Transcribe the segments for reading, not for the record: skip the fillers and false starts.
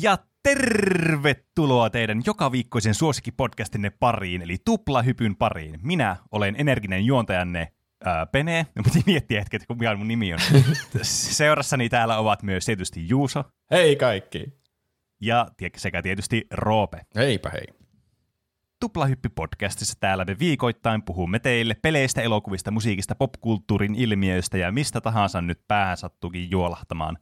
Ja tervetuloa teidän jokaviikkoisen suosikkipodcastinne pariin, eli Tuplahypyn pariin. Minä olen energinen juontajanne Pene. No piti miettiä hetket, mikä mun nimi on. Seurassani täällä ovat myös tietysti Juuso. Hei kaikki. Ja sekä tietysti Roope. Heipä hei. Tuplahyppi-podcastissa täällä me viikoittain puhumme teille peleistä, elokuvista, musiikista, popkulttuurin ilmiöistä ja mistä tahansa nyt päähän sattuukin juolahtamaan.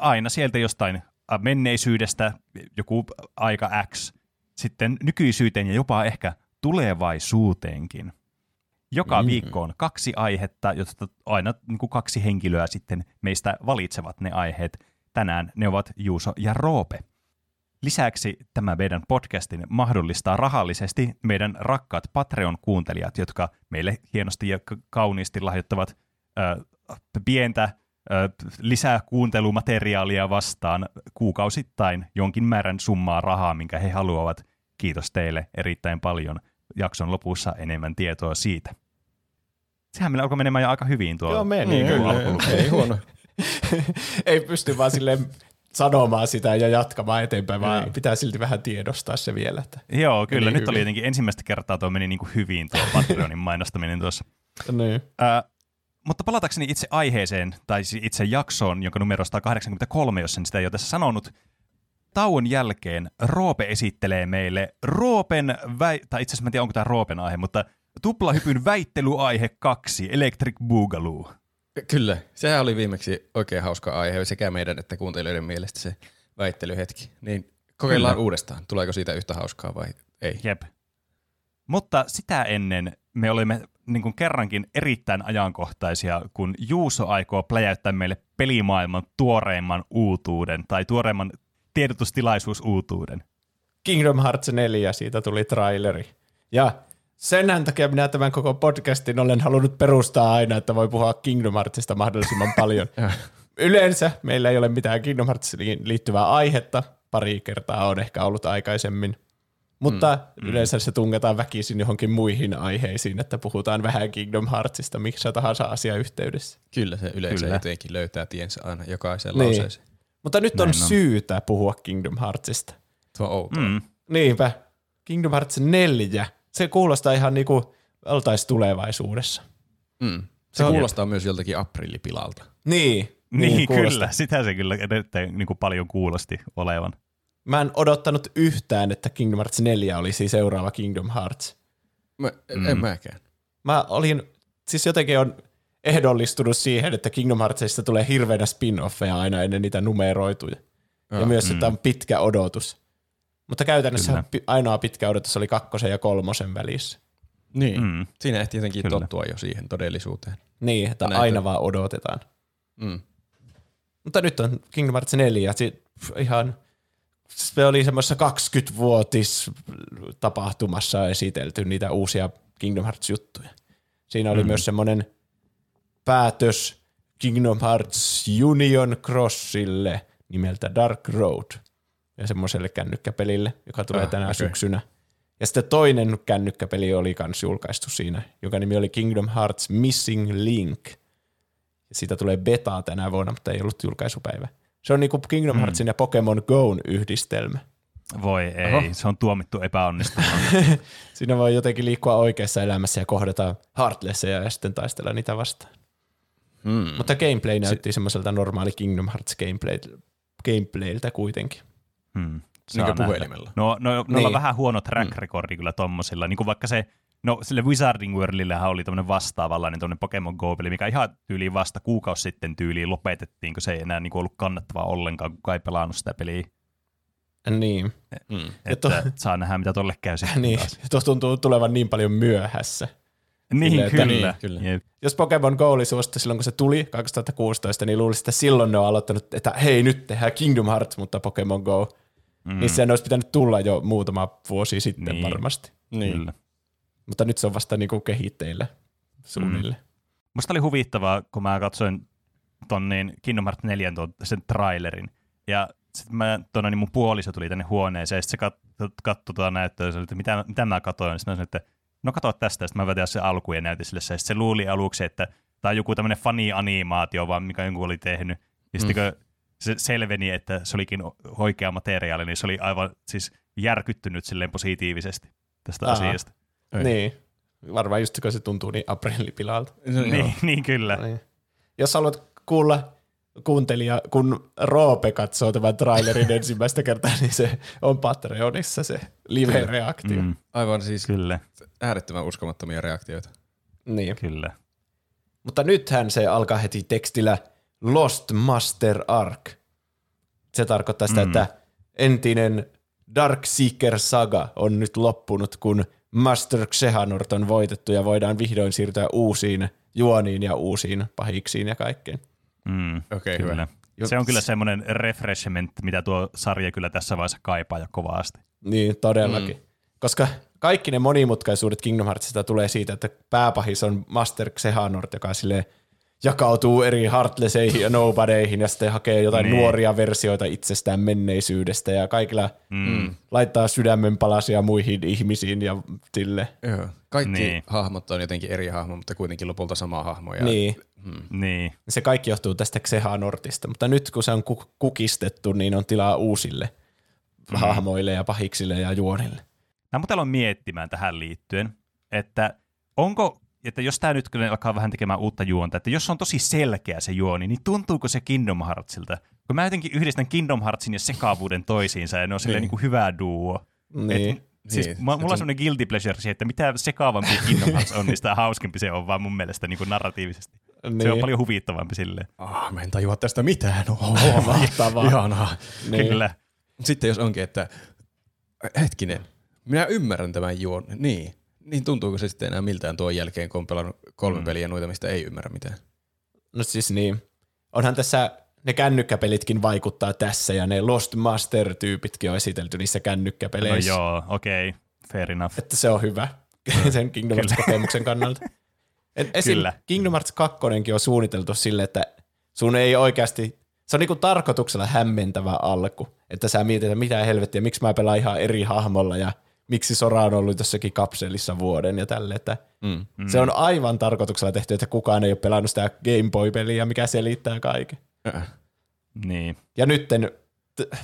Aina sieltä jostain menneisyydestä, joku aika X, sitten nykyisyyteen ja jopa ehkä tulevaisuuteenkin. Joka viikko on kaksi aihetta, jotta aina niin kuin kaksi henkilöä sitten meistä valitsevat ne aiheet. Tänään ne ovat Juuso ja Roope. Lisäksi tämä meidän podcastin mahdollistaa rahallisesti meidän rakkaat Patreon-kuuntelijat, jotka meille hienosti ja kauniisti lahjoittavat pientä lisää kuuntelumateriaalia vastaan kuukausittain jonkin määrän summaa rahaa, minkä he haluavat. Kiitos teille erittäin paljon. Jakson lopussa enemmän tietoa siitä. Sehän meillä alkoi menemään jo aika hyvin tuo. Joo, meni kyllä. Ei huono. Ei pysty vaan silleen sanomaan sitä ja jatkamaan eteenpäin, vaan pitää silti vähän tiedostaa se vielä. Että joo, kyllä. Nyt hyvin. Oli jotenkin ensimmäistä kertaa tuo meni niin kuin hyvin tuo Patreonin mainostaminen tuossa. Niin. Mutta palatakseni itse aiheeseen, tai itse jaksoon, jonka numero on 183, jos en sitä jo tässä sanonut. Tauon jälkeen Roope esittelee meille tai itse asiassa mä en tiedä, onko tämä Roopen aihe, mutta Tuplahypyn väittelyaihe 2, Electric Boogaloo. Kyllä, sehän oli viimeksi oikein hauska aihe, sekä meidän että kuuntelijoiden mielestä se väittelyhetki. Niin kokeillaan uudestaan, tuleeko siitä yhtä hauskaa vai ei. Jep. Mutta sitä ennen me olemme niin kuin kerrankin erittäin ajankohtaisia, kun Juuso aikoo pläjäyttää meille pelimaailman tuoreimman uutuuden, tai tuoreimman tiedotustilaisuusuutuuden. Kingdom Hearts 4, siitä tuli traileri. Ja sen takia minä tämän koko podcastin olen halunnut perustaa aina, että voi puhua Kingdom Heartsista mahdollisimman paljon. Yleensä meillä ei ole mitään Kingdom Heartsiin liittyvää aihetta. Pari kertaa on ehkä ollut aikaisemmin. Mutta yleensä se tungetaan väkisin johonkin muihin aiheisiin, että puhutaan vähän Kingdom Heartsista, miksi tahansa asia yhteydessä. Kyllä se yleensä jotenkin löytää tiensä aina jokaisen lauseeseen. Mutta nyt on syytä puhua Kingdom Heartsista. Tuo on outoa. Niinpä. Kingdom Hearts 4. Se kuulostaa ihan niin kuin oltaisiin tulevaisuudessa. Se kuulostaa myös joltakin aprillipilalta. Niin kyllä. Sitä se kyllä niin kuin paljon kuulosti olevan. Mä en odottanut yhtään, että Kingdom Hearts 4 olisi seuraava Kingdom Hearts. En mäkään. Mä olin, siis jotenkin on ehdollistunut siihen, että Kingdom Heartsista tulee hirveänä spin-offeja aina ennen niitä numeroituja. Ja myös, että on pitkä odotus. Mutta käytännössä ainoa pitkä odotus oli 2. ja 3. välissä. Niin, siinä ehti jotenkin tottua jo siihen todellisuuteen. Niin, että aina vaan odotetaan. Mutta nyt on Kingdom Hearts 4 ihan... Se oli semmoisessa 20-vuotis tapahtumassa esitelty niitä uusia Kingdom Hearts-juttuja. Siinä oli myös semmoinen päätös Kingdom Hearts Union Crossille nimeltä Dark Road ja semmoiselle kännykkäpelille, joka tulee tänä syksynä. Ja sitten toinen kännykkäpeli oli kans julkaistu siinä, joka nimi oli Kingdom Hearts Missing Link. Ja siitä tulee betaa tänä vuonna, mutta ei ollut julkaisupäivä. Se on niinku Kingdom Heartsin ja Pokemon Go'n yhdistelmä. Voi ei, se on tuomittu epäonnistumaan. Siinä voi jotenkin liikkua oikeassa elämässä ja kohdata Heartlessia ja sitten taistella niitä vastaan. Mutta gameplay näytti semmoiselta normaali Kingdom Hearts gameplayltä kuitenkin. Niinkö puhelimella? No niin. On vähän huono track recordi kyllä tommosilla. Niin kuin vaikka se, sille Wizarding Worldillähän oli tämmöinen vastaavanlainen tämmöinen Pokemon Go-peli, mikä ihan tyyliin vasta kuukausi sitten tyyliin lopetettiin, kun se ei enää niinku ollut kannattavaa ollenkaan, kukaan ei pelannut sitä peliä. Niin. Että saa nähdä, mitä tolle käy sitten niin. Tuo tuntuu tulevan niin paljon myöhässä. Niin, kyllä. Yep. Jos Pokemon Go oli suosittu silloin, kun se tuli 2016, niin luulisin, että silloin ne on aloittanut, että hei, nyt tehdään Kingdom Hearts, mutta Pokemon Go. Niin sehän olisi pitänyt tulla jo muutama vuosi sitten varmasti. Niin. Kyllä. Mutta nyt se on vasta niinku kehitteillä suunnille. Musta oli huvittavaa, kun mä katsoin ton niin Kingdom Hearts 4 sen trailerin. Ja sitten niin mun puoliso tuli tänne huoneeseen, ja sitten se katsoi tuota näyttöä, että mitä mä katsoin. Sitten mä sanoin, että katso tästä, sitten mä vetin sen alkuun ja näytin sille. Sitten se luuli aluksi, että tää on joku tämmönen funny animaatio, vaan mikä joku oli tehnyt. Ja sitten kun se selveni, että se olikin oikea materiaali, niin se oli aivan siis järkyttynyt silleen positiivisesti tästä asiasta. Niin, varmaan just kun se tuntuu niin aprillipilalta. Niin, kyllä. Niin. Jos haluat kuulla kuuntelija, kun Roope katsoo tämän trailerin ensimmäistä kertaa, niin se on Patreonissa se live-reaktio. Mm. Aivan siis kyllä. Äärettömän uskomattomia reaktioita. Niin. Kyllä. Mutta nythän se alkaa heti tekstillä Lost Master Arc. Se tarkoittaa sitä, että entinen Darkseeker saga on nyt loppunut, kun Master Xehanort on voitettu ja voidaan vihdoin siirtyä uusiin juoniin ja uusiin pahiksiin ja kaikkeen. Mm, okay, kyllä. Hyvä. Se on kyllä semmoinen refreshment, mitä tuo sarja kyllä tässä vaiheessa kaipaa ja kovasti. Niin, todellakin. Mm. Koska kaikki ne monimutkaisuudet Kingdom Heartsista tulee siitä, että pääpahis on Master Xehanort, joka silleen jakautuu eri Heartlesseihin ja Nobodyihin ja sitten hakee jotain nuoria versioita itsestään menneisyydestä ja kaikilla laittaa sydämen palasia muihin ihmisiin ja sille. Joo. Kaikki hahmot on jotenkin eri hahmo, mutta kuitenkin lopulta sama hahmo. Ja se kaikki johtuu tästä Xehanortista, mutta nyt kun se on kukistettu, niin on tilaa uusille hahmoille ja pahiksille ja juonille. Mä mut aloin miettimään tähän liittyen, että onko... Että jos tämä nyt alkaa vähän tekemään uutta juonta, että jos on tosi selkeä se juoni, niin tuntuuko se Kingdom Heartsilta? Kun mä jotenkin yhdistän Kingdom Heartsin ja sekaavuuden toisiinsa, ja ne on silleen niin kuin hyvä duo. Niin. Siis mulla on semmoinen guilty pleasure siihen, että mitä sekaavampi Kingdom Hearts on, niin sitä hauskempi se on vaan mun mielestä niin kuin narratiivisesti. Niin. Se on paljon huvittavampi silleen. Mä en tajua tästä mitään. Oho, mahtavaa. Ihanaa. Niin. Kyllä. Sitten jos onkin, että hetkinen, minä ymmärrän tämän juon. Niin tuntuuko se sitten enää miltään tuon jälkeen, kun on pelannut 3 peliä noita, mistä ei ymmärrä mitään? No siis niin. Onhan tässä ne kännykkäpelitkin vaikuttaa tässä ja ne Lost Master-tyypitkin on esitelty niissä kännykkäpeleissä. No joo, okei. Fair enough. Että se on hyvä sen Kingdom Hearts-kokemuksen kannalta. Esim. Kingdom Hearts 2 on suunniteltu sille, että sun ei oikeasti... Se on niinku tarkoituksella hämmentävä alku. Että sä mietit, että mitä helvettiä, miksi mä pelaan ihan eri hahmolla ja... Miksi Sora on ollut jossakin kapselissa vuoden ja tälle, että se on aivan tarkoituksella tehty, että kukaan ei ole pelannut sitä Game Boy-peliä, mikä selittää kaiken. Niin. Ja nytten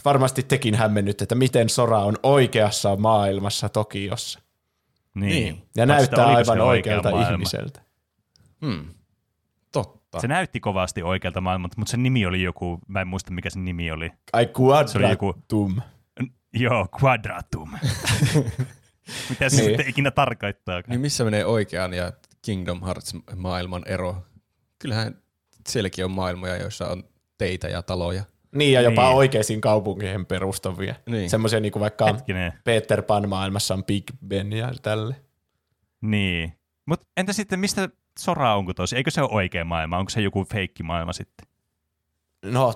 varmasti tekin hämmennyt, että miten Sora on oikeassa maailmassa Tokiossa. Niin. Ja näyttää aivan oikealta ihmiseltä. Totta. Se näytti kovasti oikealta maailmalta, mutta sen nimi oli joku, mä en muista mikä sen nimi oli. Ai Quadratum. Joo, Quadratum. Mitä se sitten ikinä tarkoittaa? Niin missä menee oikean ja Kingdom Hearts-maailman ero? Kyllähän sielläkin on maailmoja, joissa on teitä ja taloja. Niin, ja jopa oikeisiin kaupunkeihin perustavia. Niin. Semmoisia niin kuin vaikka Peter Pan-maailmassa on Big Ben ja tälle. Niin. Mutta entä sitten, mistä Sora onko tosi? Eikö se ole oikea maailma? Onko se joku feikki maailma sitten? No,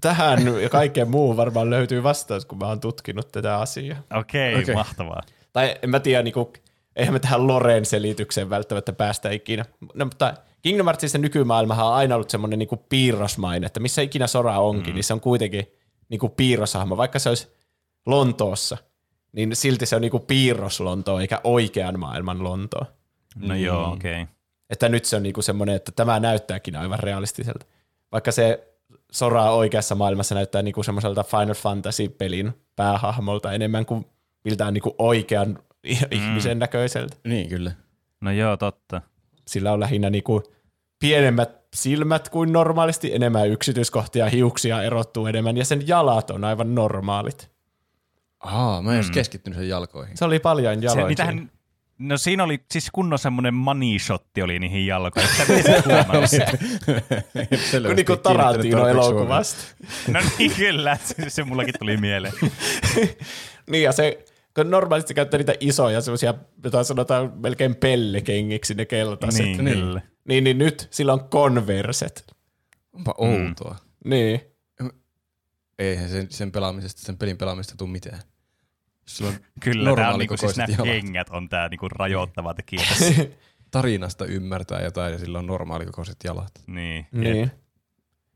tähän ja kaikkeen muuhun varmaan löytyy vastaus, kun mä oon tutkinut tätä asiaa. Okei, mahtavaa. Tai en mä tiedä, niinku, eihän me tähän Loren selitykseen välttämättä päästä ikinä. No, mutta Kingdom Heartsissa nykymaailmahan on aina ollut semmoinen niinku piirrosmainen, että missä ikinä Sora onkin, niin se on kuitenkin niinku piirroshahmo. Vaikka se olisi Lontoossa, niin silti se on niinku piirroslontoa eikä oikean maailman Lontoa. No joo, okei. Että nyt se on niinku semmoinen, että tämä näyttääkin aivan realistiselta. Vaikka se... Sora oikeassa maailmassa näyttää niinku semmoiselta Final Fantasy-pelin päähahmolta enemmän kuin miltään niinku oikean ihmisen näköiseltä. Niin, kyllä. No joo, totta. Sillä on lähinnä niinku pienemmät silmät kuin normaalisti, enemmän yksityiskohtia, hiuksia erottuu enemmän, ja sen jalat on aivan normaalit. Mä en olisi keskittynyt sen jalkoihin. Se oli paljon jaloja. No siinä oli siis kunnon semmoinen money-shotti oli niihin jalkoihin. Kun niinku Tarantino-elokuvasta. No niin kyllä, se mullakin tuli mieleen. Niin ja se, kun normaalisti käyttää niitä isoja semmoisia, jotain sanotaan melkein pellekengiksi ne keltaiset. Niin kyllä. Niin nyt sillä on konverset. Onpa outoa. Niin. Eihän sen pelin pelaamisesta tule mitään. Kyllä, tämä on niinku, siis nämä kengät on tämä niinku rajoittava tekijä. Tarinasta ymmärtää jotain ja sillä on normaalikokoiset jalat. Niin.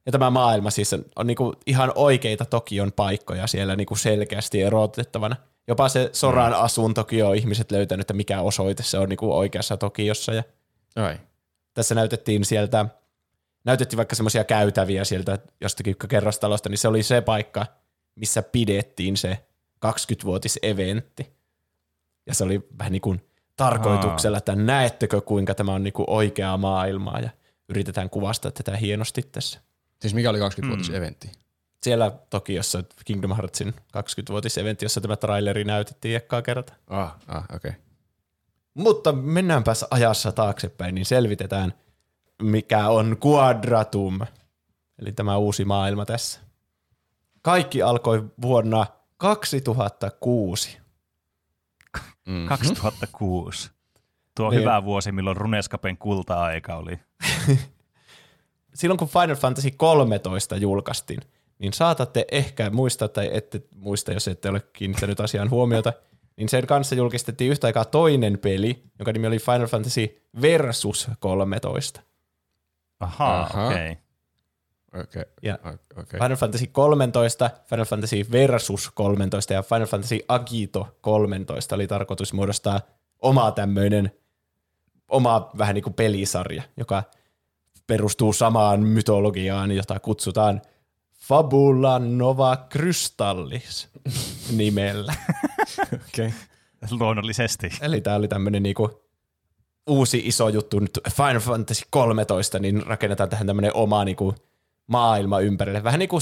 Ja tämä maailma siis on niinku ihan oikeita Tokion paikkoja siellä niinku selkeästi erotettavana. Jopa se Soran asun Tokio on ihmiset löytänyt, että mikä osoite se on niinku oikeassa Tokiossa. Ja tässä näytettiin sieltä näytettiin vaikka semmoisia käytäviä sieltä jostakin kerrostalosta, niin se oli se paikka, missä pidettiin se 20-vuotis-eventti. Ja se oli vähän niin kuin tarkoituksella, että näettekö kuinka tämä on niin kuin oikeaa maailmaa ja yritetään kuvastaa tätä hienosti tässä. Siis mikä oli 20-vuotis-eventti? Siellä Tokiossa Kingdom Heartsin 20-vuotis-eventti, jossa tämä traileri näytettiin ekkaa kertaa. Okei. Mutta mennäänpäs ajassa taaksepäin, niin selvitetään, mikä on Quadratum, eli tämä uusi maailma tässä. Kaikki alkoi vuonna 2006. 2006. Tuo niin. Hyvä vuosi, milloin Runescapen kulta-aika oli. Silloin kun Final Fantasy 13 julkaistiin, niin saatatte ehkä muistaa, tai ette muista, jos ette ole kiinnittänyt asiaan huomiota, niin sen kanssa julkistettiin yhtä aikaa toinen peli, jonka nimi oli Final Fantasy Versus 13. Okei. Final Fantasy 13, Final Fantasy Versus 13 ja Final Fantasy Agito 13 oli tarkoitus muodostaa oma tämmöinen, oma vähän niin kuin pelisarja, joka perustuu samaan mytologiaan, jota kutsutaan Fabula Nova Crystallis nimellä. Okei. Luonnollisesti. Eli tää oli tämmönen niinku uusi iso juttu nyt Final Fantasy 13, niin rakennetaan tähän tämmönen oma niinku maailma ympärille. Vähän niinku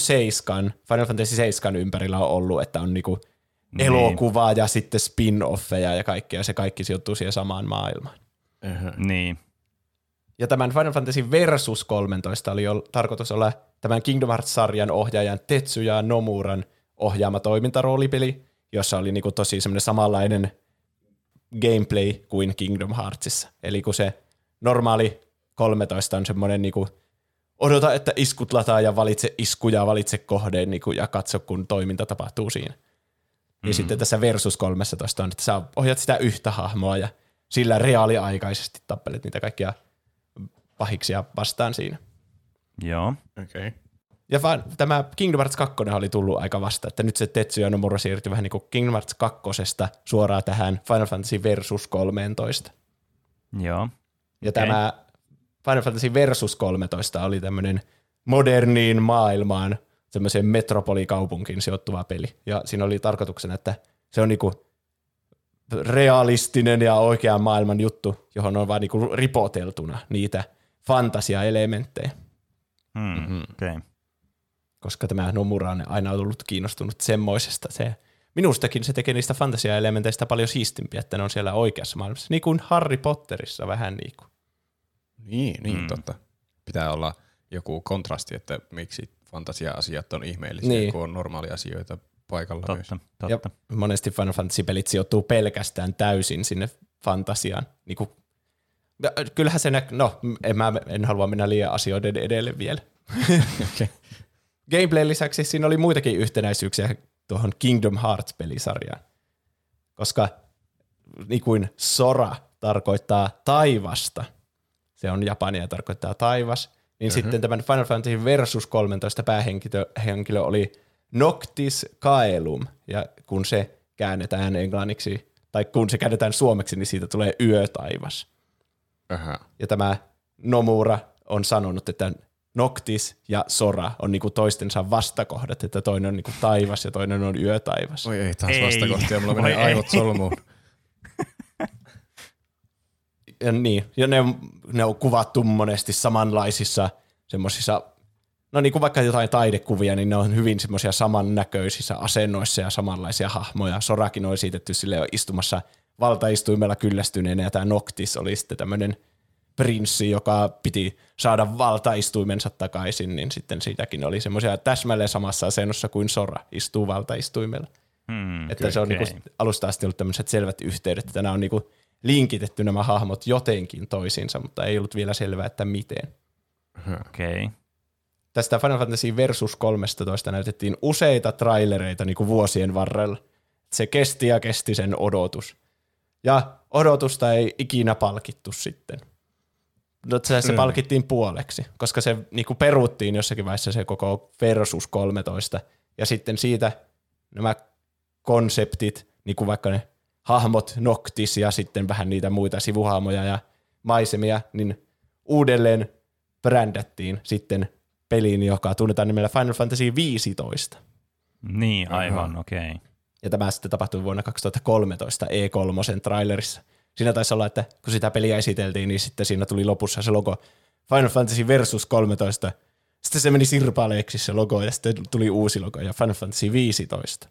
Final Fantasy 7 ympärillä on ollut, että on niinku elokuvaa ja sitten spin-offeja ja kaikkea, ja se kaikki sijoittuu siihen samaan maailmaan. Niin. Ja tämän Final Fantasy Versus 13 oli tarkoitus olla tämän Kingdom Hearts-sarjan ohjaajan Tetsuya Nomuran ohjaama toimintaroolipeli, jossa oli niinku tosi semmoinen samanlainen gameplay kuin Kingdom Heartsissa. Eli kun se normaali 13 on semmoinen niinku, odota, että iskut lataa ja valitse iskuja, valitse kohdeen niinku, ja katso, kun toiminta tapahtuu siinä. Mm-hmm. Ja sitten tässä Versus 13 on, että sä ohjat sitä yhtä hahmoa ja sillä reaaliaikaisesti tappelet niitä kaikkia pahiksia vastaan siinä. Joo. Okei. Ja tämä Kingdom Hearts 2 oli tullut aika vasta, että nyt se Tetsuya Nomura siirtyi vähän niin kuin Kingdom Hearts 2 suoraan tähän Final Fantasy Versus 13. Joo. Ja tämä Final Fantasy Versus 13 oli tämmöinen moderniin maailmaan, semmoiseen metropolikaupunkiin sijoittuva peli. Ja siinä oli tarkoituksena, että se on niinku realistinen ja oikean maailman juttu, johon on vaan niinku ripoteltuna niitä fantasiaelementtejä. Okay. Koska tämä Nomura on aina ollut kiinnostunut semmoisesta. Minustakin se tekee niistä fantasiaelementeistä paljon siistimpiä, että ne on siellä oikeassa maailmassa. Niin kuin Harry Potterissa vähän niin kuin. Niin, totta. Pitää olla joku kontrasti, että miksi fantasia-asiat on ihmeellisiä, kun on normaalia asioita paikalla myös. Totta. Ja monesti Final Fantasy-pelit sijoittuu pelkästään täysin sinne fantasiaan. Niin kuin kyllähän se en halua mennä liian asioiden edelle vielä. Okay. Gameplayn lisäksi siinä oli muitakin yhtenäisyyksiä tuohon Kingdom Hearts-pelisarjaan, koska niin kuin Sora tarkoittaa taivasta, se on japania ja tarkoittaa taivas, niin sitten tämän Final Fantasy Versus 13 päähenkilö oli Noctis Caelum, ja kun se käännetään englanniksi, tai kun se käännetään suomeksi, niin siitä tulee yötaivas. Ja tämä Nomura on sanonut, että Noctis ja Sora on niinku toistensa vastakohdat, että toinen on niinku taivas ja toinen on yötaivas. Oi ei, taas vastakohtia, mulla menee aivot solmuun. Ja ne on kuvattu monesti samanlaisissa semmoisissa, niinku vaikka jotain taidekuvia, niin ne on hyvin semmoisia samannäköisissä asennoissa ja samanlaisia hahmoja. Sorakin on esitetty silleen istumassa valtaistuimella kyllästyneenä, ja tämä Noctis oli sitten tämmöinen prinssi, joka piti saada valtaistuimensa takaisin, niin sitten siitäkin oli semmoisia täsmälleen samassa asennossa kuin Sora istuu valtaistuimella. Että se on niinku alusta asti ollut tämmöiset selvät yhteydet, että nämä on niinku linkitetty nämä hahmot jotenkin toisiinsa, mutta ei ollut vielä selvää, että miten. Tästä Final Fantasy Versus 13 näytettiin useita trailereita niinku vuosien varrella. Se kesti ja kesti sen odotus. Ja odotusta ei ikinä palkittu sitten. Se palkittiin puoleksi, koska se niinku peruttiin jossakin vaiheessa se koko Versus 13. Ja sitten siitä nämä konseptit, niinku vaikka ne hahmot, Noctis ja sitten vähän niitä muita sivuhahmoja ja maisemia, niin uudelleen brändättiin sitten peliin, joka tunnetaan nimellä Final Fantasy 15. Niin, aivan, okei. Okay. Ja tämä sitten tapahtui vuonna 2013 E3 trailerissa. Siinä taisi olla, että kun sitä peliä esiteltiin, niin sitten siinä tuli lopussa se logo Final Fantasy Versus 13. Sitten se meni sirpaaleeksi se logo ja sitten tuli uusi logo ja Final Fantasy 15.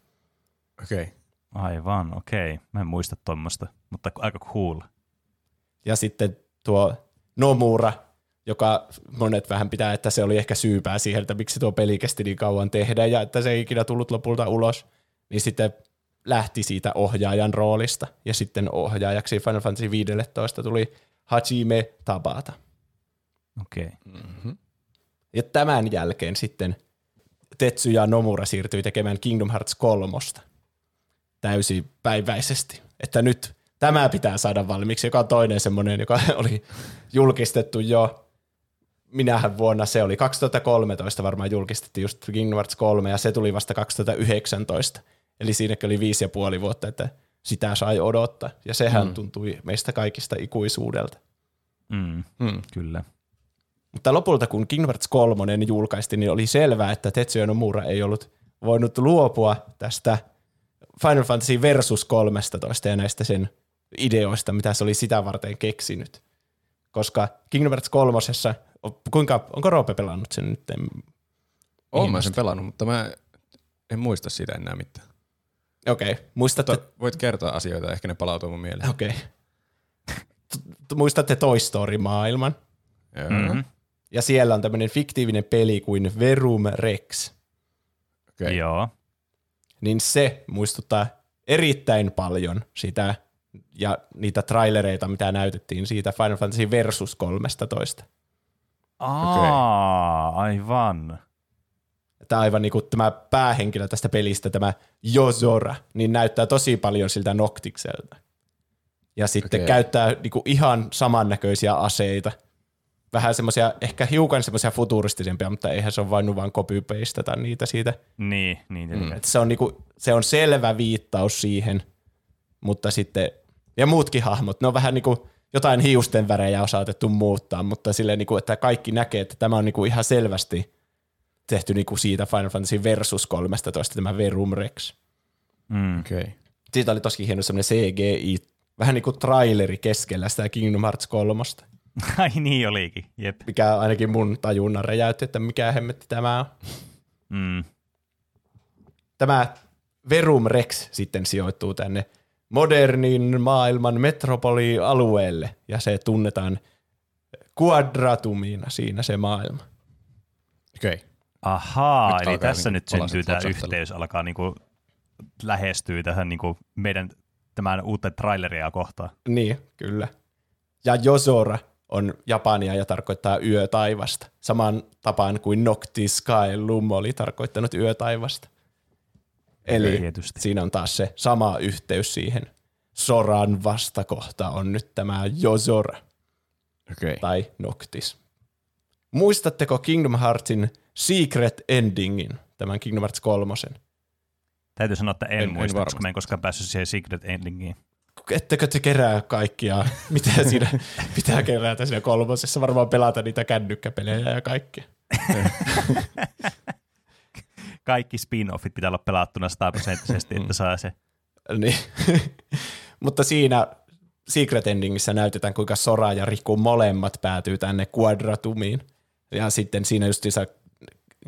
Okei. Okay. Aivan, okei. Okay. Mä en muista tuommoista, mutta aika cool. Ja sitten tuo Nomura, joka monet vähän pitää, että se oli ehkä syypää siihen, että miksi tuo peli kesti niin kauan tehdä ja että se ei ikinä tullut lopulta ulos, niin sitten lähti siitä ohjaajan roolista ja sitten ohjaajaksi Final Fantasy 15 tuli Hajime Tabata. Okei. Okay. Mm-hmm. Ja tämän jälkeen sitten Tetsuya Nomura siirtyi tekemään Kingdom Hearts 3 täysipäiväisesti, että nyt tämä pitää saada valmiiksi, joka on toinen semmoinen, joka oli julkistettu jo minähän vuonna, se oli 2013 varmaan julkistettiin just Kingdom Hearts 3 ja se tuli vasta 2019, eli siinäkin oli 5,5 vuotta, että sitä sai odottaa ja sehän tuntui meistä kaikista ikuisuudelta. Kyllä. Mutta lopulta, kun Kingdom Hearts 3 julkaistiin, niin oli selvää, että Tetsuya Nomura ei ollut voinut luopua tästä Final Fantasy Versus 13 ja näistä sen ideoista, mitä se oli sitä varten keksinyt. Koska Kingdom Hearts 3, onko Roope pelannut sen nyt? Oon mä sen pelannut, mutta mä en muista sitä enää mitään. Okei. Muistatte... Voit kertoa asioita, ehkä ne palautuu mun mieleen. Okei. Muistatte Toy Story-maailman? Mm-hmm. Ja siellä on tämmöinen fiktiivinen peli kuin Verum Rex. Okay. Joo. Niin se muistuttaa erittäin paljon sitä ja niitä trailereita, mitä näytettiin siitä Final Fantasy Versus 13. Aivan. Tämä aivan niin kuin tämä päähenkilö tästä pelistä, tämä Yozora, niin näyttää tosi paljon siltä Noctikselta. Ja sitten käyttää niin kuin ihan samannäköisiä aseita. Vähän semmoisia, ehkä hiukan semmoisia futuristisempia, mutta eihän se ole vain copy-paste tai niitä siitä. Niin. Se on selvä viittaus siihen, mutta sitten, ja muutkin hahmot, ne on vähän niinku jotain hiusten värejä on saatettu muuttaa, mutta silleen niinku, että kaikki näkee, että tämä on niinku ihan selvästi tehty niinku siitä Final Fantasy Versus 13, tämä Verum Rex. Okay. Siitä oli tosi hieno semmoinen CGI, vähän niinku traileri keskellä sitä Kingdom Hearts 3:sta. Ai niin olikin, jep. Mikä ainakin mun tajunnan räjäytti, että mikä hemmetti tämä on. Tämä Verum Rex sitten sijoittuu tänne modernin maailman metropolialueelle, ja se tunnetaan Quadratumina siinä se maailma. Okei. Ahaa, eli tässä nyt syntyy tämä yhteys, alkaa niinku lähestyä tähän niinku meidän tämän uutta traileria kohtaan. Niin, kyllä. Ja Yozora on japania ja tarkoittaa yötaivasta, samaan tapaan kuin Noctis Caelum oli tarkoittanut yötaivasta. Eli Siinä on taas se sama yhteys siihen. Soran vastakohta on nyt tämä Yozora tai Noctis. Muistatteko Kingdom Heartsin Secret Endingin, tämän Kingdom Hearts 3:n? Täytyy sanoa, että en muista, koska mä en koskaan päässyt siihen Secret Endingiin. Ettekö te kerää kaikkia, mitä siinä pitää kerätä siinä 3:ssa, varmaan pelata niitä kännykkäpelejä ja kaikkea. Kaikki spin-offit pitää olla pelattuna 100%, että saa se. Niin. Mutta siinä Secret Endingissä näytetään, kuinka Sora ja Riku molemmat päätyy tänne Quadratumiin. Ja sitten siinä justiinsa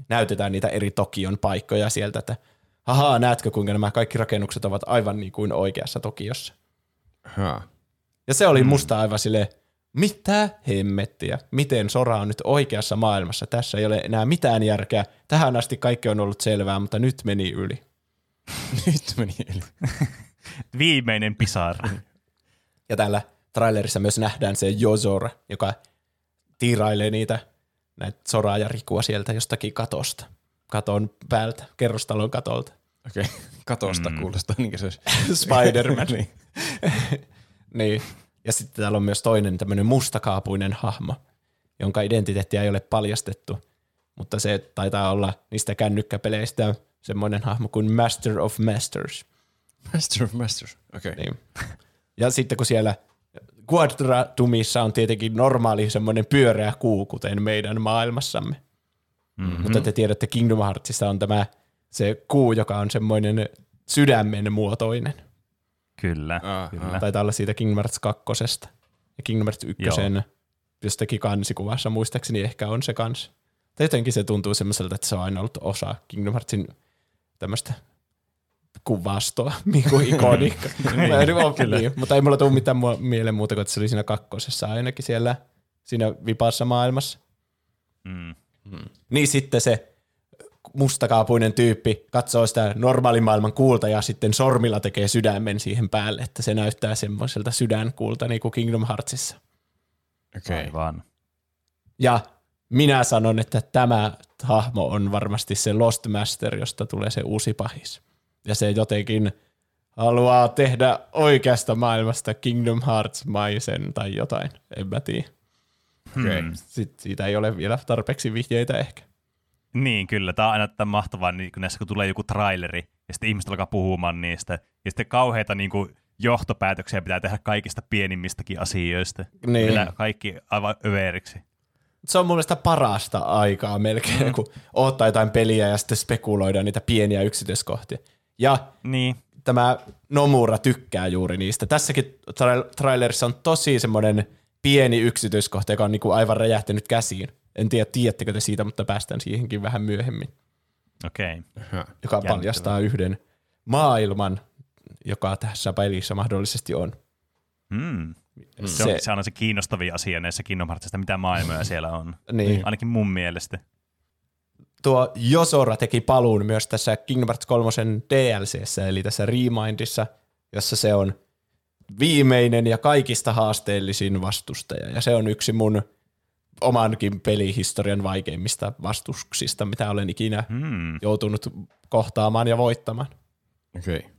näytetään niitä eri Tokion paikkoja sieltä, että ahaa, näetkö kuinka nämä kaikki rakennukset ovat aivan niin kuin oikeassa Tokiossa. Ja se oli musta aivan silleen, mitä hemmettiä, miten Sora on nyt oikeassa maailmassa, tässä ei ole enää mitään järkeä, tähän asti kaikki on ollut selvää, mutta nyt meni yli. Viimeinen pisara. Ja täällä trailerissa myös nähdään se Yozora, joka tiirailee näitä Soraa ja Rikua sieltä jostakin katosta, katon päältä, kerrostalon katolta. Okei, katosta kuulostaa niin kuin se Spider-Man. Niin. Ja sitten täällä on myös toinen tämmöinen mustakaapuinen hahmo, jonka identiteettiä ei ole paljastettu, mutta se taitaa olla niistä kännykkäpeleistä semmoinen hahmo kuin Master of Masters. Okei. Niin. Ja sitten kun siellä Quadratumissa on tietenkin normaali semmoinen pyöreä kuu, kuten meidän maailmassamme. Mm-hmm. Mutta te tiedätte, Kingdom Heartsista on tämä se kuu, joka on semmoinen sydämen muotoinen. Kyllä. Kyllä. Taitaa olla siitä Kingdom Hearts 2. Ja Kingdom Hearts 1, jostakin kansikuvassa muistaakseni ehkä on se kans. Tai jotenkin se tuntuu semmoiselta, että se on aina ollut osa Kingdom Heartsin tämmöistä kuvastoa, niin kuin ikoniikka. Mutta ei mulla tule mitään mieleen muuta kuin, että se oli siinä kakkosessa ainakin siellä, siinä vipaassa maailmassa. Mm. Mm. Niin sitten se mustakaapuinen tyyppi katsoo sitä normaalin maailman kuulta ja sitten sormilla tekee sydämen siihen päälle, että se näyttää semmoiselta sydänkuulta niin kuin Kingdom Heartsissa. Okei. Okay. Ja minä sanon, että tämä hahmo on varmasti se Lost Master, josta tulee se uusi pahis. Ja se jotenkin haluaa tehdä oikeasta maailmasta Kingdom Hearts-maisen tai jotain, en mä tiedä. Okay. Sitten siitä ei ole vielä tarpeeksi vihjeitä ehkä. Niin, kyllä. Tämä on aina tämän mahtavaa, niin kun näissä kun tulee joku traileri, ja sitten ihmiset alkaa puhumaan niistä, ja sitten kauheita niin kuin johtopäätöksiä pitää tehdä kaikista pienimmistäkin asioista. Niin. Meillä kaikki aivan överiksi. Se on mun mielestä parasta aikaa melkein, kun odottaa jotain peliä ja sitten spekuloidaan niitä pieniä yksityiskohtia. Ja tämä Nomura tykkää juuri niistä. Tässäkin trailerissa on tosi semmoinen pieni yksityiskohta, joka on niinku aivan räjähtänyt käsiin. En tiedä, tiedättekö te siitä, mutta päästään siihenkin vähän myöhemmin. Okei. Okay. Joka paljastaa yhden maailman, joka tässä pelissä mahdollisesti on. Mm. Se on se kiinnostavia asia näissä Kingdom Heartsista, mitä maailmoja siellä on. Niin. Ainakin mun mielestä. Tuo Yozora teki paluun myös tässä Kingdom Hearts 3 DLC:ssä, eli tässä Remindissa, jossa se on viimeinen ja kaikista haasteellisin vastustaja. Ja se on yksi mun omankin pelihistorian vaikeimmista vastuksista, mitä olen ikinä joutunut kohtaamaan ja voittamaan. Okei. Okay.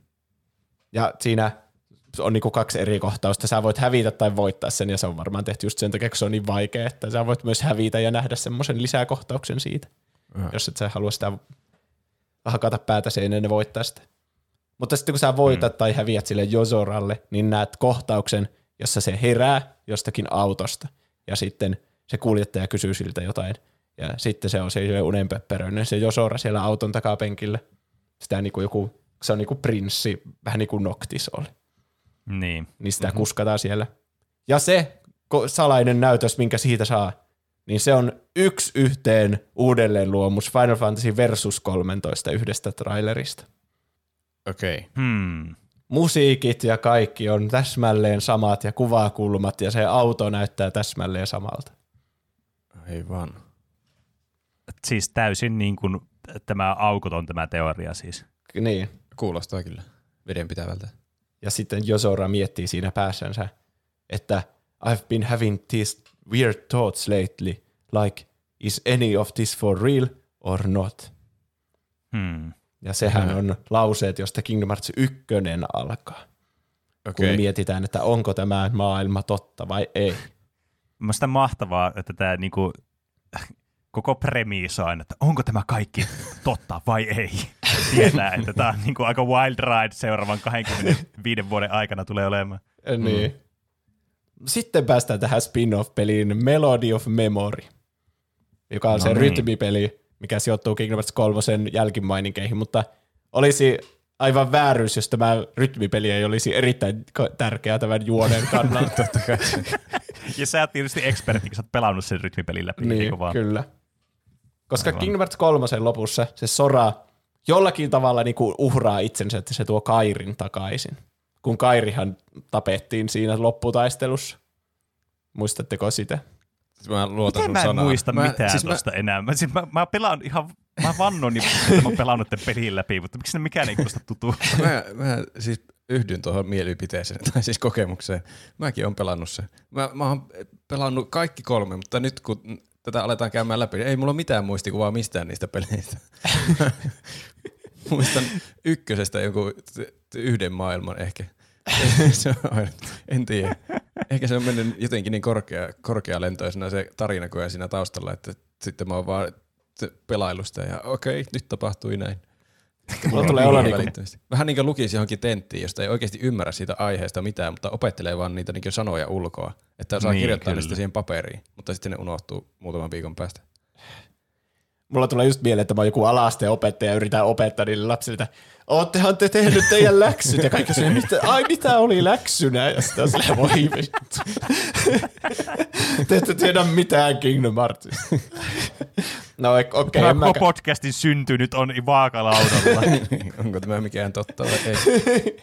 Ja siinä on niinku kaksi eri kohtausta. Sä voit hävitä tai voittaa sen, ja se on varmaan tehty just sen takia, kun se on niin vaikea, että sä voit myös hävitä ja nähdä semmoisen lisäkohtauksen siitä, jos et sä halua sitä hakata päätä seinään ja voittaa sitä. Mutta sitten kun sä voitat tai häviät sille Yozoralle, niin näet kohtauksen, jossa se herää jostakin autosta, ja sitten se kuljettaja kysyy siltä jotain, ja sitten se on se unenpöpperöinen, se Yozora siellä auton takapenkillä. Sitä niinku joku, se on niinku prinssi, vähän niin kuin Noctis oli. Niin sitä kuskataan siellä. Ja se salainen näytös, minkä siitä saa, niin se on 1:1 uudelleenluomus Final Fantasy Versus 13 yhdestä trailerista. Okei. Okay. Musiikit ja kaikki on täsmälleen samat ja kuvakulmat ja se auto näyttää täsmälleen samalta. Aivan. Siis täysin niin kuin tämä aukoton tämä teoria siis. Niin. Kuulostaa kyllä vedenpitävältä. Ja sitten Yozora miettii siinä päässänsä, että I've been having these weird thoughts lately, like is any of this for real or not? Ja sehän on lauseet, josta Kingdom Hearts 1 alkaa, kun mietitään, että onko tämä maailma totta vai ei. Mä sitä mahtavaa, että tämä niinku, koko premiisa on, että onko tämä kaikki totta vai ei. Tietää, että tämä on niinku aika wild ride seuraavan 25 vuoden aikana tulee olemaan. Niin. Sitten päästään tähän spin-off-peliin Melody of Memory, joka on rytmipeli, mikä sijoittuu Kingdom Hearts 3 jälkimaininkeihin, mutta olisi aivan vääryys, jos tämä rytmipeli ei olisi erittäin tärkeää tämän juonen kannalta. Ja sä oot tietysti ekspertti, kun sä oot pelannut sen rytmipelin läpi. Niin, vaan. Kyllä. Koska Kingdom Hearts 3 lopussa se Sora jollakin tavalla niinku uhraa itsensä, että se tuo Kairin takaisin. Kun Kairihan tapettiin siinä lopputaistelussa. Muistatteko sitä? Mä luotan sun sanaan. Mä en muista mitään siis tuosta enää. Mä pelaan ihan, mä vannon, että mä oon pelannut tämän pelin läpi, mutta miksi ne mikään ei kuulosta tutua? Mä siis yhdyn tuohon mielipiteeseen, tai siis kokemukseen. Mäkin oon pelannut sen. Mä oon pelannut kaikki 3, mutta nyt kun tätä aletaan käymään läpi, ei mulla ole mitään muistikuvaa mistään niistä peleistä. Muistan ykkösestä joku yhden maailman ehkä. En tiedä. Ehkä se on mennyt jotenkin niin korkealentoisena se tarinakoja siinä taustalla, että sitten mä oon vaan pelailusta ja okei, nyt tapahtui näin. Mulla tulee olla niinku, vähän niin kuin lukisi johonkin tenttiin, josta ei oikeasti ymmärrä siitä aiheesta mitään, mutta opettelee vaan niitä niinku sanoja ulkoa, että saa niin, kirjoittaa niistä siihen paperiin, mutta sitten ne unohtuu muutaman viikon päästä. Mulla tulee just mieleen, että mä oon joku ala-asteen opettaja ja yritän opettaa niille lapsille, että oottehan te tehnyt teidän läksyt ja kaikki on ai mitä oli läksynä ja sitä on silleen voi vittu. Te ette tiedä mitään Kingdom Heartsista. No okei. Okay, koko podcastin syntynyt on vaakalaudalla. Onko tämä mikään totta vai ei?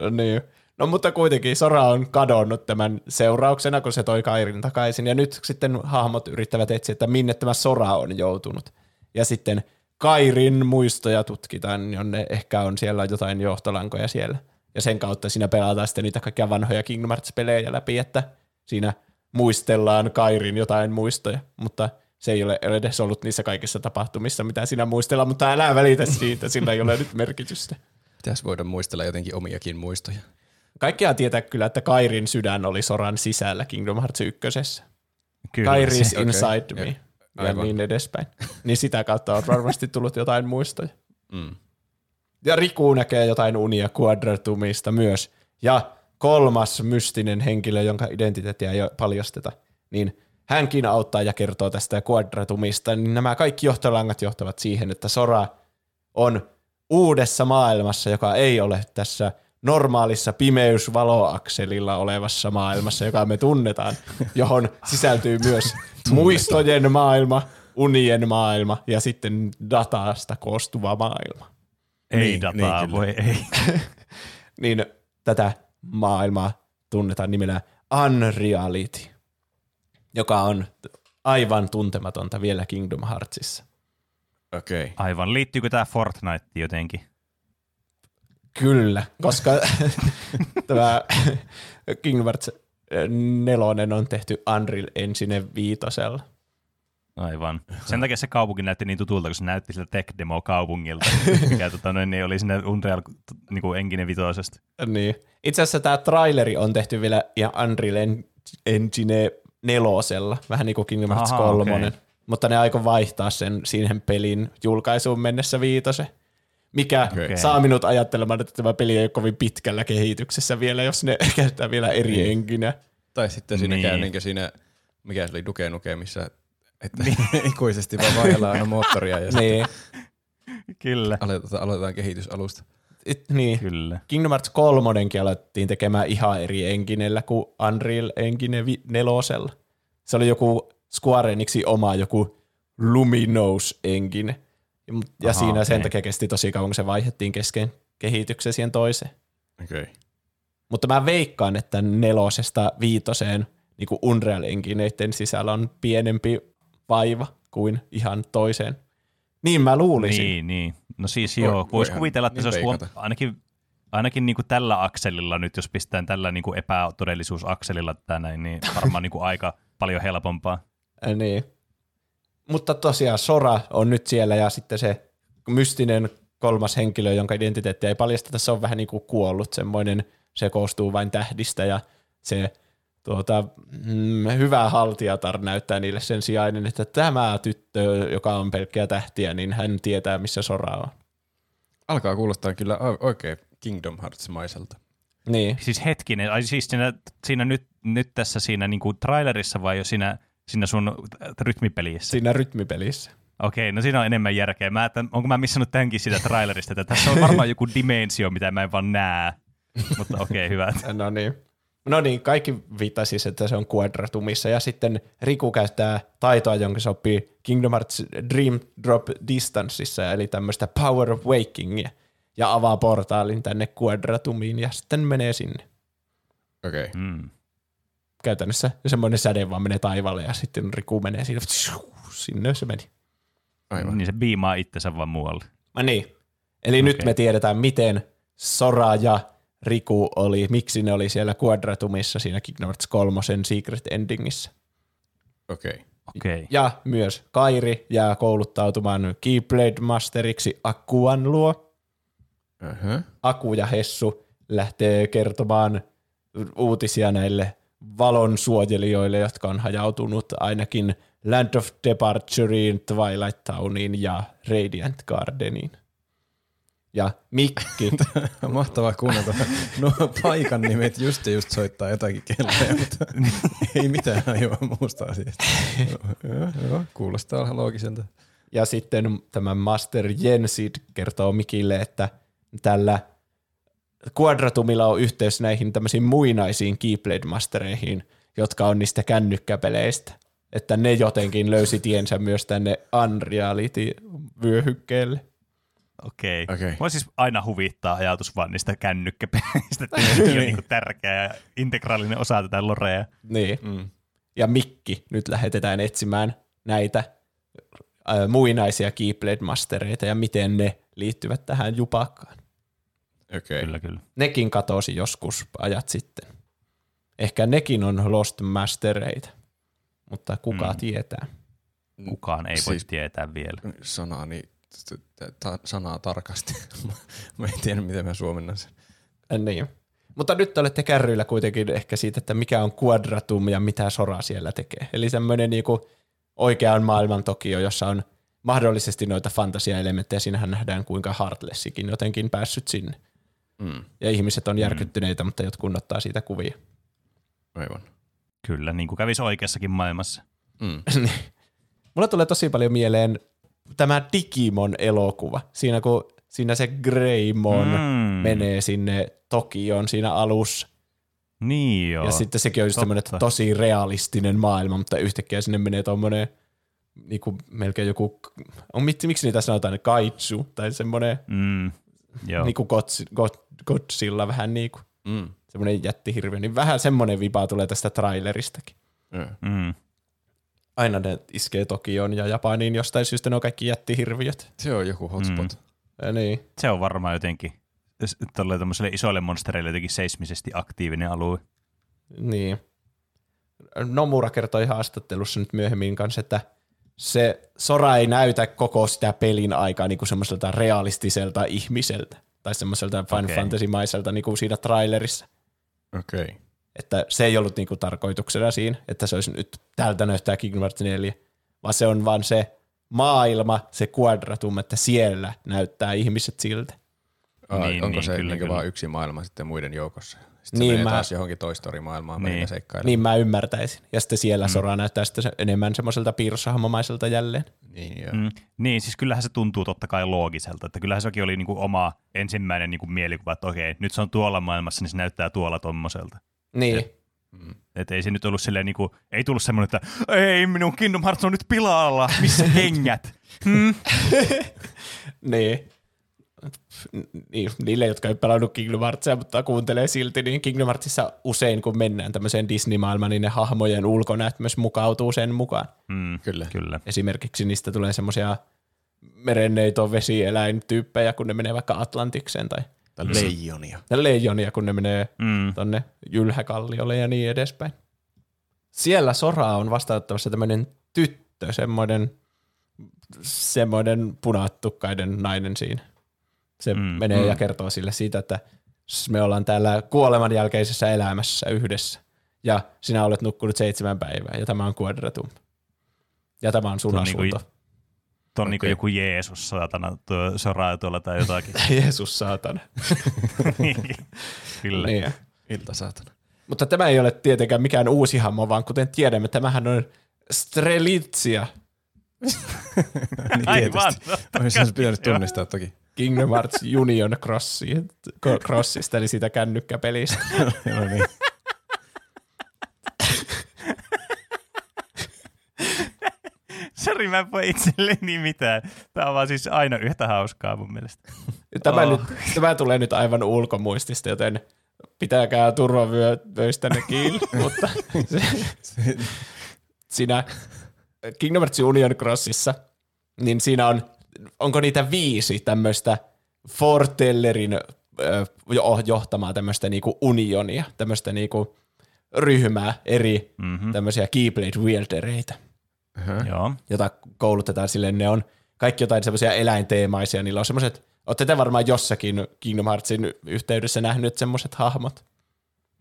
No niin. No mutta kuitenkin Sora on kadonnut tämän seurauksena, kun se toi Kairin takaisin. Ja nyt sitten hahmot yrittävät etsiä, että minne tämä Sora on joutunut. Ja sitten Kairin muistoja tutkitaan, jonne ehkä on siellä jotain johtolankoja siellä. Ja sen kautta siinä pelataan sitten niitä kaikkia vanhoja Kingdom Hearts-pelejä läpi, että siinä muistellaan Kairin jotain muistoja. Mutta se ei ole edes ollut niissä kaikissa tapahtumissa, mitä siinä muistellaan, mutta älä välitä siitä, sillä ei ole nyt merkitystä. Pitäisi voida muistella jotenkin omiakin muistoja. Kaikkiaan tietää kyllä, että Kairin sydän oli Soran sisällä Kingdom Hearts 1. Kairi's okay. Inside me ja niin edespäin. Niin sitä kautta on varmasti tullut jotain muistoja. Mm. Ja Riku näkee jotain unia Quadratumista myös. Ja kolmas mystinen henkilö, jonka identiteettiä ei paljasteta, niin hänkin auttaa ja kertoo tästä Quadratumista. Niin nämä kaikki johtolangat johtavat siihen, että Sora on uudessa maailmassa, joka ei ole tässä normaalissa pimeysvaloakselilla olevassa maailmassa, joka me tunnetaan, johon sisältyy myös muistojen maailma, unien maailma ja sitten dataasta koostuva maailma. Ei dataa, niin voi ei. Niin tätä maailmaa tunnetaan nimellä Unreality, joka on aivan tuntematonta vielä Kingdom Heartsissa. Okei. Okay. Aivan. Liittyykö tämä Fortniteen jotenkin? Kyllä, koska tämä Kingdom Hearts 4 on tehty Unreal Engine 5. Aivan. Sen takia se kaupunki näytti niin tutulta, kun se näytti sillä tech-demo-kaupungilta, mikä niin oli siinä Unreal niin Engine 5. Niin. Itse asiassa tämä traileri on tehty vielä ja Unreal Engine 4, vähän niin kuin Kingdom Hearts 3, okay. Mutta ne aikoi vaihtaa sen siihen pelin julkaisuun mennessä 5. Mikä okay. saa minut ajattelemaan, että tämä peli ei ole kovin pitkällä kehityksessä vielä, jos ne käytetään vielä eri enkinä. Tai sitten siinä käy niin kuin siinä, mikä se oli Duke Nuke, missä että ikuisesti vaan vaihdellaan aina moottoria ja sitten kyllä. Aloitetaan kehitysalusta. Niin. Kyllä. Kingdom Hearts 3:kin alettiin tekemään ihan eri enkinellä kuin Unreal Engine 4. Se oli joku Square Enixin oma joku Luminous Engine. Ja aha, siinä okay. sen takia kesti tosi kauan, kun se vaihdettiin kesken kehityksen siihen toiseen. Okay. Mutta mä veikkaan, että 4:stä 5 niin kuin Unreal Engineiden sisällä on pienempi vaiva kuin ihan toiseen. Niin mä luulisin. Niin. No siis joo, voisi kuvitella, että niin se olisi ainakin niin kuin tällä akselilla nyt, jos pistään tällä niin kuin epätodellisuusakselilla tätä näin, niin varmaan niin kuin aika paljon helpompaa. Niin. Mutta tosiaan Sora on nyt siellä ja sitten se mystinen kolmas henkilö, jonka identiteettiä ei paljasteta, se on vähän niin kuin kuollut semmoinen, se koostuu vain tähdistä ja se hyvä haltijatar näyttää niille sen sijainen, että tämä tyttö, joka on pelkkiä tähtiä, niin hän tietää, missä Sora on. Alkaa kuulostaa kyllä oikein Kingdom Hearts-maiselta. Niin. Siis hetkinen, siinä nyt tässä siinä niin kuin trailerissa vai jo siinä... Siinä sun rytmipelissä? Siinä rytmipelissä. Okei, no siinä on enemmän järkeä. Onko mä missannut tämänkin sitä trailerista, että tässä on varmaan joku dimensio, mitä mä en vaan näe. Mutta okei, hyvä. No niin, kaikki viittaa siis, että se on Quadratumissa. Ja sitten Riku käyttää taitoa, jonka sopii Kingdom Hearts Dream Drop Distanceissa, eli tämmöistä Power of Wakingia. Ja avaa portaalin tänne Quadratumiin ja sitten menee sinne. Okei. Okay. Mm. Käytännössä semmoinen säde vaan menee taivaalle ja sitten Riku menee siinä. Sinne se meni. Aivan. Niin se biimaa itsensä vaan muualle. Niin. Eli nyt me tiedetään, miten Sora ja Riku oli, miksi ne oli siellä Quadratumissa siinä Kingdom Hearts 3:n Secret Endingissä. Okei. Ja myös Kairi jää kouluttautumaan Keyblade Masteriksi Aquan luo. Aku ja Hessu lähtee kertomaan uutisia näille valon suojelijoille, jotka on hajautunut ainakin Land of Departureen, Twilight Towniin ja Radiant Gardeniin. ja mikki. Mahtavaa kuunnella. No paikan nimet just soittaa jotakin kelloja, mutta ei mitään aivan muusta asiasta. Joo, kuulostaa ihan loogiselta. Ja sitten tämä Master Yen Sid kertoo Mikille, että tällä Quadratumilla on yhteys näihin tämmöisiin muinaisiin Keyblade-mastereihin, jotka on niistä kännykkäpeleistä. Että ne jotenkin löysi tiensä myös tänne Unreality-vyöhykkeelle. Okei. Mua siis aina huvittaa ajatus vaan niistä kännykkäpeleistä, että ne on niin kuin tärkeä ja integraalinen osa tätä lorea. Niin. Mm. Ja Mikki, nyt lähetetään etsimään näitä muinaisia Keyblade-mastereita ja miten ne liittyvät tähän jupakkaan. Okay. Kyllä. Nekin katosi joskus ajat sitten. Ehkä nekin on Lost Mastereita, mutta kuka tietää? Kukaan ei voi tietää vielä. Sanaa tarkasti. Mä en tiedä, miten mä suomennan sen. Niin. Mutta nyt olette kärryillä kuitenkin ehkä siitä, että mikä on Quadratum ja mitä Sora siellä tekee. Eli semmoinen niinku oikean maailman Tokio, jossa on mahdollisesti noita fantasiaelementtejä. Siinähän nähdään, kuinka Heartlessikin jotenkin päässyt sinne. Mm. Ja ihmiset on järkyttyneitä, mutta jotkut ottaa siitä kuvia. Aivan. Kyllä, niin kuin kävisi oikeassakin maailmassa. Mm. Mulla tulee tosi paljon mieleen tämä Digimon-elokuva. Siinä se Greymon menee sinne Tokioon siinä alussa. Niin joo. Ja sitten sekin on just semmoinen tosi realistinen maailma, mutta yhtäkkiä sinne menee tommoinen niin kuin melkein joku, miksi niitä sanotaan, kaitsu tai semmoinen niin kuin Godzilla vähän niin kuin. Mm. Semmoinen jättihirviö, niin vähän semmoinen vipaa tulee tästä traileristakin. Mm. Aina ne iskee Tokioon ja Japaniin jostain syystä, ne on kaikki jättihirviöt. Se on joku hotspot. Niin. Se on varmaan jotenkin tämmöiselle isoille monstereille jotenkin seismisesti aktiivinen alue. Niin. Nomura kertoi haastattelussa nyt myöhemmin kanssa, että se Sora ei näytä koko sitä pelin aikaa niin kuin semmoiselta realistiselta ihmiseltä. Tai semmoiselta Final Fantasy-maiselta niin kuin siinä trailerissa. Okei. Että se ei ollut niin kuin tarkoituksena siinä, että se olisi nyt tältä näyttää Kingdom Hearts 4, vaan se on vaan se maailma, se Quadratum, että siellä näyttää ihmiset siltä. Niin, onko se kyllä. Vaan yksi maailma sitten muiden joukossa? Sitten niin, se menee taas johonkin Toy Story-maailmaan mennä seikkailemaan. Niin mä ymmärtäisin. Ja sitten siellä Sora näyttää sitten enemmän semmoiselta piirroshahmomaiselta jälleen. Niin, joo. Niin, siis kyllähän se tuntuu totta kai loogiselta. Että kyllähän sekin oli niinku oma ensimmäinen niinku mielikuva, että okei, nyt se on tuolla maailmassa, niin se näyttää tuolla tommoselta. Niin. Että ei se nyt ollut silleen niinku, ei tullut semmoinen, että ei minun Kingdom Hearts on nyt pilalla, missä hengät? Niin. Niille, jotka ei pelannut Kingdom Heartsia, mutta kuuntelee silti, niin Kingdom Heartsissa usein, kun mennään tämmöiseen Disney-maailmaan, niin ne hahmojen ulkonäöt mukautuu sen mukaan. Kyllä. Esimerkiksi niistä tulee semmoisia merenneito vesieläintyyppejä, kun ne menee vaikka Atlantikseen. Tai leijonia. Leijonia, kun ne menee tonne Jylhäkalliolle ja niin edespäin. Siellä Soraa on vastaanottavassa tämmöinen tyttö, semmoinen punatukkainen nainen siinä. Se menee ja kertoo sille siitä, että me ollaan täällä kuoleman jälkeisessä elämässä yhdessä. Ja sinä olet nukkunut 7 päivää ja tämä on Quadratum. Ja tämä on sun asunto. Tuo on niinku joku Jeesus saatana, tuo Soraa tuolla tai jotakin. Jeesus saatana. Kyllä. Niin. Ilta saatana. Mutta tämä ei ole tietenkään mikään uusi hahmo, vaan kuten tiedämme, tämähän on Strelitzia. Niin aivan. Olisin pitänyt tunnistaa toki. Kingdom Hearts Union Crossista, eli sitä kännykkäpelistä. No niin. Sori, mä en voi itselleni mitään. Tää on vaan siis aina yhtä hauskaa mun mielestä. Tämä tulee nyt aivan ulkomuistista, joten pitääkää turvavyöistä ne kiinni, mutta sinä Kingdom Hearts Union Crossissa, niin siinä onko niitä 5 tämmöistä Fortellerin johtamaa tämmöistä niinku unionia, tämmöistä niinku ryhmää eri tämmöisiä Keyblade wieldereitä, jota koulutetaan silleen, ne on kaikki jotain semmoisia eläinteemaisia, niillä on semmoiset, ootte te varmaan jossakin Kingdom Heartsin yhteydessä nähnyt semmoiset hahmot.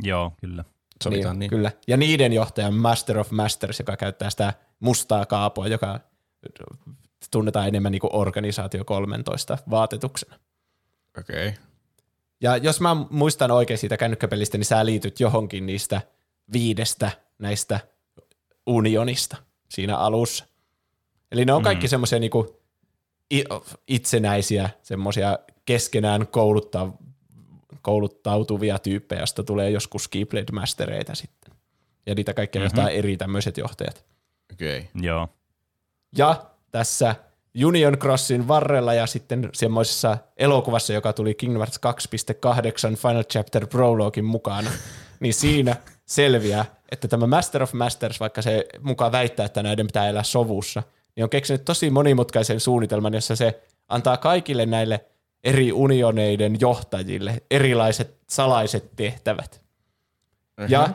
Joo, kyllä. Niin. Kyllä. Ja niiden johtaja Master of Masters, joka käyttää sitä mustaa kaapua, joka tunnetaan enemmän niin kuin organisaatio 13 vaatetuksena. Okei. Okay. Ja jos mä muistan oikein siitä kännykkäpelistä, niin sä liityt johonkin niistä 5 näistä unionista siinä alussa. Eli ne on kaikki semmoisia niinku itsenäisiä, semmoisia keskenään kouluttautuvia tyyppejä, josta tulee joskus Keyblade Mastereita sitten. Ja niitä kaikkia johtaa eri tämmöiset johtajat. Okei. Okay. Joo. Ja tässä Union Crossin varrella ja sitten semmoisessa elokuvassa, joka tuli Kingdom Hearts 2.8 Final Chapter Prologin mukana, niin siinä selviää, että tämä Master of Masters, vaikka se mukaan väittää, että näiden pitää elää sovussa, niin on keksinyt tosi monimutkaisen suunnitelman, jossa se antaa kaikille näille eri unioneiden johtajille erilaiset salaiset tehtävät. Ja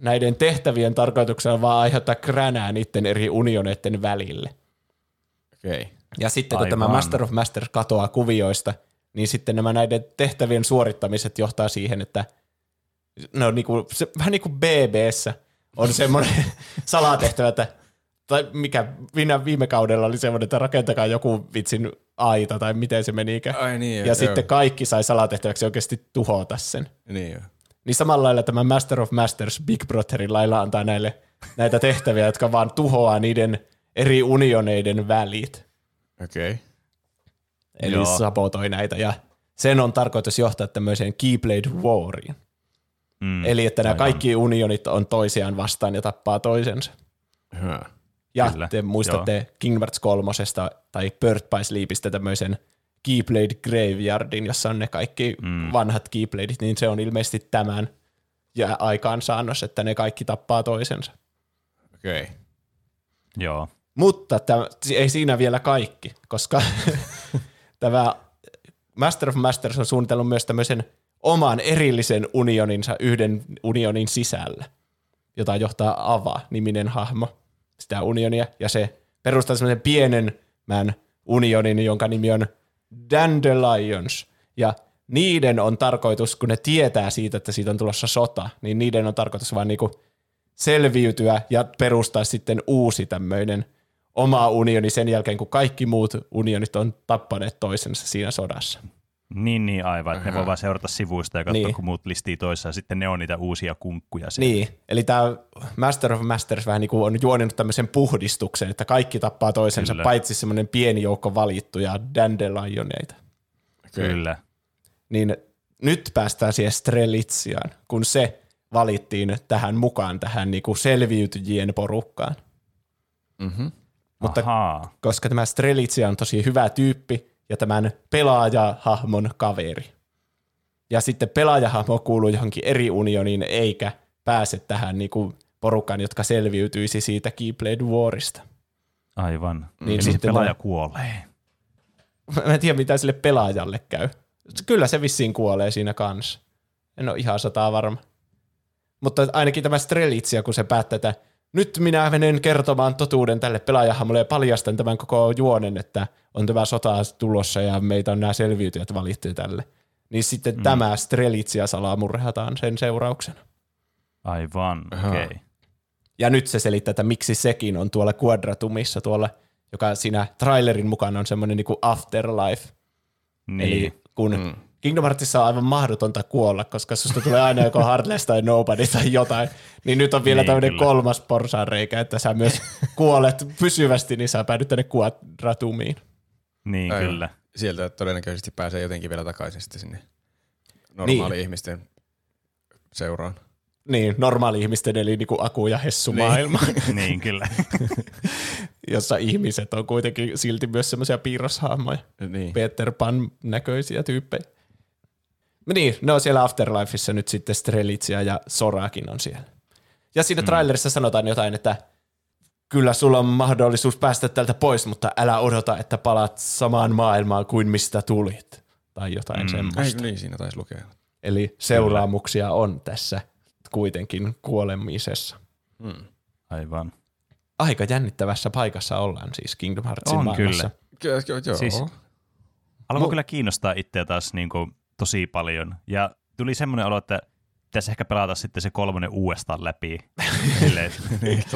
näiden tehtävien tarkoituksena on vaan aiheuttaa kränää niiden eri unioneiden välille. Okay. Ja sitten kun tämä Master of Masters katoaa kuvioista, niin sitten nämä näiden tehtävien suorittamiset johtaa siihen, että ne on niinku, se, vähän niin kuin BB:ssä on semmoinen salatehtävä, että, tai mikä viime kaudella oli semmoinen, että rakentakaa joku vitsin aita tai miten se meni ikään. Ja sitten kaikki sai salatehtäväksi oikeasti tuhota sen. Niin samalla lailla tämä Master of Masters Big Brotherin lailla antaa näitä tehtäviä, jotka vaan tuhoaa niiden eri unioneiden välit. Okei. Okay. Eli sabotoi näitä ja sen on tarkoitus johtaa tämmöiseen Keyblade Wariin. Eli että nämä kaikki unionit on toisiaan vastaan ja tappaa toisensa. Hyvä. Ja kyllä. Te muistatte Kingdom Hearts 3:sta tai Birth by Sleepistä tämmöisen Keyblade Graveyardin, jossa on ne kaikki vanhat Keybladeit, niin se on ilmeisesti tämän aikaansaannos, että ne kaikki tappaa toisensa. Okei. Okay. Joo. Mutta ei siinä vielä kaikki, koska tämä Master of Masters on suunnitellut myös tämmöisen oman erillisen unioninsa yhden unionin sisällä, jota johtaa Ava-niminen hahmo sitä unionia, ja se perustaa semmoisen pienemmän unionin, jonka nimi on Dandelions, ja niiden on tarkoitus, kun ne tietää siitä, että siitä on tulossa sota, niin niiden on tarkoitus vaan niinku selviytyä ja perustaa sitten uusi tämmöinen oma unioni sen jälkeen, kun kaikki muut unionit on tappaneet toisensa siinä sodassa. Niin, aivan. Ne voi vaan seurata sivuista ja katsoa, kun muut listii toissaan. Sitten ne on niitä uusia kunkkuja. Siellä. Niin, eli tämä Master of Masters vähän niin kuin on juonenut tämmöisen puhdistuksen, että kaikki tappaa toisensa, paitsi semmoinen pieni joukko valittuja dandelioneita. Kyllä. Niin nyt päästään siihen Strelitziaan, kun se valittiin tähän mukaan, tähän niinku selviytyjien porukkaan. Mutta koska tämä Strelitzia on tosi hyvä tyyppi ja tämän pelaajahahmon kaveri. Ja sitten pelaajahahmo kuuluu johonkin eri unioniin eikä pääse tähän niinku porukkaan, jotka selviytyisi siitä Keyblade Warista. Aivan. Niin eli pelaaja kuolee. Mä en tiedä, mitä sille pelaajalle käy. Kyllä se vissiin kuolee siinä kanssa. En ole ihan 100% varma. Mutta ainakin tämä Strelitzia, kun se päättää, että nyt minä menen kertomaan totuuden tälle pelaajahahmolle ja paljastan tämän koko juonen, että on tämä sota tulossa ja meitä on nämä selviytyjät valittu tälle. Niin sitten tämä Strelitzia salamurhataan sen seurauksena. Aivan, okei. Okay. Ja nyt se selittää, että miksi sekin on tuolla Quadratumissa, tuolla, joka siinä trailerin mukana on semmoinen niin kuin afterlife. Niin. Eli kun... Kingdom Heartsissa on aivan mahdotonta kuolla, koska susta tulee aina joko Heartless tai Nobody tai jotain, niin nyt on vielä niin, tämmöinen kolmas porsaanreikä, että sä myös kuolet pysyvästi, niin sä päädyt tänne Quadratumiin. Niin, kyllä. Sieltä todennäköisesti pääsee jotenkin vielä takaisin sitten sinne normaali-ihmisten seuraan. Niin, normaali-ihmisten eli niin kuin Aku ja Hessu maailma. Niin, kyllä. Jossa ihmiset on kuitenkin silti myös semmoisia piirroshahmoja. Niin. Peter Pan näköisiä tyyppejä. Niin, ne on siellä Afterlifeissa nyt sitten Strelitzia ja Sorakin on siellä. Ja siinä trailerissa sanotaan jotain, että kyllä sulla on mahdollisuus päästä tältä pois, mutta älä odota, että palaat samaan maailmaan kuin mistä tulit. Tai jotain semmoista. Niin, siinä taisi lukea. Eli seuraamuksia on tässä kuitenkin kuolemisessa. Aivan. Aika jännittävässä paikassa ollaan siis Kingdom Heartsin maailmassa. Kyllä. Siis, alkoi kyllä kiinnostaa itseä taas niin kuin tosi paljon. Ja tuli semmoinen olo, että pitäisi ehkä pelata sitten se 3 uudestaan läpi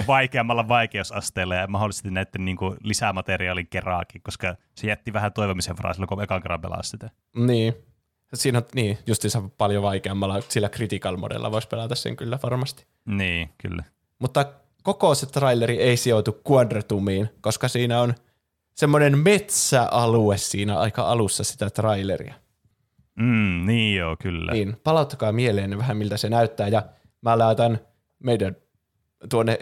vaikeammalla vaikeusasteella ja mahdollisesti näiden niin kuin lisämateriaalin keraakin, koska se jätti vähän toivomisen varaa silloin, kun ekan kerran pelasi sitä. Niin. Siinä on niin, justiinsa paljon vaikeammalla, sillä critical modella voisi pelata sen kyllä varmasti. Niin, kyllä. Mutta koko se traileri ei sijoitu Quadratumiin, koska siinä on semmoinen metsäalue siinä aika alussa sitä traileria. Niin joo, kyllä. Niin, palauttakaa mieleen vähän miltä se näyttää ja mä laitan meidän tuonne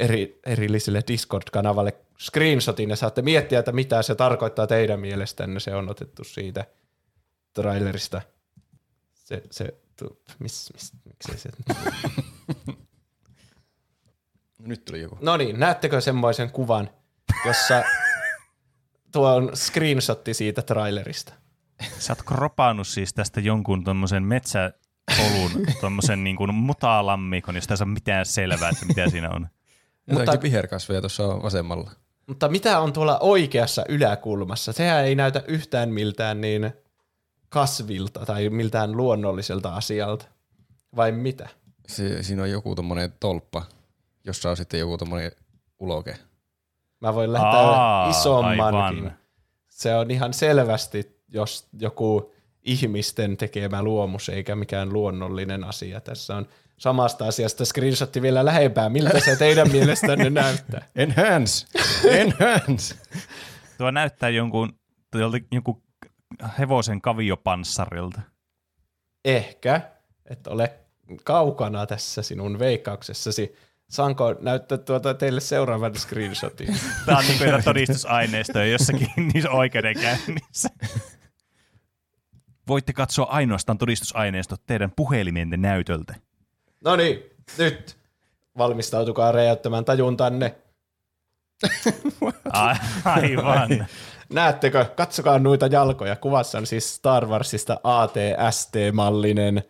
erilliselle Discord-kanavalle screenshotin ja saatte miettiä, että mitä se tarkoittaa teidän mielestänne. Se on otettu siitä trailerista. Miksei se... Nyt tuli joku. No niin, näettekö semmoisen kuvan, jossa tuo on screenshotti siitä trailerista? Sä oot kropannut siis tästä jonkun tommosen metsäpolun, tommosen niin kuin mutalammikon, josta ei saa mitään selvää, että mitä siinä on. Jotakin viherkasveja tuossa on vasemmalla. Mutta mitä on tuolla oikeassa yläkulmassa? Sehän ei näytä yhtään miltään niin kasvilta tai miltään luonnolliselta asialta. Vai mitä? Siinä on joku tommonen tolppa, jossa on sitten joku tommonen uloke. Mä voin lähettää isommankin. Aivan. Se on ihan selvästi jos joku ihmisten tekemä luomus eikä mikään luonnollinen asia. Tässä on samasta asiasta screenshotti vielä lähempää. Miltä se teidän mielestänne näyttää? Enhance! Tuo näyttää jonkun hevosen kaviopanssarilta. Ehkä, et ole kaukana tässä sinun veikkauksessasi. Saanko näyttää teille seuraavan screenshotin? Tämä on niin todistusaineistoja jossakin niissä oikeudenkäynnissä. Voitte katsoa ainoastaan todistusaineistot teidän puhelimenne näytöltä. No niin, nyt valmistautukaa räjäyttämään tajuntanne. Aivan. Näettekö, katsokaa noita jalkoja. Kuvassa on siis Star Warsista AT-ST-mallinen.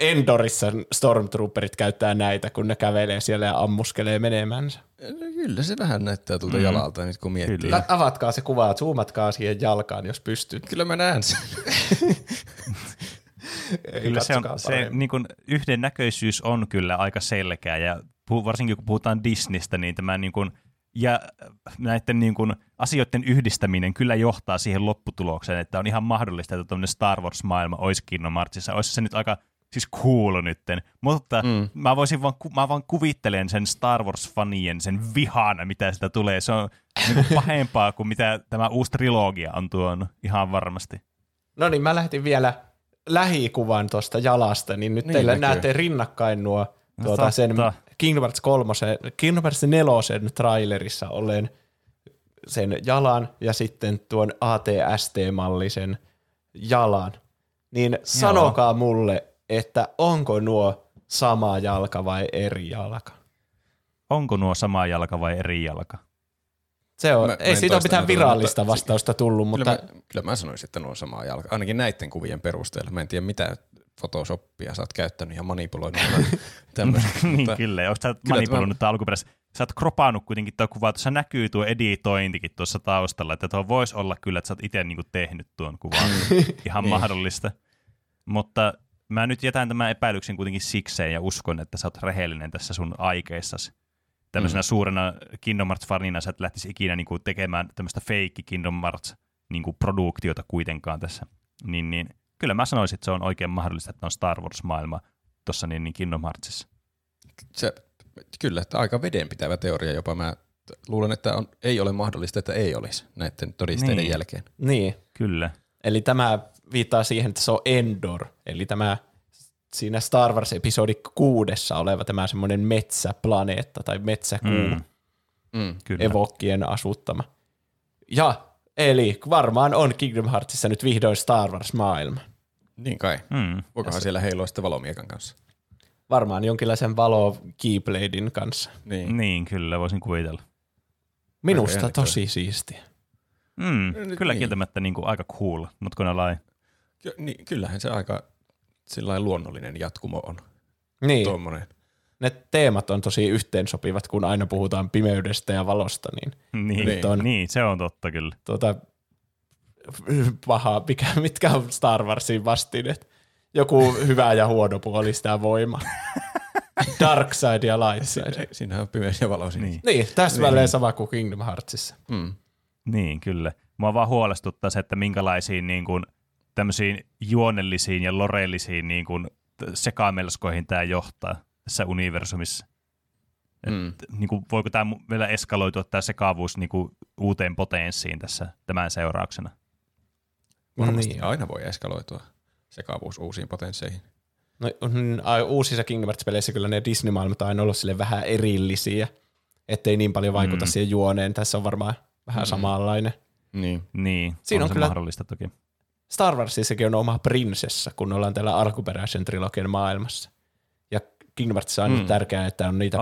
Endorissa stormtrooperit käyttää näitä, kun ne kävelee siellä ja ammuskelee menemänsä. Kyllä se vähän näyttää tuolta jalalta nyt, kun miettii. Kyllä. Avatkaa se kuva, zoomatkaa siihen jalkaan, jos pystyt. Kyllä mä näen sen. Kyllä se niin kuin yhdennäköisyys on kyllä aika selkeä. Ja varsinkin kun puhutaan Disneystä, niin tämä niin kuin, ja näiden niin kuin asioiden yhdistäminen kyllä johtaa siihen lopputulokseen, että on ihan mahdollista, että tuommoinen Star Wars-maailma olisi Kingdom Heartsissa. Olisi se nyt aika... Siis cool nytten, mutta mä vaan kuvittelen sen Star Wars-fanien, sen vihana, mitä sitä tulee. Se on niinku pahempaa kuin mitä tämä uusi trilogia on tuonut, ihan varmasti. No niin, mä lähdin vielä lähikuvan tuosta jalasta, niin nyt niin teillä näkyy. Näette rinnakkain nuo sen Kingdom Hearts 4 trailerissa olleen sen jalan ja sitten tuon AT-ST-mallisen jalan. Niin sanokaa mulle, että onko nuo sama jalka vai eri jalka? Onko nuo sama jalka vai eri jalka? Se on, ei siitä ole mitään virallista vastausta tullut, mutta... Kyllä mä sanoisin, että nuo on sama jalka, ainakin näiden kuvien perusteella. Mä en tiedä, mitä Photoshoppia sä oot käyttänyt ja manipuloinut. Niin kyllä, ja sä oot manipuloinut tää alkuperäisessä. Sä oot kropannut kuitenkin tuo kuva, tuossa näkyy tuo editointikin tuossa taustalla, että tuo voisi olla kyllä, että sä oot itse niinku tehnyt tuon kuvan. Ihan mahdollista. Mutta... Mä nyt jätän tämän epäilyksen kuitenkin sikseen ja uskon, että sä oot rehellinen tässä sun aikeissasi. Tämmöisenä suurena Kingdom Hearts-fanina sä et lähtisi ikinä niinku tekemään tämmöistä fake Kingdom Hearts-produktiota niinku kuitenkaan tässä. Niin, kyllä mä sanoisin, että se on oikein mahdollista, että on Star Wars-maailma tuossa niin Kingdom Heartsissa. Kyllä, että aika vedenpitävä teoria jopa. Mä luulen, että ei ole mahdollista, että ei olisi näiden todisteiden jälkeen. Niin, kyllä. Eli tämä... viittaa siihen, että se on Endor, eli tämä siinä Star Wars episodi 6 oleva tämä semmoinen metsäplaneetta tai metsäkuu evokkien asuttama. Ja eli varmaan on Kingdom Heartsissa nyt vihdoin Star Wars-maailma. Niin kai. Voikohan siellä heilua sitten valomiekan kanssa? Varmaan jonkinlaisen valo-keybladein kanssa. Niin, kyllä voisin kuvitella. Minusta tosi siistiä. Kyllä kieltämättä niin kuin aika cool, not gonna lie. Niin, kyllähän se aika sillain luonnollinen jatkumo on. Niin. Tuommoinen. Ne teemat on tosi yhteensopivat, kun aina puhutaan pimeydestä ja valosta. Niin, se on totta kyllä. Paha, mitkä on Star Warsin vastineet. Joku hyvä ja huono puoli sitä voimaa. Dark side ja light side. Siinä on pimeys ja valo. Niin, täsmälleen sama kuin Kingdom Heartsissa. Mm. Niin, kyllä. Mua vaan huolestuttaa se, että minkälaisiin niin kuin, tämmöisiin juonellisiin ja loreellisiin niin kuin, sekamelskoihin tämä johtaa tässä universumissa. Niin kuin, voiko tämä vielä eskaloitua tämä sekaavuus niin kuin, uuteen potenssiin tässä tämän seurauksena? Varmasti niin. Aina voi eskaloitua sekaavuus uusiin potensseihin. No, uusissa Kingdom Hearts-peleissä kyllä ne Disney-maailmat on aina ollut sille vähän erillisiä, ettei niin paljon vaikuta siihen juoneen. Tässä on varmaan vähän samanlainen. Niin. Siinä on kyllä mahdollista toki. Star Warsissakin on oma prinsessa, kun ollaan täällä alkuperäisen trilogian maailmassa. Ja Kingdom Hearts on tärkeää, että on niitä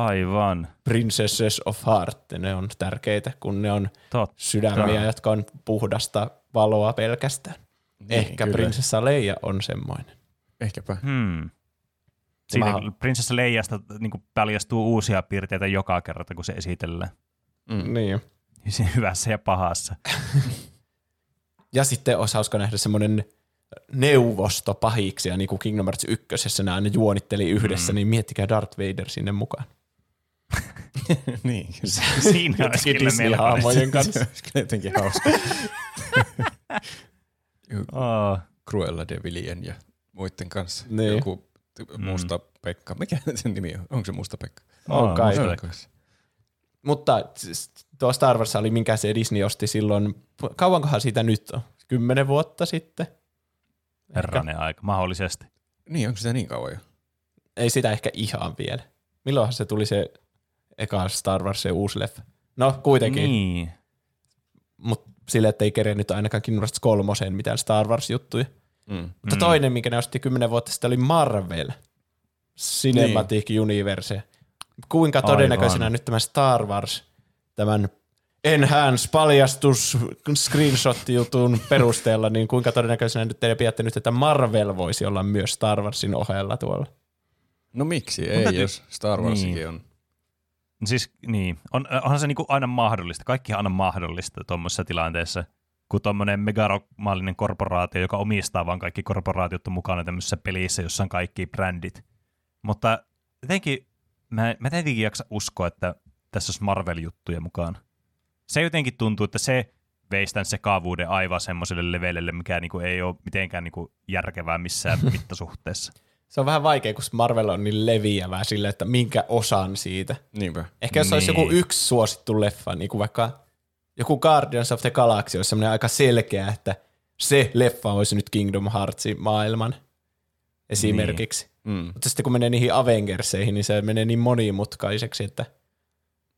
princesses of heart. Ne on tärkeitä, kun ne on sydämiä, jotka on puhdasta valoa pelkästään. Niin, ehkä kyllä. Prinsessa Leia on semmoinen. Ehkäpä. Siinä prinsessa Leiasta niin paljastuu uusia piirteitä joka kerta, kun se esitellään. Niin. Siinä hyvässä ja pahassa. Ja sitten olisi hauska nähdä semmoinen neuvosto pahiksi, ja niin kuin Kingdom Hearts 1. nämä ne juonitteli yhdessä, niin miettikää Darth Vader sinne mukaan. Niin, siinä olisi kyllä melkoinen. Se olisi kyllä jotenkin hauska. Cruella de Vilien ja muiden kanssa. Niin. Joku Musta Pekka. Mikä sen nimi on? Onko se Musta Pekka? On kai. Mutta tuo Star Wars oli, minkä se Disney osti silloin, kauankohan siitä nyt on? 10 vuotta sitten? Herranen aika, mahdollisesti. Niin, onko sitä niin kauan jo? Ei sitä ehkä ihan vielä. Milloinhan se tuli se eka Star Wars, se uusi leffa? No, kuitenkin. Niin. Mutta sille, ettei kerennyt ainakaan Kinurasta 3 mitään Star Wars-juttuja. Mutta toinen, minkä ne osti 10 vuotta sitten, oli Marvel Cinematic Universe. Kuinka todennäköisenä nyt tämä Star Wars, tämän enhance-paljastus screenshot-jutun perusteella, niin kuinka todennäköisenä nyt teidän pidätte nyt, että Marvel voisi olla myös Star Warsin ohella tuolla? No miksi ei, jos Star Warsikin on. Siis niin, onhan se niinku aina mahdollista, kaikkihan aina mahdollista tuommoisessa tilanteessa, kun tuommoinen megarokmaallinen korporaatio, joka omistaa vaan kaikki korporaatiot on mukana tämmöisessä pelissä, jossa on kaikki brändit. Mutta jotenkin Mä tietenkin jaksa uskoa, että tässä olisi Marvel-juttuja mukaan. Se jotenkin tuntuu, että se veisi tämän sekaavuuden aivan semmoiselle levelelle, mikä niinku ei ole mitenkään niinku järkevää missään mittasuhteessa. Se on vähän vaikea, kun Marvel on niin leviävää sille, että minkä osan siitä. Niinpä. Ehkä jos olisi joku yksi suosittu leffa, niin kuin vaikka joku Guardians of the Galaxy olisi semmoinen aika selkeä, että se leffa olisi nyt Kingdom Heartsin maailman esimerkiksi. Niin. Mutta sitten kun menee niihin Avengerseihin, niin se menee niin monimutkaiseksi, että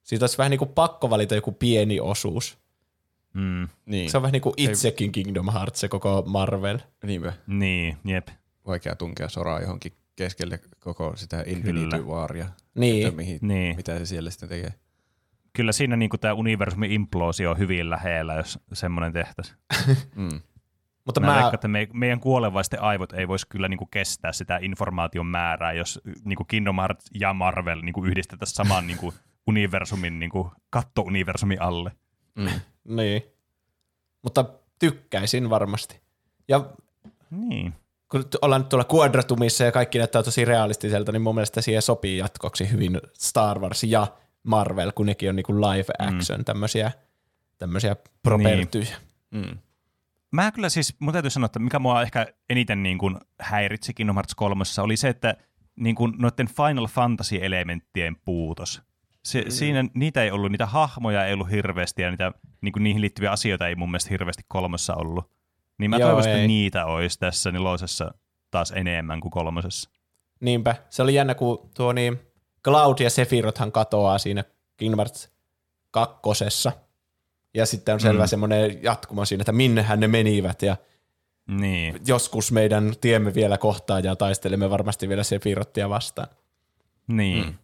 siitä olisi vähän niin kuin pakko valita joku pieni osuus. Niin. Se on vähän niin kuin itsekin Kingdom Hearts, se koko Marvel. Niinpä. Niin, jep. Vaikea tunkea Soraa johonkin keskelle koko sitä Infinity Waria. Niin. Mitä se siellä sitten tekee. Kyllä siinä niin kuin tämä universumin imploosio on hyvin lähellä, jos semmoinen tehtäisiin. Mutta mä veikkaan, että meidän kuolevaisten aivot ei voisi kyllä niinku kestää sitä informaation määrää, jos niinku Kingdom Hearts ja Marvel niinku yhdistetäisiin saman niinku universumin, niinku katto-universumin alle. Niin. Mutta tykkäisin varmasti. Ja niin. Kun ollaan nyt tuolla Quadratumissa ja kaikki näyttää tosi realistiselta, niin mun mielestä siihen sopii jatkoksi hyvin Star Wars ja Marvel, kun nekin on niinku live action, tämmöisiä propertyjä. Niin. Mä kyllä siis, mun täytyy sanoa, että mikä mua ehkä eniten niin kuin häiritsi Kingdom Hearts 3, oli se, että niin kuin noiden Final Fantasy-elementtien puutos. Siinä niitä ei ollut, niitä hahmoja ei ollut hirveästi ja niitä, niin kuin niihin liittyviä asioita ei mun mielestä hirveästi 3 ollut. Niin mä toivoisin, että niitä olisi tässä nelosessa taas enemmän kuin 3. Niinpä. Se oli jännä, kun tuo niin Cloud ja Sephirothan katoaa siinä Kingdom Hearts 2. Ja sitten on selvä semmoinen jatkuma siinä, että minnehän ne menivät ja joskus meidän tiemme vielä kohtaa ja taistelemme varmasti vielä Sephirothia vastaan. Niin.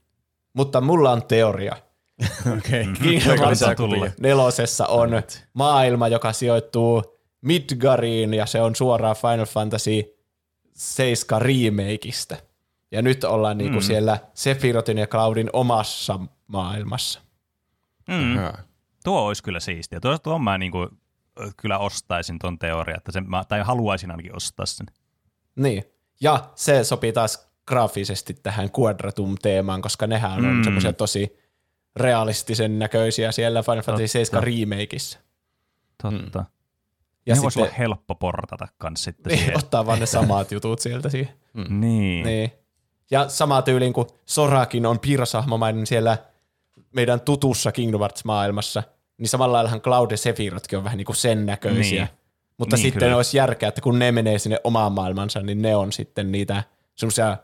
Mutta mulla on teoria. Okei. Kingdom Hearts 4 on maailma, joka sijoittuu Midgariin ja se on suoraan Final Fantasy 7 remakeista. Ja nyt ollaan niinku siellä Sephirothin ja Cloudin omassa maailmassa. Tuo olisi kyllä siistiä. Tuon mä niinku, kyllä ostaisin ton teoria, tai haluaisin ainakin ostaa sen. Niin. Ja se sopii taas graafisesti tähän Quadratum-teemaan, koska nehän on semmoisia tosi realistisen näköisiä siellä Final Fantasy 7 remakeissa. Totta. Ja ne voisi olla helppo portata kans sitten. Niin, siihen. Ottaa vaan ne samat jutut sieltä siihen. Niin. Ja sama tyyliin kuin Sorakin on piirroshahmomainen siellä meidän tutussa Kingdom Hearts-maailmassa, niin samalla laillahan Cloud ja Sephirothkin on vähän niin kuin sen näköisiä. Niin. Mutta niin, sitten kyllä. Olisi järkeä, että kun ne menee sinne omaan maailmansa, niin ne on sitten niitä semmoisia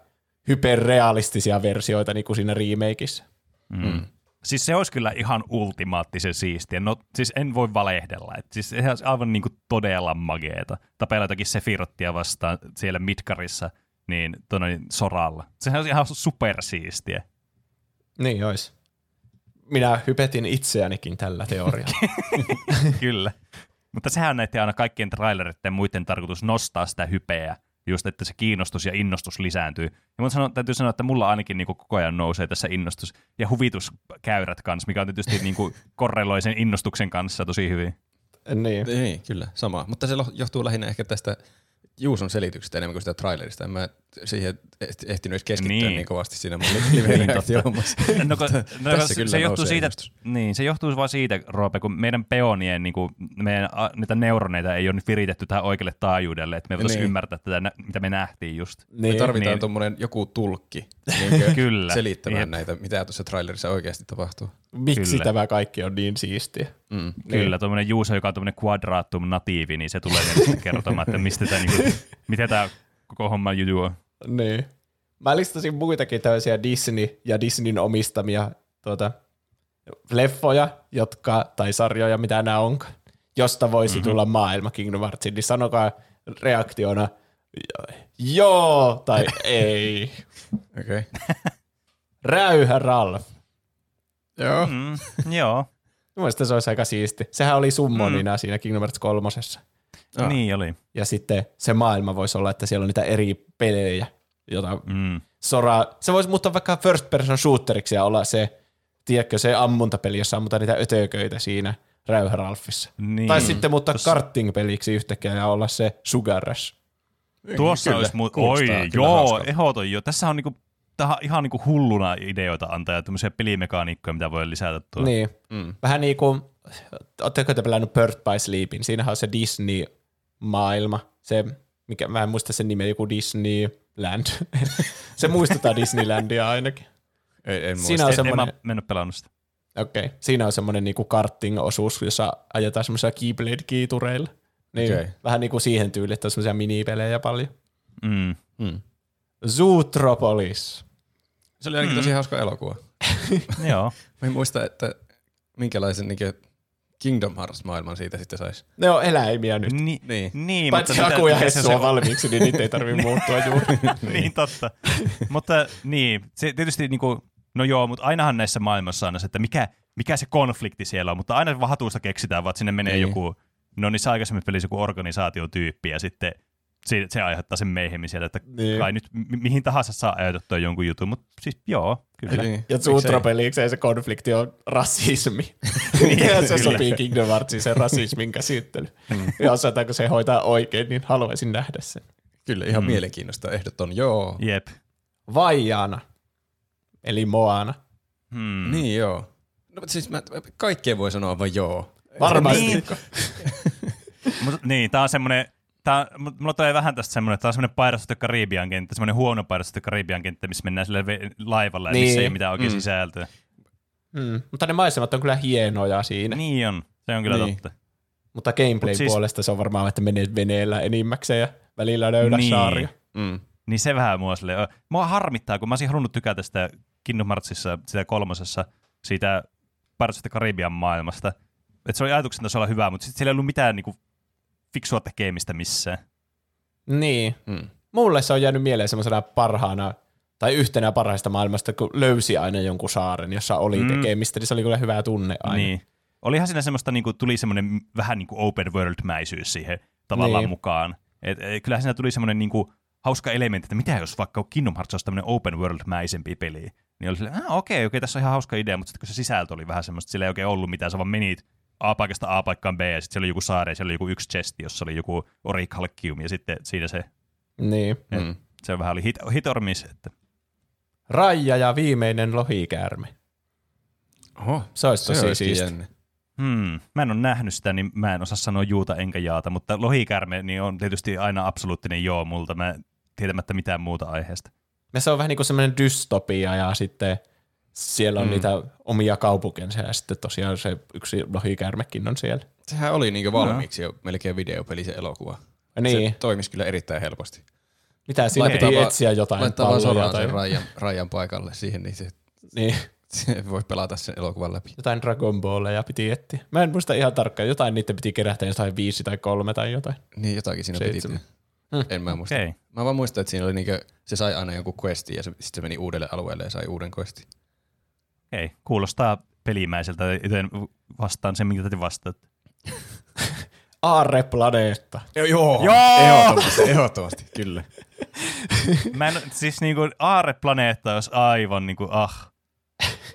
hyperrealistisia versioita niin kuin siinä remakeissa. Mm. Siis se olisi kyllä ihan ultimaattisen siistiä. No siis en voi valehdella. Et siis se olisi aivan niinku todella mageeta. Tapella jotakin Sephirothia vastaan siellä Midgarissa, niin Soralla. Sehän olisi ihan supersiistiä. Niin olisi. Minä hypetin itseänikin tällä teorialla. Kyllä. Mutta sehän näytti aina kaikkien traileritten muiden tarkoitus nostaa sitä hypeä. Just, että se kiinnostus ja innostus lisääntyy. Ja mun täytyy sanoa, että mulla ainakin niin kuin koko ajan nousee tässä innostus ja huvituskäyrät kanssa, mikä on tietysti niin kuin korreloi sen innostuksen kanssa tosi hyvin. Niin, kyllä, sama. Mutta se johtuu lähinnä ehkä tästä Juuson selityksestä enemmän kuin sitä trailerista. En mä siihen ehtinyt edes keskittyä niin kovasti siinä mun live-reaktiohommassa. Se johtuu vaan siitä, Roope, kun meidän peonien, niin kuin, meidän niitä neuroneita ei ole nyt viritetty tähän oikealle taajuudelle, että me voitaisiin ymmärtää tätä, mitä me nähtiin just. Niin. Me tarvitaan tuommoinen joku tulkki niin selittämään näitä, mitä tuossa trailerissa oikeasti tapahtuu. Miksi tämä kaikki on niin siistiä? Mm. Kyllä, tuommoinen Juuso, joka on tuommoinen Quadratum-natiivi, niin se tulee kertomaan, että mistä tämä, mitä tämä koko homma juju on. Niin. Mä listasin muitakin tämmöisiä Disney ja Disneyn omistamia leffoja, tai sarjoja, mitä nämä onkaan, josta voisi tulla maailma Kingdom Heartsin, niin sanokaa reaktiona joo tai ei. Okay. Räyhä Ralf. Joo. Joo. Mielestäni se olisi aika siisti. Sehän oli summonina siinä Kingdom Hearts 3:ssa. Ja. Niin oli. Ja sitten se maailma voisi olla, että siellä on niitä eri pelejä, jota Sora... Se voisi muuttaa vaikka first person shooteriksi ja olla se, tiedätkö, se ammuntapeli, jossa ammutaan niitä ötököitä siinä Räyhä Ralfissa. Niin. Tai sitten muuttaa karting-peliksi yhtäkkiä ja olla se Sugar Rush. Tuossa olisi ehdoton jo. Tässä on niinku... Tähän ihan niinku hulluna ideoita antaa ja tämmöisiä pelimekaniikkoja, mitä voi lisätä tuolla. Niin. Vähän niin kuin, ootteko te pelannut Birth by Sleepin? Siinähän on se Disney-maailma. Se, mikä, mä en muista sen nimeä, joku Disneyland. Se muistuttaa Disneylandia ainakin. En muista. Siinä on semmoinen... mä en ole pelannut sitä. Okei. Siinä on semmoinen niinku karting-osuus, jossa ajetaan semmoisia Keyblade-kiitureilla. Niin, okay. Vähän niin kuin siihen tyyliin, että on semmoisia minipelejä paljon. Zootropolis. Se oli ainakin tosi hauska elokuva. Joo. Mä en muista, että minkälaisen Kingdom Hearts-maailman siitä sitten saisi. Ne on eläimiä nyt. Niin, paitsi Aku ja Hessu on valmiiksi, niin niitä ei tarvitse muuttua juuri. Niin, totta. Mutta niin, se tietysti niinku, no joo, mutta ainahan näissä maailmassa on se, että mikä se konflikti siellä on, mutta aina vaan hatusta keksitään, vaan sinne menee joku, no niissä aikaisemmin pelissä joku organisaatiotyyppi ja sitten se aiheuttaa sen meihemmin siellä, että kai nyt mihin tahansa saa ajatettua jonkun jutun, mutta siis joo, kyllä. Ja Zootropelikseen se konflikti on rasismi. Ja se sopii Kingdom Heartsiin sen rasismin käsittely. Ja osataanko se hoitaa oikein, niin haluaisin nähdä sen. Kyllä, ihan mielenkiinnosta ehdoton joo. Jep. Vaijaana, eli Moana. Niin joo. No siis kaikkea voi sanoa vaan joo. Varmasti. Niin, tää on semmoinen... Mulla tulee vähän tästä semmoinen, että tämä on semmoinen Pirates of the Caribbean kenttä, semmoinen huono Pirates of the Caribbean kenttä, missä mennään sille laivalla ja missä ei ole mitään oikein sisältöä. Mutta ne maisemat on kyllä hienoja siinä. Niin on, se on kyllä totta. Mutta gameplay puolesta se on varmaan, että menee veneellä enimmäkseen ja välillä löydä saaria. Niin se vähän mua silleen. Mua harmittaa, kun mä olisin halunnut tykätä sitä Kingdom Heartsissa, sitä 3:ssa, siitä Pirates of the Caribbean maailmasta. Että se oli ajatuksen tasolla hyvä, mutta sitten siellä ei ollut mitään niinku fiksua tekemistä missään. Niin. Mulle se on jäänyt mieleen semmoisena parhaana, tai yhtenä parhaista maailmasta, kun löysi aina jonkun saaren, jossa oli tekemistä, niin se oli kyllä hyvä tunne aina. Niin. Olihan siinä semmoista, niin kuin, tuli semmoinen vähän niin kuin open world-mäisyys siihen tavallaan mukaan. Kyllähän siinä tuli semmoinen niin kuin hauska elementti, että mitä jos vaikka Kingdom Hearts olisi tämmöinen open world-mäisempi peli, niin oli silleen, okei, tässä on ihan hauska idea, mutta sitten kun se sisältö oli vähän semmoista, sillä ei oikein ollut mitään, sä vaan menit A-paikasta A-paikkaan B, ja sitten siellä oli joku saari, ja siellä oli joku yksi chesti, jossa oli joku orikhalkiumi, ja sitten siinä se. Niin. Se vähän oli hitormis. Että... Raija ja viimeinen lohikäärme. Oho, se olisi tosi siistiä. Mä en ole nähnyt sitä, niin mä en osaa sanoa juuta enkä jaata, mutta lohikäärme niin on tietysti aina absoluuttinen joo multa. Mä tietämättä mitään muuta aiheesta. Ja se on vähän niin kuin semmoinen dystopia ja sitten siellä on niitä omia kaupunkensa ja sitten tosiaan se yksi lohikäärmekin on siellä. Sehän oli niin kuin valmiiksi jo melkein videopeli se elokuva. Niin. Se toimisi kyllä erittäin helposti. Mitä siinä pitää etsiä jotain? Laittaa vaan Soraan sen rajan paikalle siihen, niin se... Niin. Voi pelata sen elokuvan läpi. Jotain Dragon Balleja piti etsiä. Mä en muista ihan tarkkaan. Jotain niitä piti kerätä jotain 5 tai 3 tai jotain. Niin, jotakin siinä 7. piti. En mä muista. Okay. Mä vaan muistan, että siinä oli niinkö, se sai aina jonkun questin ja sitten se meni uudelle alueelle ja sai uuden questin. Hei, kuulostaa pelimäiseltä, joten vastaan sen, minkä te vastaatte. Aarreplaneetta. Joo, ehdottomasti, kyllä. Mä en, siis niinku aarreplaneetta olisi aivan niinku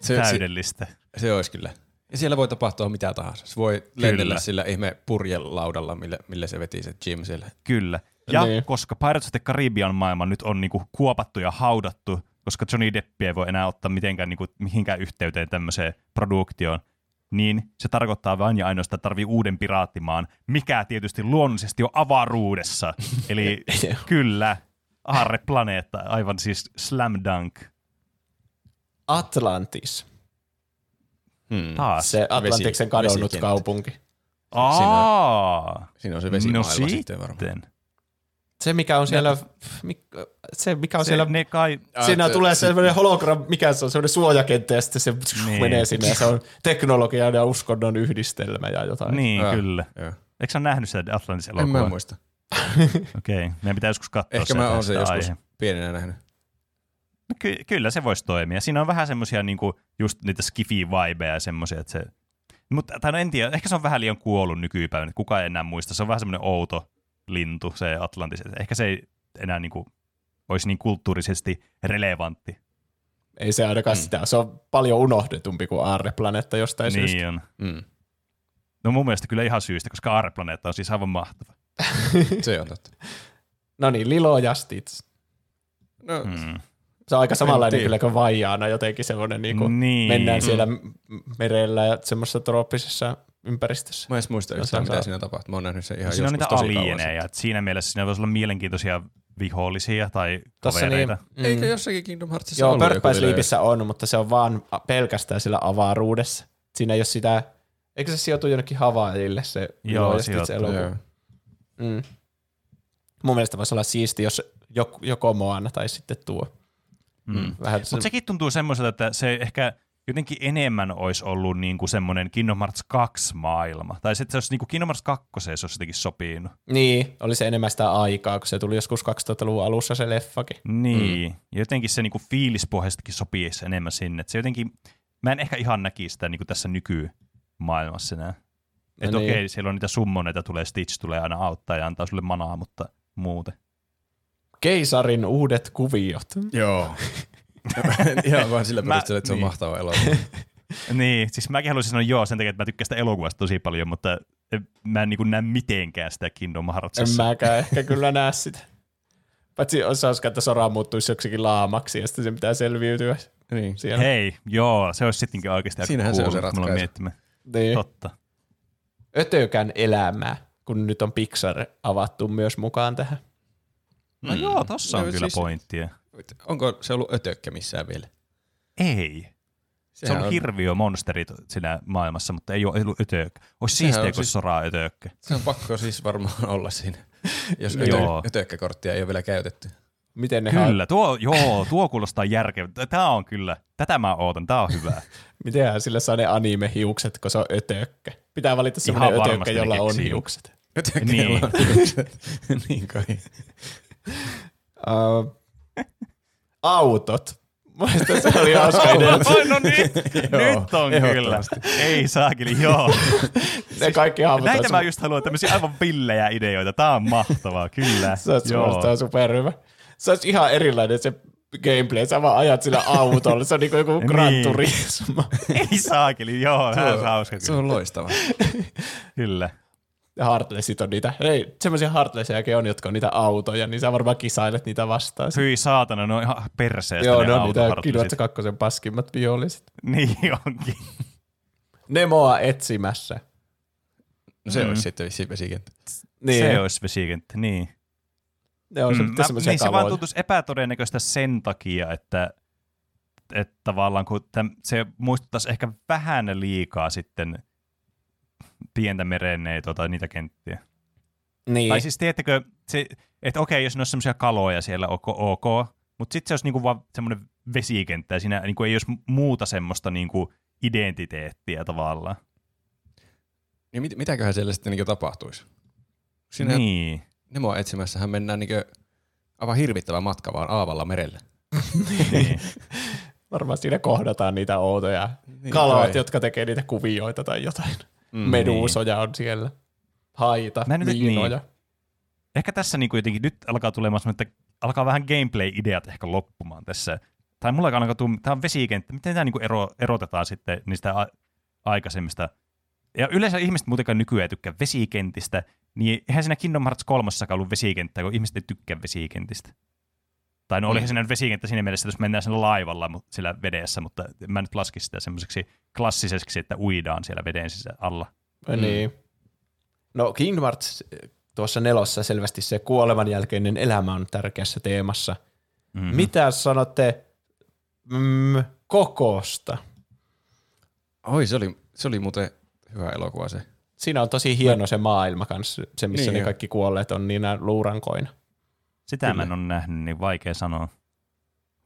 täydellistä. Se olisi kyllä. Ja siellä voi tapahtua mitä tahansa. Se voi lennellä sillä ihme purjelaudalla, millä se veti se Jim siellä. Kyllä. Ja niin. Koska Pirates of the Caribbean maailma nyt on niinku kuopattu ja haudattu, koska Johnny Deppiä ei voi enää ottaa mitenkään niinku, mihinkään yhteyteen tämmöiseen produktioon, niin se tarkoittaa vain ja ainoastaan, että tarvii uuden piraattimaan, mikä tietysti luonnollisesti on avaruudessa. Eli kyllä, aarreplaneetta, aivan siis slam dunk. Atlantis. Taas. Se Atlantiksen kadonnut kaupunki. Siinä on se vesimaailma sitten varmaan. Se, mikä on siellä... Siinä tulee sellainen hologram, mikä se on, sellainen suojakenttä, ja sitten se menee sinne, ja se on teknologian ja uskonnon yhdistelmä ja jotain. Niin, kyllä. Eikö sä nähnyt sitä Atlantis-elokuvaa? En mä muista. Okei, meidän pitää joskus katsoa sitä. Ehkä mä oon sen joskus pienenä nähnyt. No kyllä se voisi toimia. Siinä on vähän semmoisia niinku, just niitä skifi-vibeja ja semmoisia, että se... Mutta, tai no en tiedä, ehkä se on vähän liian kuollut nykypäivänä, että kukaan ei enää muista. Se on vähän semmoinen outo lintu, se Atlantis. Ehkä se ei enää niinku, olisi niin kulttuurisesti relevantti. Ei se ainakaan sitä. Se on paljon unohdetumpi kuin aarreplaneetta jostain syystä. Niin on. No mun mielestä kyllä ihan syystä, koska aarreplaneetta on siis aivan mahtava. Se on totta. No niin, Lilo ja Stitch. No... Se on aika samanlainen kyllä kuin Vaijaana jotenkin semmoinen, niin. Mennään siellä merellä ja semmoisessa trooppisessa ympäristössä. Mä en muista yhtään, mitä siinä tapahtuu. Mä oon nähnyt sen ihan joskus tosi kauan. Siinä on niitä alieneja, että siinä mielessä siinä voisi olla mielenkiintoisia vihollisia tai kavereita. Niin, eikö jossakin Kingdom Heartsissa ollut? Joo, Birth by Sleepissä on, mutta se on vaan pelkästään sillä avaruudessa. Siinä ei ole sitä, eikö se sijoitu jonnekin Havaajille se elokuva? Mun mielestä voisi olla siisti, jos joko Moana tai sitten tuo. Mutta sekin tuntuu semmoiselta, että se ehkä jotenkin enemmän olisi ollut niinku semmoinen Kingdom Hearts 2-maailma. Tai sitten se olisi niinku Kingdom Hearts 2, se olisi jotenkin sopinut. Niin, oli se enemmän sitä aikaa, kun se tuli joskus 2000-luvun alussa se leffakin. Niin, ja jotenkin se niinku fiilispohjaisestikin sopii enemmän sinne. Et se jotenkin, mä en ehkä ihan näkisi sitä niinku tässä nykymaailmassa enää. Että okei, siellä on niitä summoneita, tulee Stitch, tulee aina auttaa ja antaa sulle manaa, mutta muuten. Keisarin uudet kuviot. Joo. Ihan vaan sillä perusteella, että se on mahtava elokuva. Niin, siis mäkin haluaisin sanoa sen takia, että mä tykkään sitä elokuvasta tosi paljon, mutta mä en näe mitenkään sitä Kingdom Heartsissa. En mäkään ehkä kyllä näe sitä. Paitsi olisi hauskaa, että Sora muuttuisi joksikin laamaksi ja sitten sen pitää selviytyä. Niin. Hei, se olisi sittenkin oikeasti aika cool. Siinähän se on se ratkaisu. Niin. Totta. Ötökän elämää, kun nyt on Pixar avattu myös mukaan tähän. No tossa on kyllä siis pointtia. Onko se ollut ötökkä missään vielä? Ei. Sehän se on hirviömonsterit siinä maailmassa, mutta ei ole ollut ötökkä. Olisi siistiä, kun Soraa ötökkä. Se on pakko siis varmaan olla siinä, jos ötökkäkorttia ei ole vielä käytetty. Miten ne kyllä, tuo kuulostaa järkevältä. Tätä mä ootan, tää on hyvää. Mitenhän sillä saa ne anime-hiukset, kun se on ötökkä? Pitää valita semmoinen ötökkä, jolla on hiukset. Ötökkä, jolla on hiukset. Niin kai. Autot. Mielestäni se oli hauska idea. No niin, nyt on kyllä. Ei saakeli, Ne kaikki autot. Näitä mä just haluan, tämmöisiä aivan pillejä ideoita. Tää on mahtavaa, kyllä. Se on superhyvä. Se olisi ihan erilainen se gameplay. Sä vaan ajat sillä autolla. Se on niin kuin joku Gran Turismo. Ei saakeli, se on hauska. Se on loistava. Kyllä. Heartlessit on niitä. Ei, semmoisia Heartlessiäkin on, jotka on niitä autoja, niin sä varmaan kisailet niitä vastaan. Hyi saatana, ne on ihan perseestä. Joo, ne on niitä Kingdom kakkosen paskimmat viholliset. Niin onkin. Nemoa etsimässä. No se olisi sitten vesikenttä. Niin. Se olisi vesikenttä, niin. Ne on semmoisia tavoja. Se vaan tuntuisi epätodennäköistä sen takia, että tavallaan kun se muistuttaisi ehkä vähän liikaa sitten pientä merennei niitä kenttiä. Niin. Tai siis tiedättekö, että okei, jos ne olisi semmoisia kaloja siellä, ok, mutta sitten se olisi niinku vaan semmoinen vesikenttä, ja siinä niinku ei olisi muuta semmoista niinku identiteettiä tavallaan. Niin mitäköhän siellä sitten niinku tapahtuisi? Siinä niin. Nemoa etsimässähän mennään niinku aivan hirvittävä matka vaan aavalla merelle. Niin. Varmaan siinä kohdataan niitä outoja niin, kaloja, jotka tekee niitä kuvioita tai jotain. Meduusoja on siellä, haita, miinoja. Niin. Ehkä tässä niinku jotenkin nyt alkaa tulemaan semmoinen, että alkaa vähän gameplay-ideat ehkä loppumaan tässä. Tai mulla alkaa tulla, tämä on vesikenttä, miten tämä niinku erotetaan sitten niistä aikaisemmista. Ja yleensä ihmiset muutenkaan nykyään tykkää vesikentistä, niin eihän siinä Kingdom Hearts 3:ssa ollut vesikenttää, kun ihmiset ei tykkää vesikentistä. Tai no olihan siinä vesikenttä siinä mielessä, että jos mennään siellä laivalla siellä vedessä, mutta mä nyt laskin sitä semmoiseksi klassiseksi, että uidaan siellä veden sisällä alla. Niin. No Kingdom Hearts tuossa 4 selvästi se kuoleman jälkeinen elämä on tärkeässä teemassa. Mm-hmm. Mitä sanotte kokoosta? Oi, se oli muuten hyvä elokuva se. Siinä on tosi hieno se maailma kanssa, se missä niin ne kaikki kuolleet on niinä luurankoina. Sitä kyllä. Mä en ole nähnyt, niin vaikea sanoa.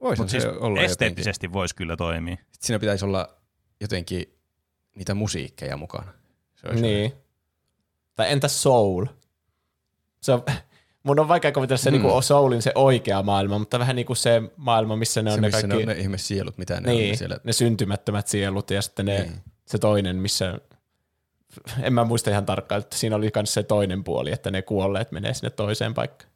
Voisi siis olla esteettisesti voisi kyllä toimia. Sitten siinä pitäisi olla jotenkin niitä musiikkeja mukana. Niin. Hyvä. Tai entä Soul? Mun on vaikea kovitella se niinku Soulin se oikea maailma, mutta vähän niinku se maailma, missä ne on missä ne kaikki... ne on ne ihmissielut, mitä ne niin, on siellä. Ne syntymättömät sielut ja sitten se toinen, missä... En mä muista ihan tarkkaan, että siinä oli myös se toinen puoli, että ne kuolleet menee sinne toiseen paikkaan.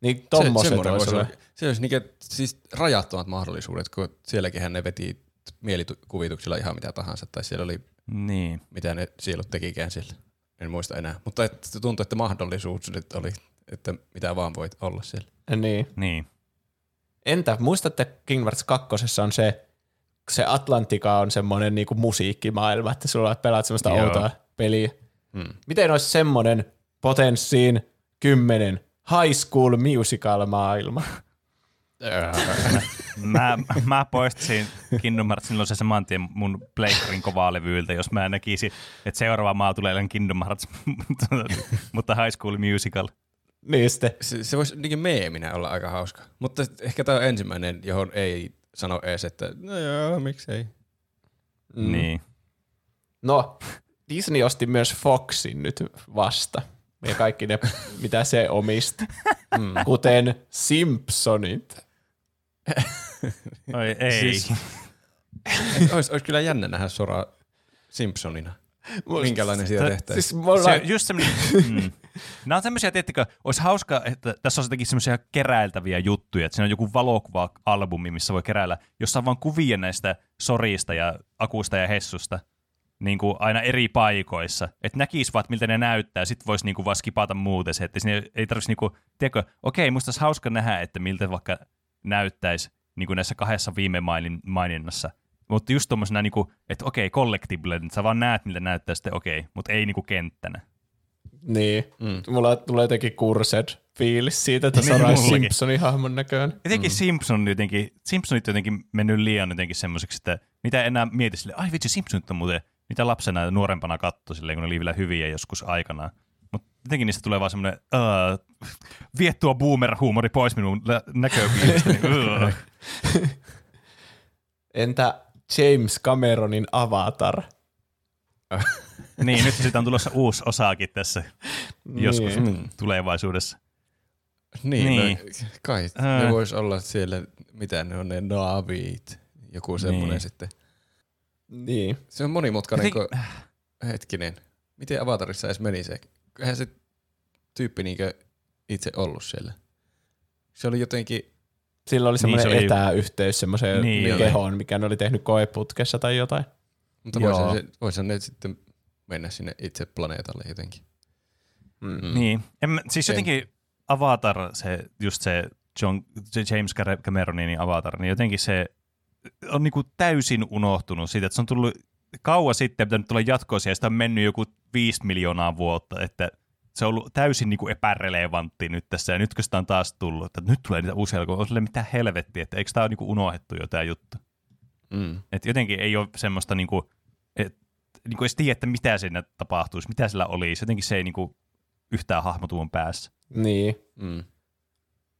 Niin tommoset olisi. Se olisi niinkä siis rajattomat mahdollisuudet, kun sielläkinhän ne veti mielikuvituksilla ihan mitä tahansa, tai siellä oli niin mitä ne sielut tekikään sillä. En muista enää, mutta tuntuu, että mahdollisuudet oli, että mitä vaan voit olla siellä. Niin. Entä muistatte Kingdom Hearts 2:ssa on se Atlantika on semmoinen niinku musiikkimaailma, että sulla pelaat semmoista outoa peliä. Miten olisi semmoinen potenssiin 10 High School Musical -maailma. mä poistasin Kingdom Heartsin se semantien mun pleikkarin kovaa levyiltä, jos mä näkisin, että seuraava maa tulee Kingdom Hearts, mutta High School Musical. Niin sitten. Se voisi jotenkin meeminä olla aika hauska. Mutta ehkä tämä on ensimmäinen, johon ei sano ees, että no joo, miksei. Niin. No, Disney osti myös Foxin nyt vasta. Ja kaikki ne, mitä se omisti. Kuten Simpsonit. Oi ei. Siis, olisi kyllä jännä nähdä Soraa Simpsonina. Minkälainen siitä tehtäisiin. Siis nämä on semmoisia, tiettikö, olisi hauska, että tässä on jotenkin semmoisia keräiltäviä juttuja, että siinä on joku valokuva-albumi, missä voi keräillä, jossa on vaan kuvia näistä Sorista ja Akusta ja Hessusta. Niinku aina eri paikoissa, että näkisi vaan, miltä ne näyttää, sitten voisi niinku vaan skipata muuten se, että sinne ei tarvitsisi, niinku, tiedätkö, okei, musta olisi hauska nähdä, että miltä vaikka näyttäisi niinku näissä 2 viime maininnassa, mutta just tuommoisena, niinku, että okei, collectible, että sä vaan näet, miltä näyttää sitten okei, mutta ei niinku kenttänä. Niin, mulla tulee jotenkin Cursed-fiilis siitä, että se on Simpsonin hahmon näköinen. Jotenkin Simpsonit jotenkin mennyt liian jotenkin semmoiseksi, että mitä enää mieti sille, ai vitsi, Simpsonit on muuten... Mitä lapsena ja nuorempana katsoi silleen, kun ne oli vielä hyviä joskus aikanaan. Mutta jotenkin niistä tulee vaan semmoinen, vie tuo boomer-huumori pois minun näköpiiristäni. Entä James Cameronin Avatar? Niin, nyt siitä on tulossa uusi osaakin tässä joskus tulevaisuudessa. Niin. No, kai ne vois olla siellä, mitä ne on ne naavit, joku semmoinen sitten. Niin. Se on monimutkainen, hetkinen. Miten Avatarissa edes meni se? Eihän se tyyppi niinkö itse ollut siellä. Se oli jotenkin... Sillä oli semmoinen etäyhteys semmoiseen kehoon, mikä ne oli tehnyt koeputkessa tai jotain. Mutta voisihan ne sitten mennä sinne itse planeetalle jotenkin. Mm-hmm. Niin. Siis jotenkin Avatar, se, just se, James Cameronin Avatar, niin jotenkin se on niinku täysin unohtunut siitä, että se on tullut kauan sitten, pitänyt tulla jatkoisia, ja sitä on mennyt joku 5 miljoonaa vuotta, että se on ollut täysin niinku epärelevantti nyt tässä, ja nytkö sitä on taas tullut, että nyt tulee niitä uusia, kun on silleen mitään helvettiä, että eikö tämä ole niinku unohdettu jo tämä juttu. Mm. Että jotenkin ei ole semmoista, niinku, että niinku edes tiedä, että mitä siinä tapahtuisi, mitä sillä olisi, jotenkin se ei niinku yhtään hahmotuun päässä. Niin. Mm.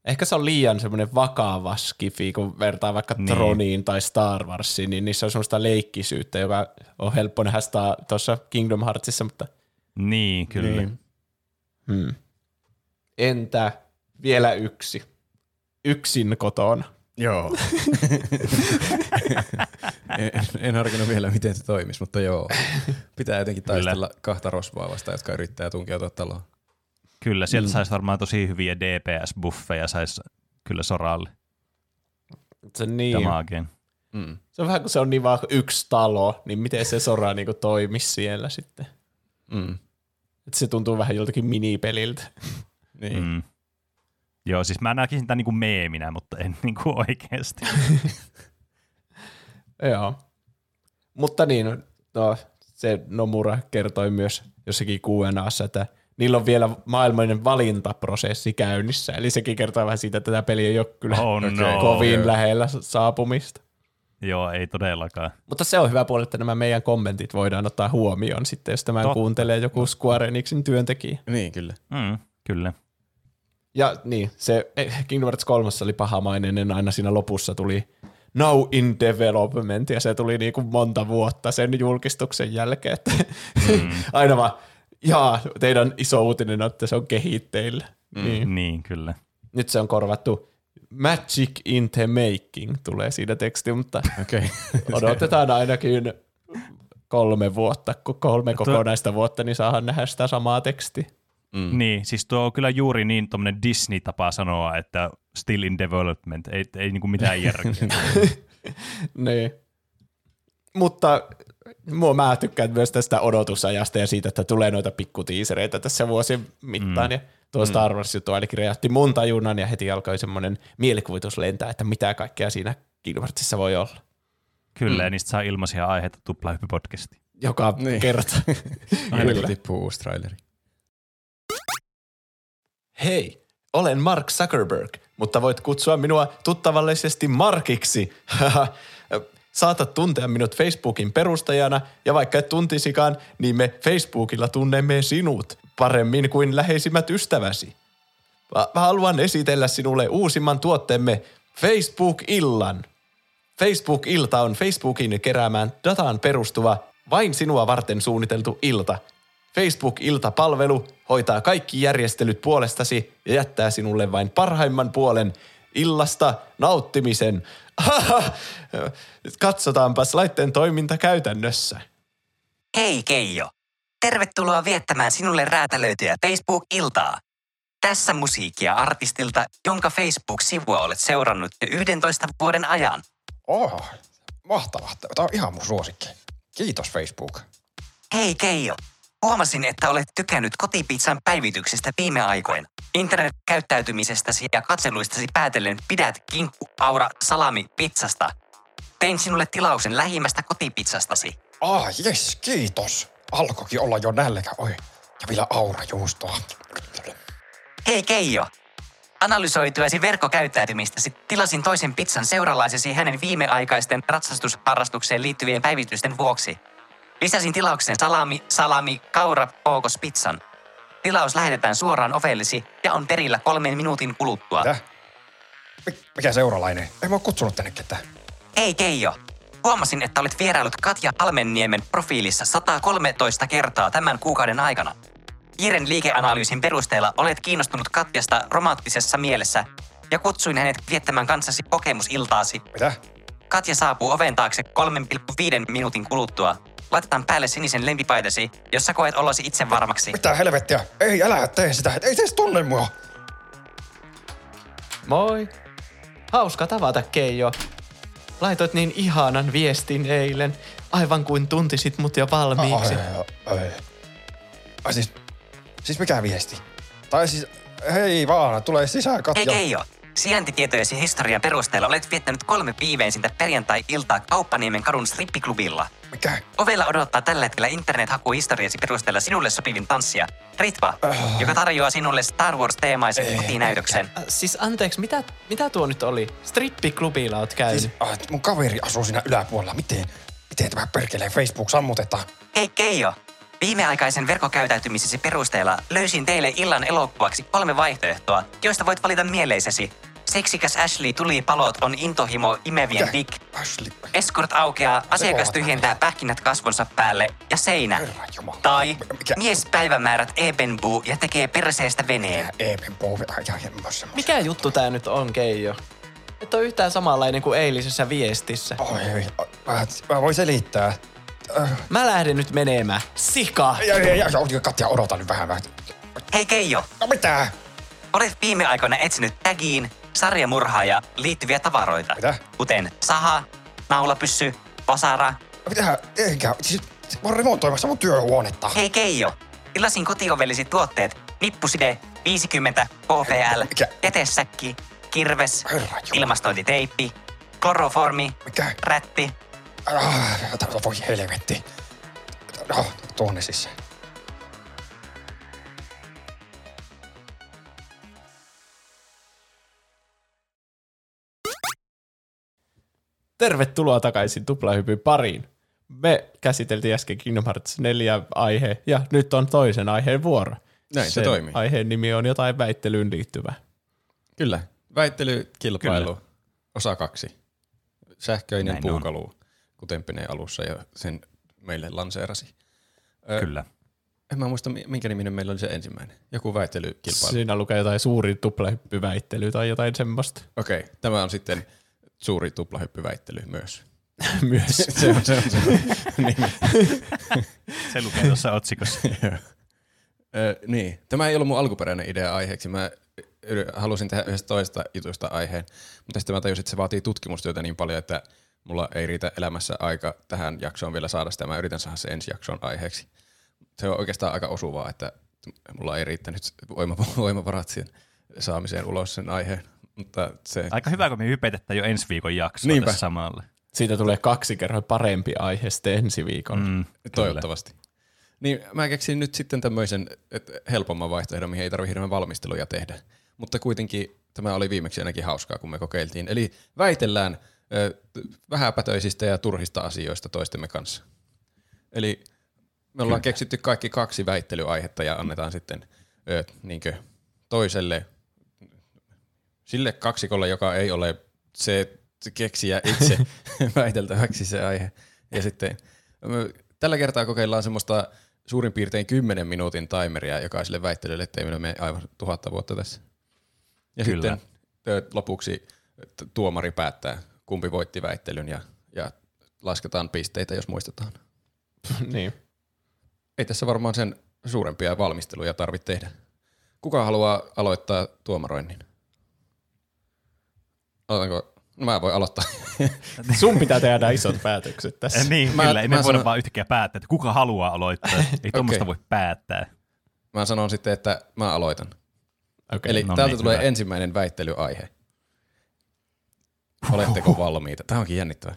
Ehkä se on liian semmoinen vakava skifi, kun vertaa vaikka niin Troniin tai Star Warsiin, niin niissä on semmoista leikkisyyttä, joka on helppo nähdä tuossa Kingdom Heartsissa, mutta... Niin, kyllä. Niin. Hmm. Entä vielä yksi? Yksin kotona. Joo. en harkinnut vielä, miten se toimisi, mutta joo. Pitää jotenkin taistella kahta rosvoa vastaan, jotka yrittää tunkeutua taloon. Kyllä, sieltä saisi varmaan tosi hyviä DPS-buffeja, saisi kyllä Soralle. Se niin. Mm. Se on vähän kuin se on niin vaan yksi talo, niin miten se Sora niinku toimisi siellä sitten. Mm. Et se tuntuu vähän joltakin minipeliltä. Niin. Mm. Joo, siis mä näkisin tämän niinku meeminä, mutta en niinku oikeasti. Joo. Mutta niin, no, se Nomura kertoi myös jossakin Q&A:ssa, että niillä on vielä maailmainen valintaprosessi käynnissä, eli sekin kertoo vähän siitä, että tämä peli ei ole kyllä kovin lähellä saapumista. Joo, ei todellakaan. Mutta se on hyvä puoli, että nämä meidän kommentit voidaan ottaa huomioon sitten, jos tämän kuuntelee joku Square Enixin työntekijä. Niin, kyllä. Mm, kyllä. Ja niin, se Kingdom Hearts 3 oli pahamainen, aina siinä lopussa tuli Now in Development, ja se tuli niin kuin monta vuotta sen julkistuksen jälkeen, että aina vaan... Jaa, teidän iso uutinen on, että se on kehitteillä. Niin. Niin, kyllä. Nyt se on korvattu. Magic in the making tulee siinä teksti, mutta okay. Odotetaan ainakin 3 vuotta. Kolme kokonaista vuotta, niin saadaan nähdä sitä samaa tekstiä. Mm. Niin, siis tuo on kyllä juuri niin tuommoinen Disney-tapa sanoa, että still in development. Ei niinku mitään järkeä. Niin. Mutta... Mä tykkään myös tästä odotusajasta ja siitä, että tulee noita pikkutiisereitä tässä vuosien mittaan. Ja tuo Star Wars juttu ainakin räjähti mun tajunnan ja heti alkoi semmoinen mielikuvitus lentää, että mitä kaikkea siinä Kingdom Heartsissa voi olla. Kyllä, ja niistä saa ilmaisia aiheita tuplahyppipodcastiin. Joka kerta. Aina tippuu uusi traileri. Hei, olen Mark Zuckerberg, mutta voit kutsua minua tuttavallisesti Markiksi. Saatat tuntea minut Facebookin perustajana, ja vaikka et tuntisikaan, niin me Facebookilla tunnemme sinut paremmin kuin läheisimmät ystäväsi. Mä haluan esitellä sinulle uusimman tuotteemme Facebook-illan. Facebook-ilta on Facebookin keräämään dataan perustuva, vain sinua varten suunniteltu ilta. Facebook-iltapalvelu hoitaa kaikki järjestelyt puolestasi ja jättää sinulle vain parhaimman puolen illasta nauttimisen. Katsotaanpas laitteen toiminta käytännössä. Hei Keijo, tervetuloa viettämään sinulle räätälöityä Facebook-iltaa. Tässä musiikkia artistilta, jonka Facebook-sivua olet seurannut jo 11 vuoden ajan. Oho, mahtavaa. Tämä on ihan mun suosikki. Kiitos Facebook. Hei Keijo, huomasin, että olet tykännyt kotipizzan päivityksistä viime aikoina. Internetkäyttäytymisestäsi ja katseluistasi päätellen pidät kinkku, aura, salami, pizzasta. Tein sinulle tilauksen lähimmästä kotipizzastasi. Jes, kiitos. Alkoikin olla jo nälkä, oi. Ja vielä aurajuustoa. Hei Keijo, analysoituesi verkkokäyttäytymistäsi tilasin toisen pizzan seuralaisesi hänen viimeaikaisten ratsastusharrastukseen liittyvien päivitysten vuoksi. Lisäsin tilauksen salami, kaura, pookos pizzan. Tilaus lähetetään suoraan ovellesi ja on perillä 3 minuutin kuluttua. Mitä? Mikä seuralainen? Ei mä oo kutsunut tänne ketään. Hei Keijo, huomasin, että olet vierailut Katja Almenniemen profiilissa 113 kertaa tämän kuukauden aikana. Kiiren liikeanalyysin perusteella olet kiinnostunut Katjasta romanttisessa mielessä ja kutsuin hänet viettämään kanssasi kokemusiltaasi. Mitä? Katja saapuu oven taakse 3,5 minuutin kuluttua. Laitetaan päälle sinisen lempipaitasi, jossa koet olosi itse varmaksi. Mitä helvettiä? Ei, älä tee sitä. Ei se edes tunne mua. Moi. Hauska tavata, Keijo. Laitoit niin ihanan viestin eilen. Aivan kuin tuntisit mut jo valmiiksi. Siis mikä viesti? Tai siis, hei vaan, tulee sisään Katja. Ei oo. Sijaintitietojen historian perusteella olet viettänyt 3 viiveisintä perjantai-iltaa Kauppaniemen kadun strippiklubilla. Mikä? Ovella odottaa tällä hetkellä internet-haku historiasi perusteella sinulle sopivin tanssia, Ritva, joka tarjoaa sinulle Star Wars-teemaisen kotinäytöksen. Siis anteeksi, mitä tuo nyt oli? Strippiklubilla oot käynyt? Siis, mun kaveri asuu siinä yläpuolella. Miten tämä perkelee Facebook sammutetaan? Hei Keijo! Viimeaikaisen verkkokäytäytymisesi perusteella löysin teille illan elokuvaksi 3 vaihtoehtoa, joista voit valita mieleisesi. Seksikäs Ashley tulipalot on intohimo imevien Dick. Ashley. Escort aukeaa, asiakas tyhjentää pähkinät kasvonsa päälle ja seinä. Tai miespäivämäärät Ebenbu ja tekee perseestä veneen. Mikä juttu tää nyt on, Keijo? Et on yhtään samanlainen kuin eilisessä viestissä. Oi, mä voin selittää. Mä lähden nyt menemään. Sika! Katja, odota nyt vähän. Hei Keijo! No mitä? Olet viime aikoina etsinyt tagiin sarjamurhaaja liittyviä tavaroita. Mitä? Kuten saha, naulapyssy, vasara. Mitä? Enkä. Siis mä oon remontoimassa mun työhuonetta. Hei Keijo! Tilasin kotiovellisi tuotteet. Nippuside, 50, KPL, jätesäkki, kirves, ilmastointiteippi, kloroformi, rätti. Voi helvetti. No, tuonne sisään. Tervetuloa takaisin Tuplahypyn pariin. Me käsiteltiin äsken Kingdom Hearts 4 aihe ja nyt on toisen aiheen vuoro. Näin se toimii. Aiheen nimi on jotain väittelyyn liittyvää. Kyllä. Väittelykilpailu. Kyllä. Osa 2. Sähköinen näin puukalu. On. Kuten Pene alussa ja sen meille lanseerasi. Kyllä. En mä muista, minkä niminen meillä oli se ensimmäinen. Joku väittelykilpailu. Siinä lukee jotain suuri tuplahyppyväittely tai jotain semmoista. Okei, tämä on sitten suuri tuplahyppyväittely myös. Myös. Se on nimi. Se lukee tuossa otsikossa. Niin, tämä ei ollut mun alkuperäinen idea aiheeksi. Mä halusin tehdä yhdestä toista jutusta aiheen, mutta sitten mä tajusin, että se vaatii tutkimustyötä niin paljon, että mulla ei riitä elämässä aika tähän jaksoon vielä saada sitä. Mä yritän saada se ensi jaksoon aiheeksi. Se on oikeastaan aika osuvaa, että mulla ei riittänyt voimavarat sen saamiseen ulos sen aiheen. Mutta se... Aika hyvä, kun me hypetetään jo ensi viikon jaksoa tässä samalle. Siitä tulee 2 kerran parempi aihe sitten ensi viikolla. Toivottavasti. Niin mä keksin nyt sitten tämmöisen helpomman vaihtoehdon, mihin ei tarvitse hirveän valmisteluja tehdä. Mutta kuitenkin tämä oli viimeksi ainakin hauskaa, kun me kokeiltiin. Eli väitellään vähäpätöisistä ja turhista asioista toistemme kanssa. Eli me ollaan keksitty kaikki 2 väittelyaihetta ja annetaan sitten niinkö toiselle, sille kaksikolle, joka ei ole se keksijä itse väiteltäväksi se aihe. Ja sitten tällä kertaa kokeillaan semmoista suurin piirtein 10 minuutin timeria jokaiselle väittelylle, ettei meillä mene aivan 1000 vuotta tässä. Ja kyllä. Sitten lopuksi tuomari päättää, kumpi voitti väittelyn ja lasketaan pisteitä, jos muistetaan. Niin. Ei tässä varmaan sen suurempia valmisteluja tarvitse tehdä. Kuka haluaa aloittaa tuomaroinnin? Aloitanko? Mä voin aloittaa. Sun pitää tehdä isot päätökset tässä. Niin, kyllä. Ei me voida vaan yhtäkkiä päättää, että kuka haluaa aloittaa. Ei tuommoista voi päättää. Mä sanon sitten, että mä aloitan. Okay, eli täältä tulee hyvä. Ensimmäinen väittelyaihe. Oletteko valmiita? Tämä onkin jännittävää.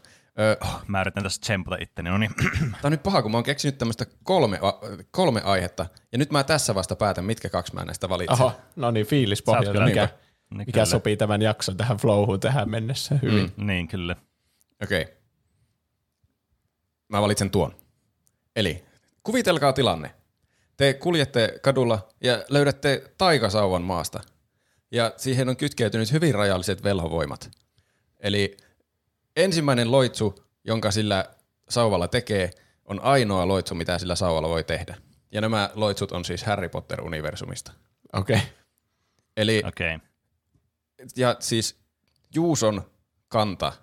Mä yritän tässä tsemputa itteni. No niin. Tämä on nyt paha, kun mä oon keksinyt tämmöistä kolme aihetta, ja nyt mä tässä vasta päätän, mitkä 2 mä näistä valitsen. Oho, no niin, fiilispohjalta, mikä sopii tämän jakson tähän flowhun tähän mennessä hyvin. Niin, kyllä. Okei. Mä valitsen tuon. Eli kuvitelkaa tilanne. Te kuljette kadulla ja löydätte taikasauvan maasta, ja siihen on kytkeytynyt hyvin rajalliset velhovoimat. Eli ensimmäinen loitsu, jonka sillä sauvalla tekee, on ainoa loitsu, mitä sillä sauvalla voi tehdä. Ja nämä loitsut on siis Harry Potter-universumista. Okei. Okay. Eli okay. Ja siis Juuson kanta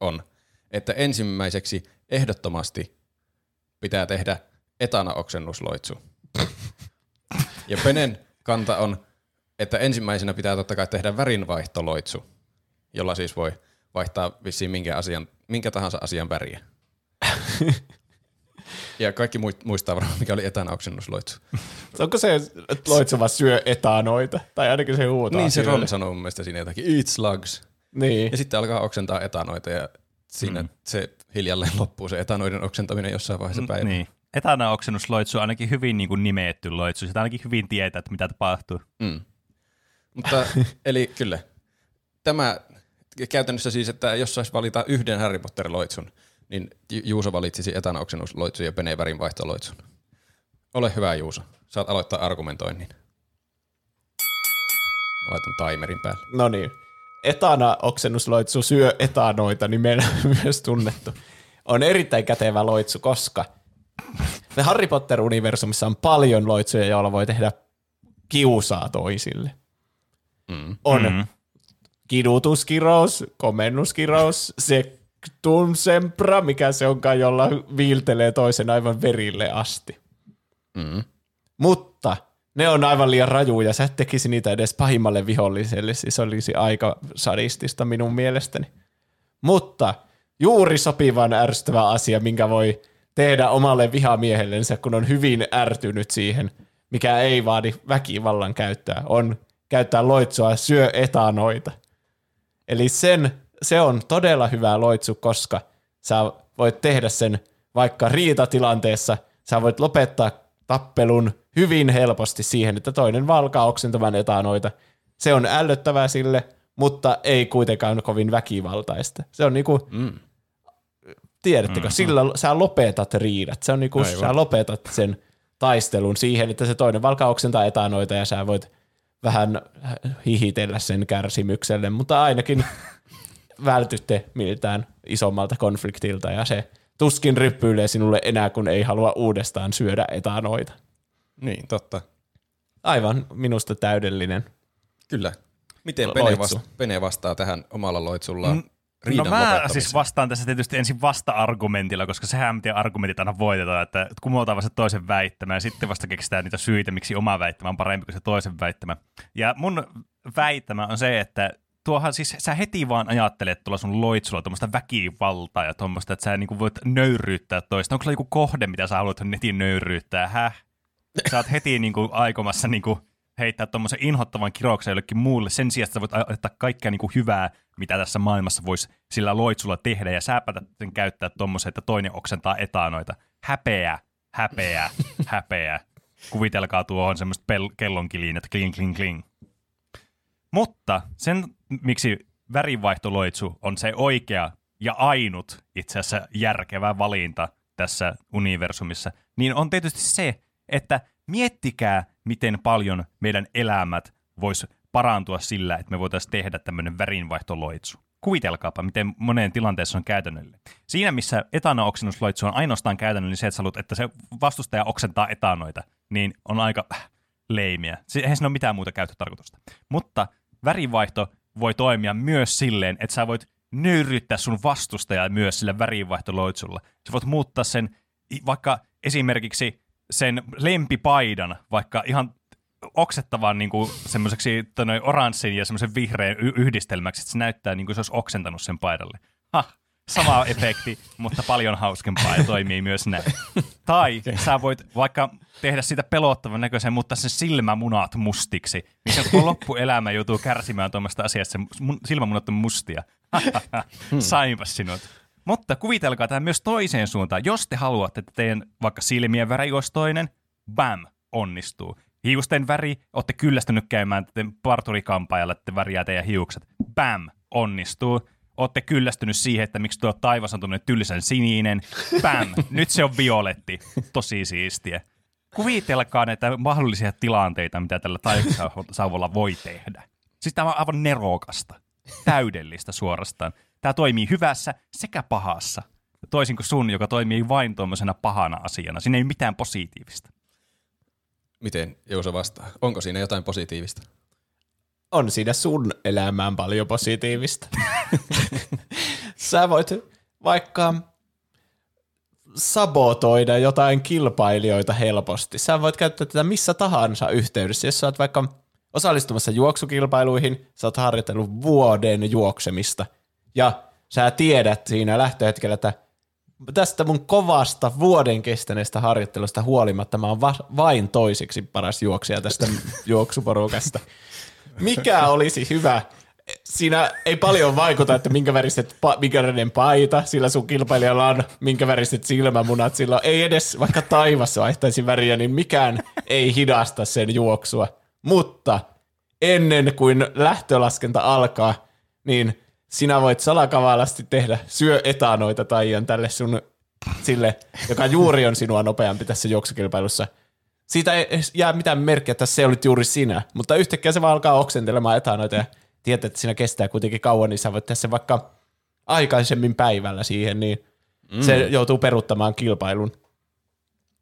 on, että ensimmäiseksi ehdottomasti pitää tehdä etana-oksennusloitsu. Ja Penen kanta on, että ensimmäisenä pitää totta kai tehdä värinvaihtoloitsu, jolla siis voi vaihtaa vissiin minkä tahansa asian väriä. Ja kaikki muistaa varmaan, mikä oli etanaoksennusloitsu. Onko se, että loitseva syö etanoita? Tai ainakin se huutaa. Niin, se Ron sanoo mun mielestä siinä jotakin, eat slugs. Niin. Ja sitten alkaa oksentaa etanoita ja siinä se hiljalleen loppuu se etanoiden oksentaminen jossain vaiheessa päivänä. Niin. Etanaoksennusloitsu on ainakin hyvin niin kuin nimetty loitsu. Sitä ainakin hyvin tietää, että mitä tapahtuu. Mm. Mutta eli kyllä. Tämä käytännössä siis, että jos saisi valita yhden Harry Potter-loitsun, niin Juuso valitsisi etanaoksennusloitsun ja Bene värinvaihtoloitsun. Ole hyvä, Juuso. Saat aloittaa argumentoinnin. Laitan timerin päälle. No niin. Etanaoksennusloitsu syö etanoita, niin meillä on myös tunnettu. On erittäin kätevä loitsu, koska Harry Potter-universumissa on paljon loitsuja, joilla voi tehdä kiusaa toisille. Mm. On kidutuskirous, komennuskirous, se tumsempra, mikä se onkaan, jolla viiltelee toisen aivan verille asti. Mm. Mutta ne on aivan liian rajuja. Sä et tekisi niitä edes pahimmalle viholliselle. Siis olisi aika sadistista minun mielestäni. Mutta juuri sopivan ärsyttävä asia, minkä voi tehdä omalle vihamiehellensä, kun on hyvin ärtynyt siihen, mikä ei vaadi väkivallan käyttöä, on käyttää loitsua syö etanoita. Eli se on todella hyvä loitsu, koska sä voit tehdä sen vaikka riitatilanteessa. Sä voit lopettaa tappelun hyvin helposti siihen, että toinen valkaa oksentamaan etanoita. Se on ällöttävää sille, mutta ei kuitenkaan kovin väkivaltaista. Se on niinku, tiedättekö, sillä sä lopetat riidat. Se on niinku, sä lopetat sen taistelun siihen, että se toinen valkaa oksentaa etanoita ja sä voit vähän hihitellä sen kärsimykselle, mutta ainakin vältytte miltään isommalta konfliktilta ja se tuskin ryppyilee sinulle enää, kun ei halua uudestaan syödä etanoita. Niin, totta. Aivan minusta täydellinen. Kyllä. Miten Bene vastaa tähän omalla loitsullaan riidan lopettamiseen? No mä siis vastaan tässä tietysti ensin vasta-argumentilla, koska sehän miten argumentit aina voitetaan, että kumotaan vasta toisen väittämä ja sitten vasta keksitään niitä syitä, miksi oma väittämä on parempi kuin se toisen väittämä. Ja mun väittämä on se, että tuohan siis sä heti vaan ajattelet tuolla sun loitsulla tuommoista väkivaltaa ja tuommoista, että sä niinku voit nöyryyttää toista. Onko sulla joku kohde, mitä sä haluat netin nöyryyttää? Sä oot heti niinku aikomassa niinku heittää tuommoisen inhottavan kirouksen jollekin muulle. Sen sijaan sä voit ajattaa kaikkea niinku hyvää, mitä tässä maailmassa voisi sillä loitsulla tehdä. Ja sä päätät sen käyttää tuommoisen, että toinen oksentaa etanoita. Häpeä, häpeä, häpeä. Kuvitelkaa tuohon semmoista kellonkiliin, että kling, kling, kling. Mutta sen, miksi värinvaihtoloitsu on se oikea ja ainut itse asiassa järkevä valinta tässä universumissa, niin on tietysti se, että miettikää, miten paljon meidän elämät voisi parantua sillä, että me voitaisiin tehdä tämmöinen värinvaihtoloitsu. Kuvitelkaapa, miten moneen tilanteessa on käytännöllinen. Siinä, missä etanaoksennusloitsu on ainoastaan käytännöllinen se, että sä haluat, että se vastustaja oksentaa etanoita, niin on aika leimiä. Eihän siinä ole mitään muuta käyttötarkoitusta. Mutta värinvaihto voi toimia myös silleen, että sä voit nöyryyttää sun vastustajaa myös sillä värinvaihtoloitsulla. Sä voit muuttaa sen vaikka esimerkiksi sen lempipaidan vaikka ihan oksettavan niin kuin semmoiseksi oranssin ja semmoisen vihreän yhdistelmäksi, että se näyttää niin kuin se olisi oksentanut sen paidalle. Sama efekti, mutta paljon hauskempaa ja toimii myös näin. Tai sä voit vaikka tehdä siitä pelottavan näköisen, mutta sen silmämunat mustiksi, mikä kun loppuelämä joutuu kärsimään tuommoista asiasta, silmämunat on mustia. Sainpas sinut. Mutta kuvitelkaa tämä myös toiseen suuntaan. Jos te haluatte, että teidän vaikka silmien väri olisi toinen, bam, onnistuu. Hiusten väri, olette kyllästynyt käymään parturikampaajalla, että värjää teidän hiukset, bam, onnistuu. Olette kyllästynyt siihen, että miksi tuo taivas on tuonne tylsän sininen. Bam! Nyt se on violetti. Tosi siistiä. Kuvitelkaa näitä mahdollisia tilanteita, mitä tällä taikasauvalla voi tehdä. Siis tämä on aivan nerokasta. Täydellistä suorastaan. Tämä toimii hyvässä sekä pahassa. Toisin kuin sun, joka toimii vain tuommoisena pahana asiana. Siinä ei ole mitään positiivista. Miten Jousa vastaa? Onko siinä jotain positiivista? On siinä sun elämään paljon positiivista. Sä voit vaikka sabotoida jotain kilpailijoita helposti. Sä voit käyttää tätä missä tahansa yhteydessä. Jos sä oot vaikka osallistumassa juoksukilpailuihin, sä oot harjoitellut vuoden juoksemista. Ja sä tiedät siinä lähtöhetkellä, että Tästä mun kovasta vuoden kestäneestä harjoittelusta huolimatta mä oon vain toiseksi paras juoksija tästä juoksuporukasta. Mikä olisi hyvä? Siinä ei paljon vaikuta, että minkä värinen paita, sillä sun kilpailijalla on, minkä väriset silmämunat, sillä ei edes vaikka taivassa vaihtaisi väriä, niin mikään ei hidasta sen juoksua. Mutta ennen kuin lähtölaskenta alkaa, niin sinä voit salakavalasti tehdä syöetanoita taian tälle sun sille, joka juuri on sinua nopeampi tässä juoksukilpailussa. Siitä ei jää mitään merkkiä, että se olit juuri sinä, mutta yhtäkkiä se vaan alkaa oksentelemaan etanoita ja tiedät, että siinä kestää kuitenkin kauan, niin sä voit tehdä sen vaikka aikaisemmin päivällä siihen, niin se joutuu peruuttamaan kilpailun.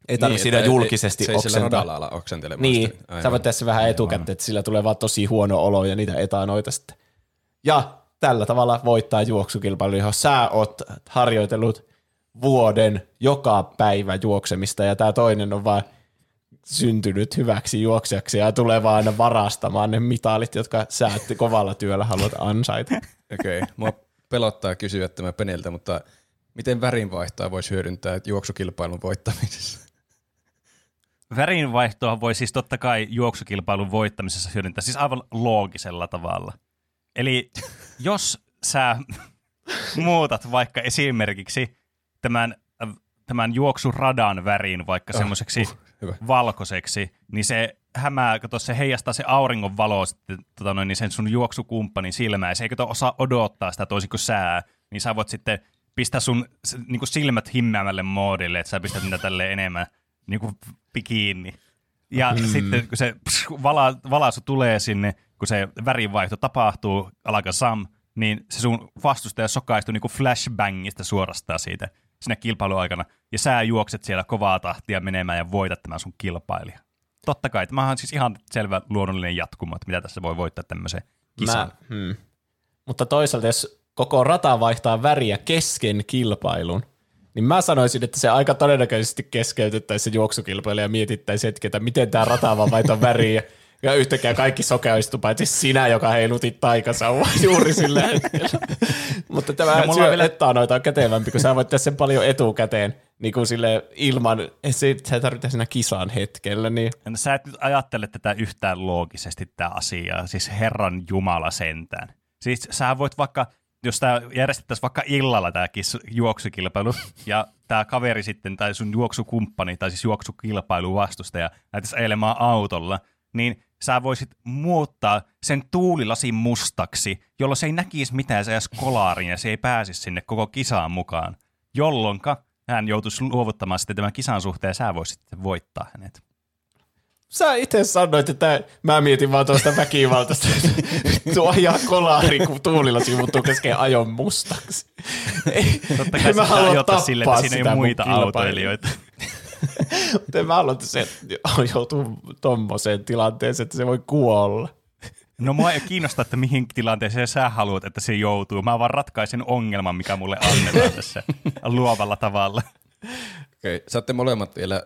Ei tarvitse siinä julkisesti oksentaa. Se ei sillä rodalla oksentelemaan. Niin, sä voit tehdä se vähän etukäteen, että sillä tulee vaan tosi huono olo ja niitä etanoita sitten. Ja tällä tavalla voittaa juoksukilpailu, johon sä oot harjoitellut vuoden joka päivä juoksemista, ja tää toinen on vaan syntynyt hyväksi juoksijaksi ja tulee vaan aina varastamaan ne mitalit, jotka sä kovalla työllä haluat ansaita. Okei, mua pelottaa kysyä tämä Peneltä, mutta miten värinvaihtoa voisi hyödyntää juoksukilpailun voittamisessa? Värinvaihtoa voi siis totta kai juoksukilpailun voittamisessa hyödyntää, siis aivan loogisella tavalla. Eli jos sä muutat vaikka esimerkiksi tämän juoksuradan värin vaikka semmoiseksi valkoiseksi, niin se hämää, kato, se heijastaa se auringon valo sitten, niin sen sun juoksukumppanin silmään, ja se ei osaa odottaa sitä toisin kuin sää, niin sä voit sitten pistää sun niin kuin silmät himmäämälle moodille, että sä pistät niitä tälleen enemmän niin kuin kiinni. Ja sitten kun se valaisu tulee sinne, kun se värinvaihto tapahtuu, alkaa sam, niin se sun vastustaja sokaistuu niin kuin flashbangista suorastaan siitä sinä kilpailuaikana, ja sä juokset siellä kovaa tahtia menemään ja voitat tämän sun kilpailija. Totta kai, tämä on siis ihan selvä luonnollinen jatkuma, että mitä tässä voi voittaa tämmöisen kisan. Mutta toisaalta, jos koko rata vaihtaa väriä kesken kilpailun, niin mä sanoisin, että se aika todennäköisesti keskeytettäisiin se juoksukilpailu ja mietittäisiin hetki, että miten tämä rata vaan vaihtaa väriä. Ja yhtäkkiä kaikki sokeoistu, paitsi sinä, joka heilutit taikasauvaa juuri sillä hetkellä. Mutta tämä syöetanoita on kätevämpi, kun sä voit tehdä sen paljon etukäteen, niin kuin sille ilman, sä ei tarvitse siinä kisan hetkellä. Niin. No, sä et nyt ajattele tätä yhtään loogisesti, tämä asia, siis Herran Jumala sentään. Siis sä voit vaikka, jos tämä järjestettäisiin vaikka illalla tämä juoksukilpailu, ja tämä kaveri sitten, tai sun juoksukumppani, tai siis juoksukilpailu vastustaja, näytäisi ajelemaan autolla, niin sä voisit muuttaa sen tuulilasin mustaksi, jolloin se ei näkisi mitään, se jäisi kolariin ja se ei pääsisi sinne koko kisaan mukaan, jolloin hän joutuisi luovuttamaan sitten tämän kisan suhteen ja sä voisit voittaa hänet. Sä itse sanoit, että mä mietin vaan tuosta väkivaltaista, tuo ajaa kolariin, kun tuulilasi muuttuu kesken ajon mustaksi. Ei, totta kai mä halua tappaa sille, että siinä ei ole muita autoilijoita. Mutta en mä haluan, että se joutuu tommoseen tilanteeseen, että se voi kuolla. No mua ei kiinnosta, että mihin tilanteeseen sä haluat, että se joutuu. Mä vaan ratkaisen ongelman, mikä mulle annetaan tässä luovalla tavalla. Okei, saatte molemmat vielä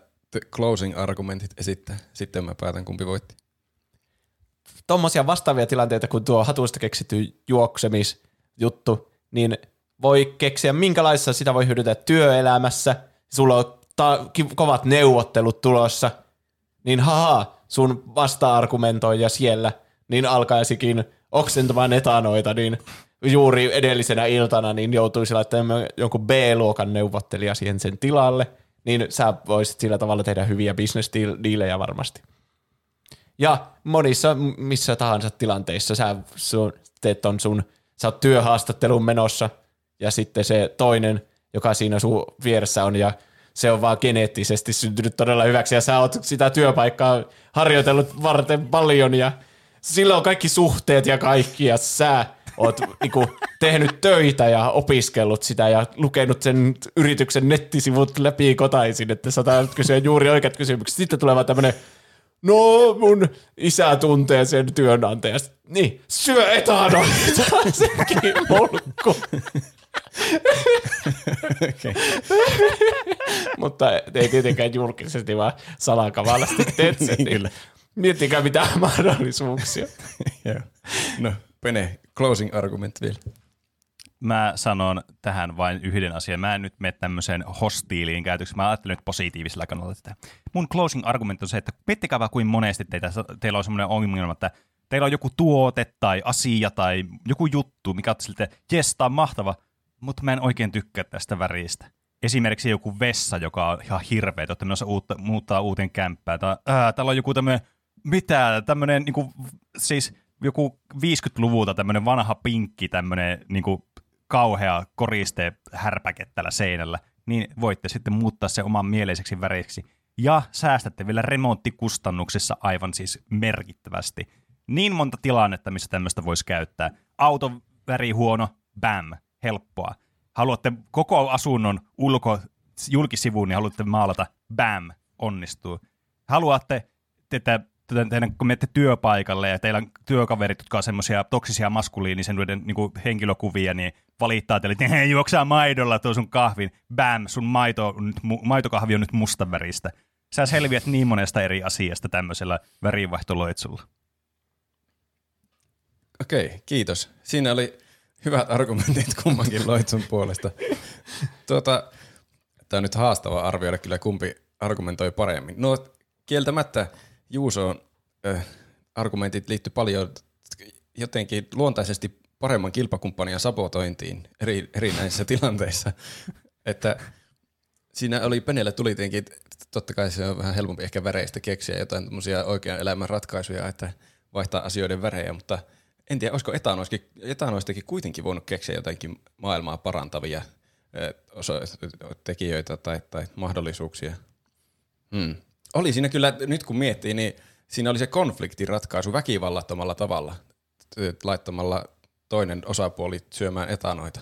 closing-argumentit esittää. Sitten mä päätän, kumpi voitti. Tommosia vastaavia tilanteita, kun tuo hatuista keksitty juoksemisjuttu, niin voi keksiä minkälaisessa sitä voi hyödyntää työelämässä. Sulla on kovat neuvottelut tulossa, niin sun vasta-argumentoija siellä, niin alkaisikin oksentamaan etanoita, niin juuri edellisenä iltana niin joutuisi laittamaan jonkun B-luokan neuvottelija siihen sen tilalle, niin sä voisit sillä tavalla tehdä hyviä business-diilejä varmasti. Ja monissa missä tahansa tilanteissa sä oot työhaastatteluun menossa, ja sitten se toinen, joka siinä sun vieressä on, ja se on vaan geneettisesti syntynyt todella hyväksi, ja sä oot sitä työpaikkaa harjoitellut varten paljon, ja sillä on kaikki suhteet ja kaikki, ja sä oot niinku tehnyt töitä ja opiskellut sitä ja lukenut sen yrityksen nettisivut läpi kotaisin, että sä oot kysyä juuri oikeat kysymykset. Sitten tulee vaan tämmönen, no mun isä tuntee sen työnantaja, niin syö etanoita, sekin mulkku. Okay. Mutta ei tietenkään julkisesti, vaan salakavallisesti teet sen. Niin miettikää mitään mahdollisuuksia. No, Pene, closing argument vielä. mä sanon tähän vain yhden asian. Mä en nyt mene tämmöiseen hostiiliin käytöksi. Mä ajattelen nyt positiivisella kannalta tätä. Mun closing argument on se, että miettikää vaan kuin monesti teillä on semmoinen ongelma, että teillä on joku tuote tai asia tai joku juttu, mikä ottaisi siltä, jes, tää on mahtava, mutta mä en oikein tykkää tästä väristä. Esimerkiksi joku vessa, joka on ihan hirveä, että menossa muuttaa uuteen kämppään. Täällä on joku tämmöinen, niinku, siis joku 50-luvulta tämmöinen vanha pinkki, tämmöinen niinku, kauhea koriste härpäke tällä seinällä. Niin voitte sitten muuttaa se oman mieleiseksi väriksi. Ja säästätte vielä remonttikustannuksissa aivan siis merkittävästi. Niin monta tilannetta, missä tämmöistä voisi käyttää. Auton väri huono, bam, helppoa. Haluatte koko asunnon julkisivuun ja haluatte maalata, bam, onnistuu. Haluatte, että kun menette työpaikalle ja teillä on työkaverit, jotka on semmoisia toksisia maskuliinisen niinku henkilökuvia, niin valittaa teille, että juoksaa maidolla tuo sun kahvin, bam, sun maitokahvi on nyt mustan väristä. Sä selviät niin monesta eri asiasta tämmöisellä värinvaihtoloitsulla. Okei, kiitos. Siinä oli hyvät argumentit kummankin loitsun puolesta. Tämä on nyt haastava arvioida kyllä, kumpi argumentoi paremmin. No kieltämättä Juuson argumentit liittyy paljon jotenkin luontaisesti paremman kilpakumppania sabotointiin erinäisissä tilanteissa. Että siinä oli Penellä tuli tietenkin, totta kai se on vähän helpompi ehkä väreistä keksiä jotain tämmöisiä oikean elämän ratkaisuja, että vaihtaa asioiden värejä, mutta en tiedä, olisiko etanoistakin kuitenkin voinut keksiä jotakin maailmaa parantavia tekijöitä tai mahdollisuuksia. Oli siinä kyllä, nyt kun miettii, niin siinä oli se konfliktiratkaisu väkivallattomalla tavalla, laittamalla toinen osapuoli syömään etanoita.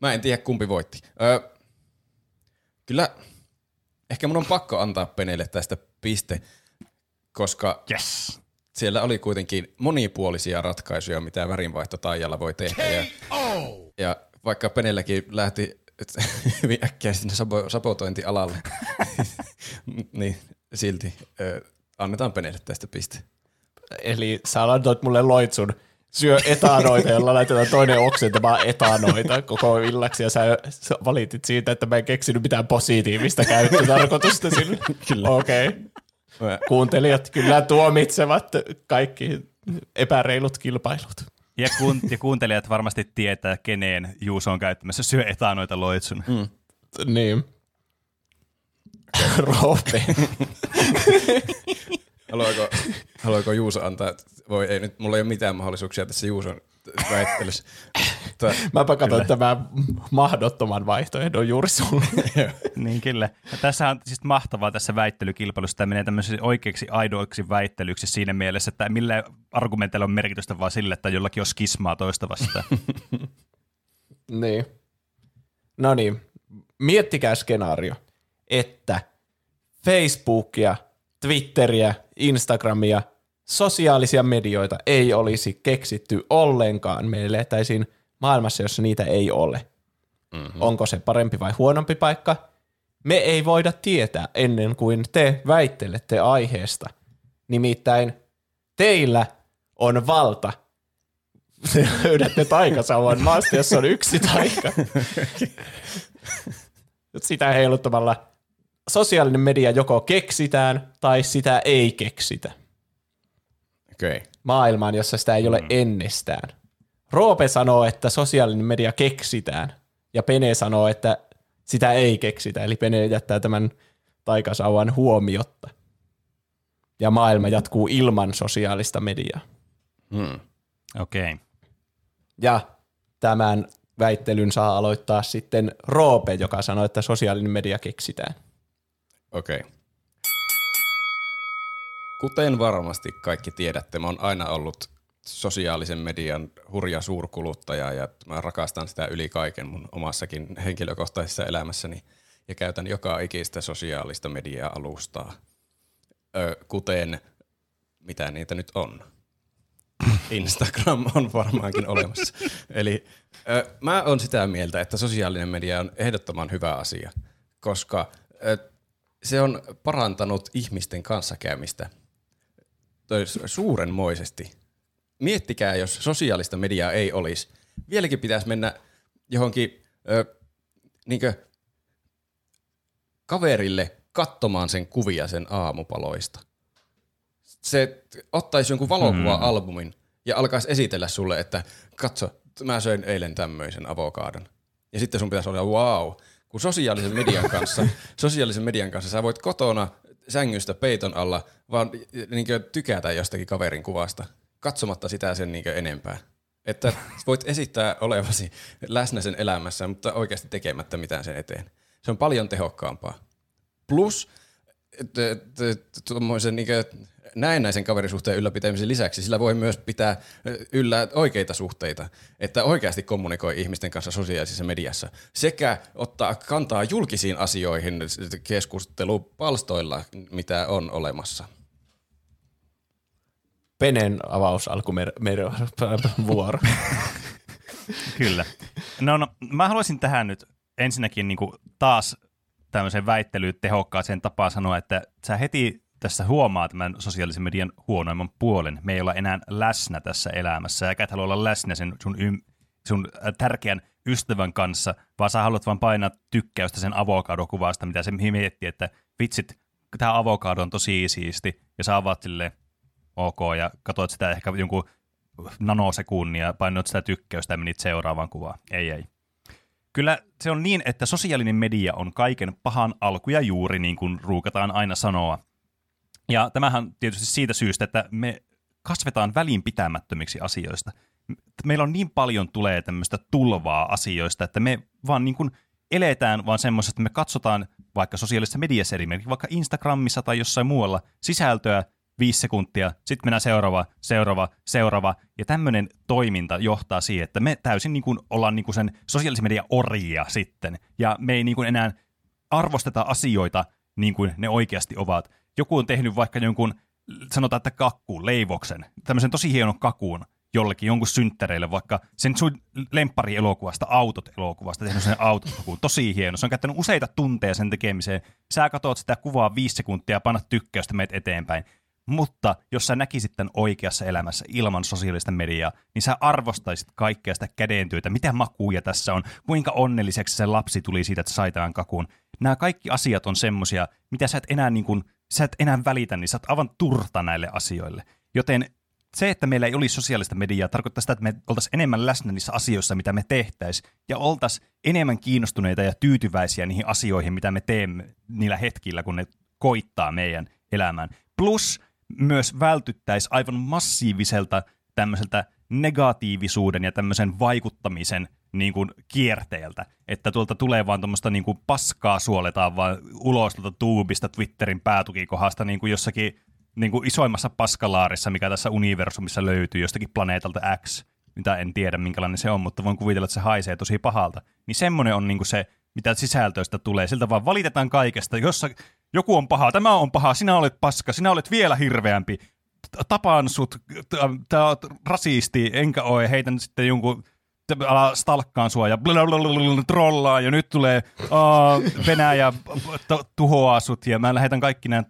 Mä en tiedä, kumpi voitti. Kyllä, ehkä mun on pakko antaa Penelle tästä piste, koska... Yes. Siellä oli kuitenkin monipuolisia ratkaisuja, mitä värinvaihtotaijalla voi tehdä. Ja vaikka Penelläkin lähti hyvin äkkiä sinne sabotointialalle, niin silti annetaan Penelle tästä piste. Eli sä antoit mulle loitsun, syö etanoita, jolla laitetaan toinen oksentamaan etanoita koko illaksi, ja sä valitit siitä, että mä en keksinyt mitään positiivista käyttötarkoitusta sille. Kyllä. Okei. Okay. Kuuntelijat kyllä tuomitsevat kaikki epäreilut kilpailut. Ja, kuuntelijat varmasti tietää, keneen Juuso on käyttämässä syö etanoita loitsun. Niin. Roope. Haluaako Juuso antaa? Voi ei, nyt mulla ei ole mitään mahdollisuuksia tässä Juuson väittelyssä. Mäpä katsoin tämän mahdottoman vaihtoehdon juuri sulle. Niin kyllä. Tässä on siis mahtavaa tässä väittelykilpailussa. Tämä menee tämmöisiksi oikeiksi aidoiksi väittelyksi siinä mielessä, että millä argumenteilla on merkitystä vaan sille, että jollakin on skismaa toista vastaan. Niin. No niin. Miettikää skenaario, että Facebookia, Twitteriä, Instagramia, sosiaalisia medioita ei olisi keksitty ollenkaan. Me elettäisiin maailmassa, jossa niitä ei ole. Mm-hmm. Onko se parempi vai huonompi paikka? Me ei voida tietää ennen kuin te väittelette aiheesta. Nimittäin teillä on valta. Te löydätte taikasauvan maasta, jossa on yksi taika. Sitä heiluttamalla sosiaalinen media joko keksitään tai sitä ei keksitä. Okay. Maailmaan, jossa sitä ei ole ennestään. Roope sanoo, että sosiaalinen media keksitään, ja Pene sanoo, että sitä ei keksitä, eli Pene jättää tämän taikasauvan huomiotta. Ja maailma jatkuu ilman sosiaalista mediaa. Okei. Okay. Ja tämän väittelyn saa aloittaa sitten Roope, joka sanoo, että sosiaalinen media keksitään. Okei. Okay. Kuten varmasti kaikki tiedätte, mä oon aina ollut sosiaalisen median hurja suurkuluttaja ja mä rakastan sitä yli kaiken mun omassakin henkilökohtaisessa elämässäni ja käytän joka ikistä sosiaalista media-alustaa, kuten mitä niitä nyt on. Instagram on varmaankin olemassa. Eli mä oon sitä mieltä, että sosiaalinen media on ehdottoman hyvä asia, koska se on parantanut ihmisten kanssakäymistä suurenmoisesti. Miettikää, jos sosiaalista mediaa ei olisi, vieläkin pitäisi mennä johonkin niinkö kaverille katsomaan sen kuvia sen aamupaloista. Se ottaisi jonkun valokuva-albumin ja alkaisi esitellä sulle, että katso, mä söin eilen tämmöisen avokadon. Ja sitten sun pitäisi olla wow, kun sosiaalisen median kanssa sä voit kotona sängystä peiton alla vaan niinkö tykätä jostakin kaverin kuvasta, katsomatta sitä sen niinkö enempää. Että voit esittää olevasi läsnä sen elämässä, mutta oikeasti tekemättä mitään sen eteen. Se on paljon tehokkaampaa. Plus tuommoisen niinkö näennäisen kaverisuhteen ylläpitämisen lisäksi sillä voi myös pitää yllä oikeita suhteita, että oikeasti kommunikoi ihmisten kanssa sosiaalisessa mediassa sekä ottaa kantaa julkisiin asioihin keskustelupalstoilla, mitä on olemassa. Penen avaus alkuvuoro. Kyllä. No, mä haluaisin tähän nyt ensinnäkin niinku taas tämmöiseen väittelyyn tehokkaaseen tapaan sanoa, että sä heti tässä huomaa tämän sosiaalisen median huonoimman puolen. Me ei olla enää läsnä tässä elämässä. Sä et halua olla läsnä sen sun tärkeän ystävän kanssa, vaan sä haluat vaan painaa tykkäystä sen avokadokuvasta, mitä se miettii, että vitsit, tämä avokado on tosi siisti, ja sä avaat silleen ok, ja katsoit sitä ehkä jonkun nanosekunnia, painoit sitä tykkäystä ja menit seuraavaan kuvaan. Ei. Kyllä se on niin, että sosiaalinen media on kaiken pahan alku ja juuri, niin kuin ruukataan aina sanoa. Ja tämähän tietysti siitä syystä, että me kasvetaan välinpitämättömiksi asioista. Meillä on niin paljon tulee tämmöistä tulvaa asioista, että me vaan niin kuin eletään vaan semmoisesta, että me katsotaan vaikka sosiaalisessa mediassa esimerkiksi, vaikka Instagramissa tai jossain muualla sisältöä 5 sekuntia, sitten mennään seuraava, ja tämmöinen toiminta johtaa siihen, että me täysin niin kuin ollaan niin kuin sen sosiaalisen median orjia sitten, ja me ei niin kuin enää arvosteta asioita niin kuin ne oikeasti ovat. Joku on tehnyt vaikka jonkun, sanotaan, että leivoksen, tämmöisen tosi hienon kakun jollekin, jonkun synttäreille, vaikka sen sun lempparielokuvasta, Autot-elokuvasta, tehnyt sen Autot-kakun, tosi hieno. Se on käyttänyt useita tunteja sen tekemiseen. Sä katsot sitä kuvaa 5 sekuntia ja painat tykkäystä, meet eteenpäin. Mutta jos sä näkisit tämän oikeassa elämässä ilman sosiaalista mediaa, niin sä arvostaisit kaikkea sitä kädentyötä, mitä makuja tässä on, kuinka onnelliseksi se lapsi tuli siitä, että sai tämän kakun. Nämä kaikki asiat on semmoisia, mitä sä et enää niin kuin välitä, niin sä oot aivan turta näille asioille. Joten se, että meillä ei olisi sosiaalista mediaa, tarkoittaa sitä, että me oltaisiin enemmän läsnä niissä asioissa, mitä me tehtäisiin, ja oltaisiin enemmän kiinnostuneita ja tyytyväisiä niihin asioihin, mitä me teemme niillä hetkillä, kun ne koittaa meidän elämään. Plus myös vältyttäisiin aivan massiiviselta tämmöiseltä negatiivisuuden ja tämmöisen vaikuttamisen niin kuin kierteeltä, että tuolta tulee vaan tuommoista niin kuin paskaa suoletaan vaan ulos tuolta tuubista Twitterin päätukikohdasta niin kuin jossakin niin kuin isoimmassa paskalaarissa, mikä tässä universumissa löytyy jostakin planeetalta X, mitä en tiedä minkälainen se on, mutta voin kuvitella, että se haisee tosi pahalta. Niin semmoinen on niin kuin se, mitä sisältöistä tulee. Siltä vaan valitetaan kaikesta, jossa joku on paha, tämä on paha, sinä olet paska, sinä olet vielä hirveämpi, tapaan sut, tää on rasisti, enkä ole, heitän sitten jonkun ala stalkkaan sua ja trollaan ja nyt tulee Venäjä tuhoaa sut ja mä lähetän kaikki nämä.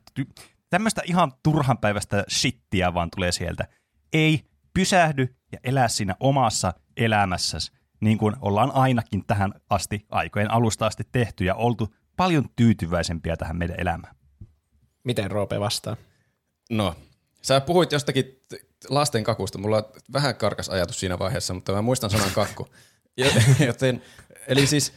Tämmöistä ihan turhanpäiväistä shittiä vaan tulee sieltä. Ei pysähdy ja elä siinä omassa elämässäsi, niin kuin ollaan ainakin tähän asti aikojen alusta asti tehty ja oltu paljon tyytyväisempiä tähän meidän elämään. Miten Roope vastaa? No, sä puhuit jostakin lasten kakusta. Mulla on vähän karkas ajatus siinä vaiheessa, mutta mä muistan sanan kakku. Joten, eli siis,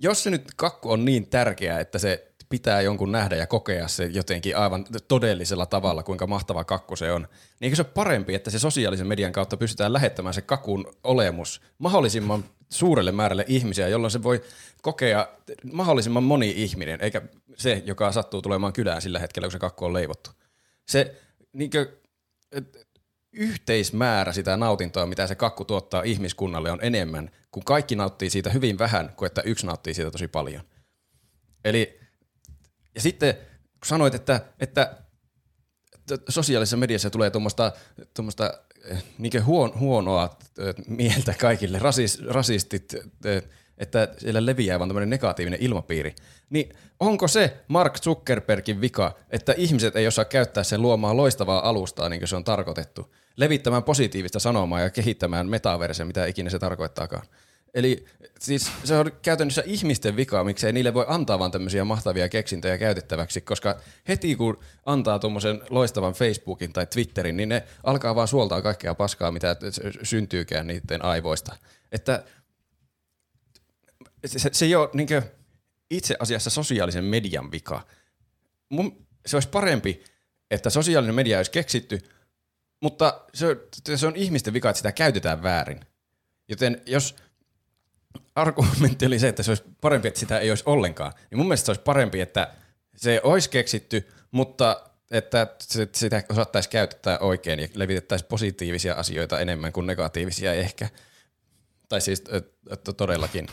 jos se nyt kakku on niin tärkeää, että se pitää jonkun nähdä ja kokea se jotenkin aivan todellisella tavalla, kuinka mahtava kakku se on, niin eikö se ole parempi, että se sosiaalisen median kautta pystytään lähettämään se kakun olemus mahdollisimman suurelle määrälle ihmisiä, jolloin se voi kokea mahdollisimman moni ihminen, eikä se, joka sattuu tulemaan kylään sillä hetkellä, kun se kakku on leivottu. Se niinkö yhteismäärä sitä nautintoa, mitä se kakku tuottaa ihmiskunnalle, on enemmän, kun kaikki nauttii siitä hyvin vähän, kuin että yksi nauttii siitä tosi paljon. Eli ja sitten kun sanoit, että sosiaalisessa mediassa tulee tuommoista niinkö huonoa mieltä kaikille, rasistit, että siellä leviää vaan tämmöinen negatiivinen ilmapiiri. Niin onko se Mark Zuckerbergin vika, että ihmiset ei osaa käyttää sen luomaa loistavaa alustaa, niin kuin se on tarkoitettu, levittämään positiivista sanomaa ja kehittämään metaversia, mitä ikinä se tarkoittaakaan. Eli siis se on käytännössä ihmisten vika, miksei niille voi antaa vaan tämmöisiä mahtavia keksintöjä käytettäväksi, koska heti kun antaa tuommoisen loistavan Facebookin tai Twitterin, niin ne alkaa vaan suoltaa kaikkea paskaa, mitä syntyykään niiden aivoista. Että se ei ole niinkö itse asiassa sosiaalisen median vika. Se olisi parempi, että sosiaalinen media olisi keksitty, mutta se on ihmisten vika, että sitä käytetään väärin. Joten jos argumentti oli se, että se olisi parempi, että sitä ei olisi ollenkaan, niin mun mielestä se olisi parempi, että se olisi keksitty, mutta että sitä osattaisi käyttää oikein ja levitettäisiin positiivisia asioita enemmän kuin negatiivisia ehkä. Tai siis todellakin.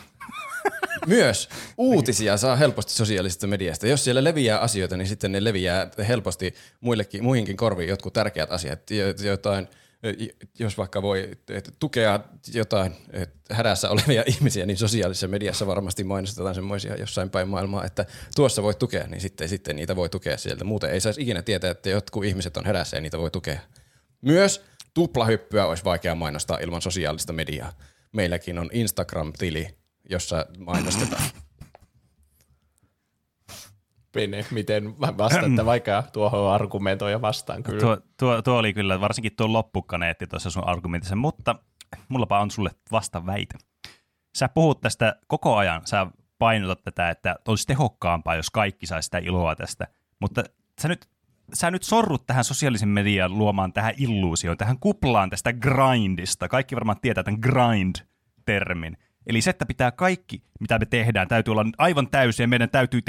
Myös uutisia saa helposti sosiaalisesta mediasta. Jos siellä leviää asioita, niin sitten ne leviää helposti muihinkin korviin jotkut tärkeät asiat. Jotain, jos vaikka voi tukea jotain hädässä olevia ihmisiä, niin sosiaalisessa mediassa varmasti mainostetaan semmoisia jossain päin maailmaa, että tuossa voi tukea, niin sitten niitä voi tukea sieltä. Muuten ei saisi ikinä tietää, että jotkut ihmiset on hädässä ja niitä voi tukea. Myös tuplahyppyä olisi vaikea mainostaa ilman sosiaalista mediaa. Meilläkin on Instagram-tili, jossa mainostetaan. Pene, miten vastaatte vaikka tuohon argumentoja vastaan? Kyllä. Tuo oli kyllä, varsinkin tuo loppukaneetti tuossa sun argumentissa, mutta mullapa on sulle vastaväite. Sä puhut tästä koko ajan, sä painotat tätä, että olisi tehokkaampaa, jos kaikki saisi sitä iloa tästä, mutta sä nyt sorrut tähän sosiaalisen median luomaan tähän illuusioon, tähän kuplaan tästä grindista. Kaikki varmaan tietää tämän grind-termin. Eli se, että pitää kaikki, mitä me tehdään, täytyy olla aivan täysin ja meidän täytyy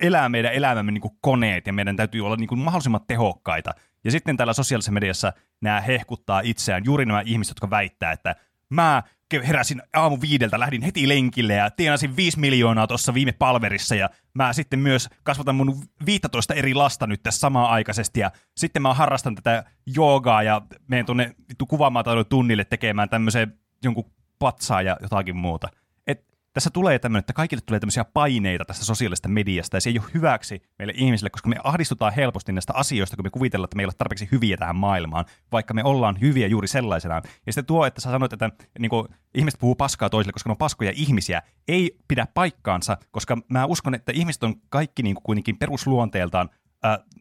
elää meidän elämämme niin kuin koneet ja meidän täytyy olla niin kuin mahdollisimman tehokkaita. Ja sitten täällä sosiaalisessa mediassa nämä hehkuttaa itseään, juuri nämä ihmiset, jotka väittää, että mä heräsin aamu 5, lähdin heti lenkille ja tienasin 5 miljoonaa tuossa viime palverissa ja mä sitten myös kasvatan mun 15 eri lasta nyt tässä samaan aikaisesti ja sitten mä harrastan tätä joogaa ja menen tuonne kuvaamataidon tunnille tekemään tämmöisen jonkun patsaa ja jotakin muuta. Et tässä tulee tämmöinen, että kaikille tulee tämmöisiä paineita tästä sosiaalisesta mediasta ja se ei ole hyväksi meille ihmisille, koska me ahdistutaan helposti näistä asioista, kun me kuvitellaan, että me ei ole tarpeeksi hyviä tähän maailmaan, vaikka me ollaan hyviä juuri sellaisenaan. Ja sitten tuo, että sä sanoit, että niin kuin, ihmiset puhuu paskaa toisille, koska ne on paskoja ihmisiä, ei pidä paikkaansa, koska mä uskon, että ihmiset on kaikki niin kuin, kuitenkin perusluonteeltaan,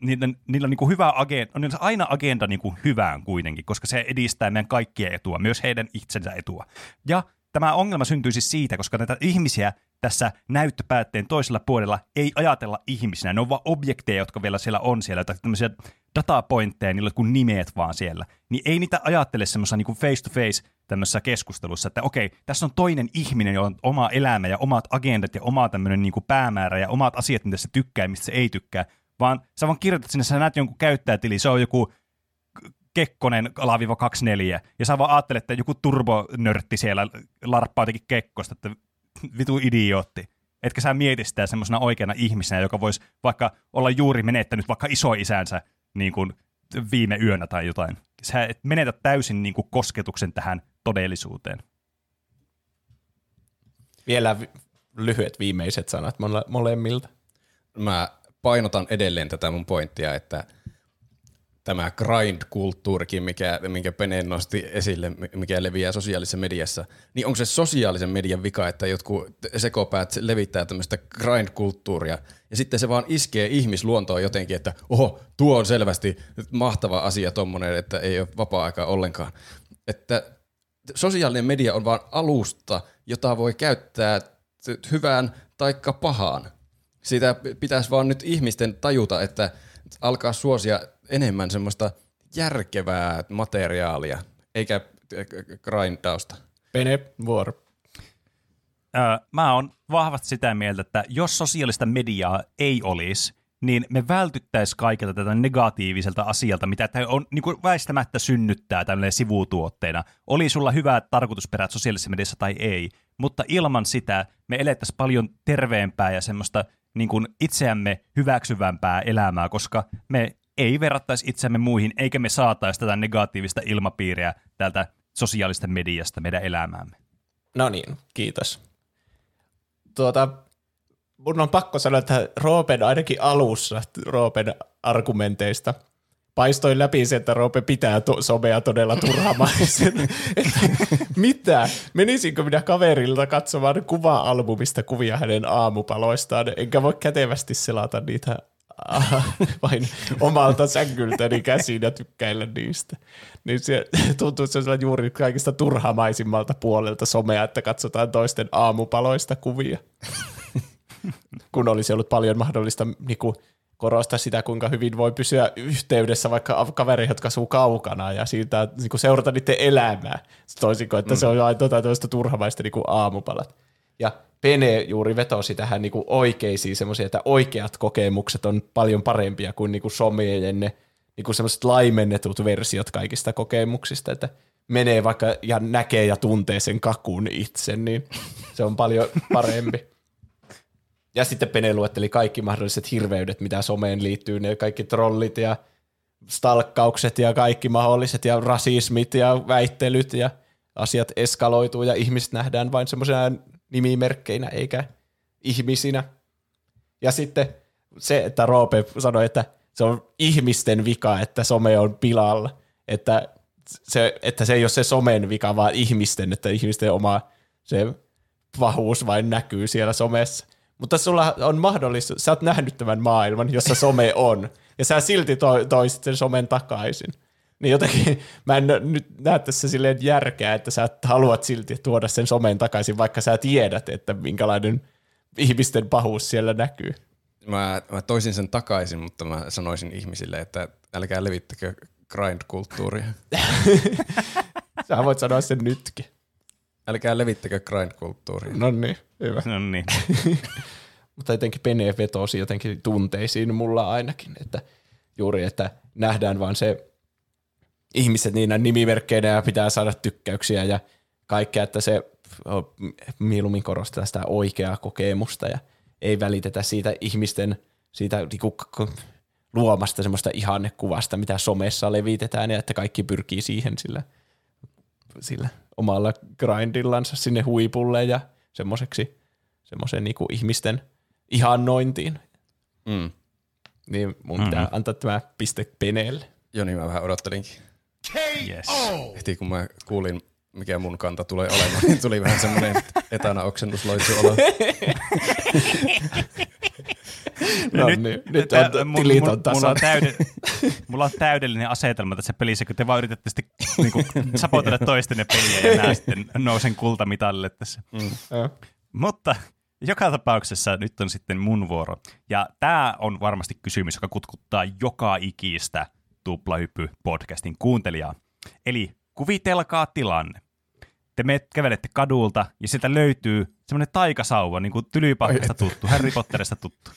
niillä on niin kuin hyvä agenda, on aina agenda niin kuin hyvään kuitenkin, koska se edistää meidän kaikkien etua, myös heidän itsensä etua. Ja tämä ongelma syntyy siis siitä, koska näitä ihmisiä tässä näyttöpäätteen toisella puolella ei ajatella ihmisinä. Ne on vaan objekteja, jotka vielä siellä on siellä, jotain tämmöisiä datapointteja, niillä on kuin nimet vaan siellä. Niin ei niitä ajattele semmoisessa niin kuin face-to-face tämmöisessä keskustelussa, että okei, tässä on toinen ihminen, jolla on oma elämä ja omat agendat ja oma tämmöinen niin kuin päämäärä ja omat asiat, mitä se tykkää ja mistä se ei tykkää. Vaan sä vaan kirjoitat sinne, sä näet jonkun käyttäjätili, se on joku Kekkonen 24, ja sä vaan ajattelet, että joku turbonörtti siellä larppaa jotenkin Kekkosta, että vitu idiootti. Etkä sä mieti sitä semmoisena oikeana ihmisenä, joka voisi vaikka olla juuri menettänyt vaikka isoisänsä niin kuin viime yönä tai jotain. Sä et menetä täysin niin kuin kosketuksen tähän todellisuuteen. Vielä lyhyet viimeiset sanat molemmilta. Mä painotan edelleen tätä mun pointtia, että tämä grind-kulttuurikin, minkä Pene nosti esille, mikä leviää sosiaalisessa mediassa, niin onko se sosiaalisen median vika, että jotkut sekopäät levittää tämmöistä grind-kulttuuria, ja sitten se vaan iskee ihmisluontoon jotenkin, että oho, tuo on selvästi mahtava asia tommonen, että ei ole vapaa-aikaa ollenkaan. Että sosiaalinen media on vaan alusta, jota voi käyttää hyvään taikka pahaan. Siitä pitäisi vaan nyt ihmisten tajuta, että alkaa suosia enemmän semmoista järkevää materiaalia, eikä grindausta. Pene, vuoro. Mä oon vahvasti sitä mieltä, että jos sosiaalista mediaa ei olisi, niin me vältyttäisiin kaikilta tätä negatiiviselta asialta, mitä on niin kuin väistämättä synnyttää tämmöinen sivutuotteena. Oli sulla hyvät tarkoitusperät sosiaalisessa mediassa tai ei, mutta ilman sitä me elettäisiin paljon terveempää ja semmoista niin kuin itseämme hyväksyvämpää elämää, koska me ei verrattaisi itseämme muihin, eikä me saataisi tätä negatiivista ilmapiiriä tältä sosiaalista mediasta meidän elämäämme. No niin, kiitos. mun on pakko sanoa, että Roopen ainakin alussa, Roopen argumenteista, paistoin läpi sen, että Roope pitää somea todella turhamaisen. Mitä? Menisinkö minä kaverilta katsomaan kuva-albumista kuvia hänen aamupaloistaan? Enkä voi kätevästi selata niitä vain omalta sängyltäni käsin ja tykkäillä niistä. Niin se tuntuu sellaisella juuri kaikista turhamaisimmalta puolelta somea, että katsotaan toisten aamupaloista kuvia. Kun olisi ollut paljon mahdollista niinku korostaa sitä, kuinka hyvin voi pysyä yhteydessä vaikka kavereihin, jotka asuu kaukana ja siitä niinku seurata niiden elämää. Toisin kuin, että se on aina toista turhamaista niinku aamupalat. Ja Pene juuri vetosi tähän niinku oikeisiin semmoisia, että oikeat kokemukset on paljon parempia kuin niinku somien ne niinku semmoiset laimennetut versiot kaikista kokemuksista, että menee vaikka ja näkee ja tuntee sen kakun itse, niin se on paljon parempi. Ja sitten Pene luetteli kaikki mahdolliset hirveydet, mitä someen liittyy, ne kaikki trollit ja stalkkaukset ja kaikki mahdolliset ja rasismit ja väittelyt ja asiat eskaloituu ja ihmiset nähdään vain semmoisena nimimerkkeinä eikä ihmisinä. Ja sitten se, että Roope sanoi, että se on ihmisten vika, että some on pilalla, että se ei ole se somen vika, vaan ihmisten, että ihmisten oma se pahuus vain näkyy siellä somessa. Mutta sulla on mahdollisuus, sä oot nähnyt tämän maailman, jossa some on, ja sä silti toisit sen somen takaisin. Niin jotenkin mä en nyt näe tässä silleen järkeä, että sä haluat silti tuoda sen somen takaisin, vaikka sä tiedät, että minkälainen ihmisten pahuus siellä näkyy. Mä toisin sen takaisin, mutta mä sanoisin ihmisille, että älkää levittäkö grind-kulttuuria. Sä voit sanoa sen nytkin. Älkää levittäkö grind-kulttuuriin. Noniin, hyvä. Noniin. Mutta jotenkin Pene vetosi jotenkin tunteisiin mulla ainakin, että juuri, että nähdään vaan se ihmiset niinä nimimerkkeinä ja pitää saada tykkäyksiä ja kaikkea, että se mieluummin korostaa sitä oikeaa kokemusta ja ei välitetä siitä ihmisten siitä luomasta semmoista ihannekuvasta, mitä somessa levitetään ja että kaikki pyrkii siihen sillä omalla grindillansa sinne huipulle ja semmoiseen niinku ihmisten ihannointiin. Mm. Niin mun pitää antaa tämä piste Peneelle. Joo, niin mä vähän odottelinkin. Yes. Heti kun mä kuulin, mikä mun kanta tulee olemaan, niin tuli vähän semmoinen etana oksennusloitsuolo. No niin, nyt on tilit on tasan. Mulla on täydellinen asetelma tässä pelissä, kun te vaan yritätte sitten niinku sapoitella toistenne peliä ja nää sitten nousen kultamitalille tässä. Mm. Mutta joka tapauksessa nyt on sitten mun vuoro. Ja tää on varmasti kysymys, joka kutkuttaa joka ikistä Tuplahyppy-podcastin kuuntelijaa. Eli kuvitelkaa tilanne. Te kävelette kadulta ja sieltä löytyy semmoinen taikasauva, niin kuin Tylypahkasta tuttu, Harry Potterista tuttu.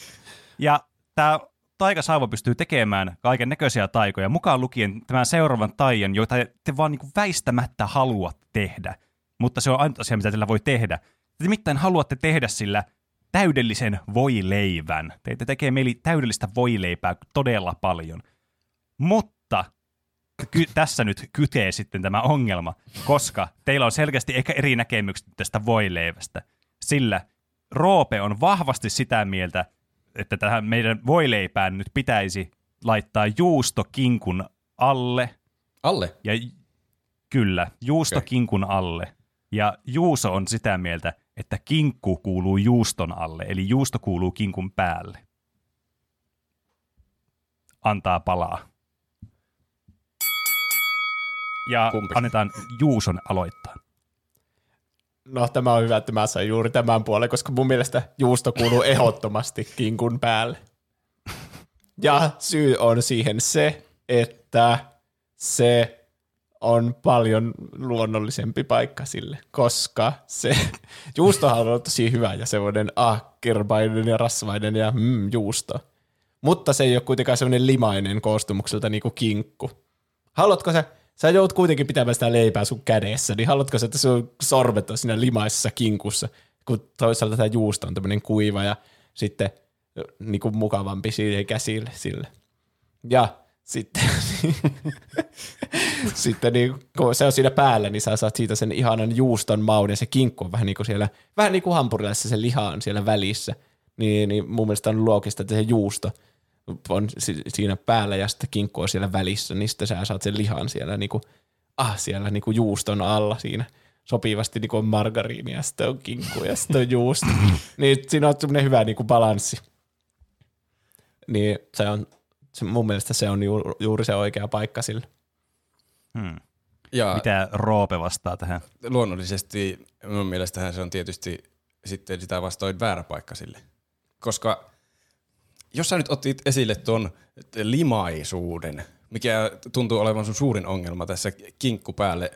Ja tämä taikasauva pystyy tekemään kaiken näköisiä taikoja, mukaan lukien tämän seuraavan taian, joita te vaan niin kuin väistämättä haluatte tehdä. Mutta se on ainoa asia, mitä teillä voi tehdä. Te nimittäin haluatte tehdä sillä täydellisen voileivän. Teitä tekee mieli täydellistä voileipää todella paljon. Mutta tässä nyt kytee sitten tämä ongelma, koska teillä on selkeästi ehkä eri näkemykset tästä voileivästä. Sillä Roope on vahvasti sitä mieltä, että tähän meidän voileipään nyt pitäisi laittaa juustokinkun alle. Alle? Ja, kyllä, juustokinkun alle. Ja Juuso on sitä mieltä, että kinkku kuuluu juuston alle, eli juusto kuuluu kinkun päälle. Antaa palaa. Ja kumpi? Annetaan Juuson aloittaa. No tämä on hyvä, että mä sain juuri tämän puolen, koska mun mielestä juusto kuuluu ehdottomasti kinkun päälle. Ja syy on siihen se, että se on paljon luonnollisempi paikka sille, koska se juustohan on tosi hyvä ja semmoinen ahkermainen ja rasvainen ja juusto. Mutta se ei ole kuitenkaan semmoinen limainen koostumukselta niin kuin kinkku. Haluatko sä joudut kuitenkin pitämään sitä leipää sun kädessä, niin haluatko sä, että sun sormet on siinä limaisessa kinkussa, kun toisaalta tämä juusto on tämmöinen kuiva ja sitten niin kuin mukavampi sille käsille sille. Ja Sitten niin, kun se on siinä päällä, niin sä saat siitä sen ihanan juuston maun ja se kinkku on vähän niin kuin hampurilaisessa se liha on siellä välissä. Niin mun mielestä on loogista, että se juusto on siinä päällä ja sitten kinkku on siellä välissä, niin sitten sä saat sen lihan siellä niin kuin juuston alla siinä. Sopivasti niin kuin on margariini ja sitten on kinkku ja sitten on juusto. Niin siinä on semmoinen hyvä niin kuin balanssi. Niin se on... Mun mielestä se on juuri se oikea paikka sille. Ja mitä Roope vastaa tähän? Luonnollisesti mun mielestähän se on tietysti sitten sitä vastoin väärä paikka sille. Koska jos sä nyt otit esille ton limaisuuden, mikä tuntuu olevan sun suurin ongelma tässä kinkku päälle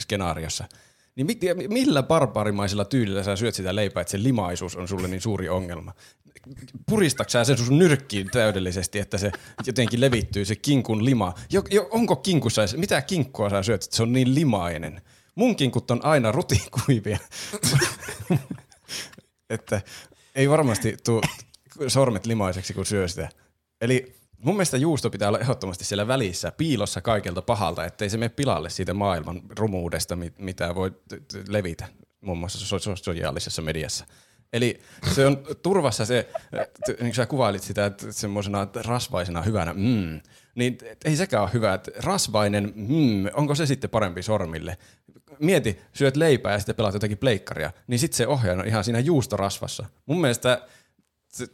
skenaariossa, niin millä barbaarimaisella tyylillä sä syöt sitä leipää, että se limaisuus on sulle niin suuri ongelma? Puristatko sä sen sun nyrkkiin täydellisesti, että se jotenkin levittyy se kinkun lima? Onko kinkussa, mitä kinkkua sä syöt, että se on niin limainen? Mun kinkut on aina rutikuivia. Että ei varmasti tule sormet limaiseksi, kun syö sitä. Eli mun mielestä juusto pitää olla ehdottomasti siellä välissä, piilossa kaikelta pahalta, ettei se mene pilalle siitä maailman rumuudesta, mitä voi levitä muun muassa sosiaalisessa mediassa. Eli se on turvassa se, niin kuin sä kuvailit sitä semmoisena rasvaisena hyvänä, niin ei sekään ole hyvä, että rasvainen, onko se sitten parempi sormille? Mieti, syöt leipää ja sitten pelaat jotakin pleikkaria, niin sitten se ohjaa on ihan siinä juustorasvassa. Mun mielestä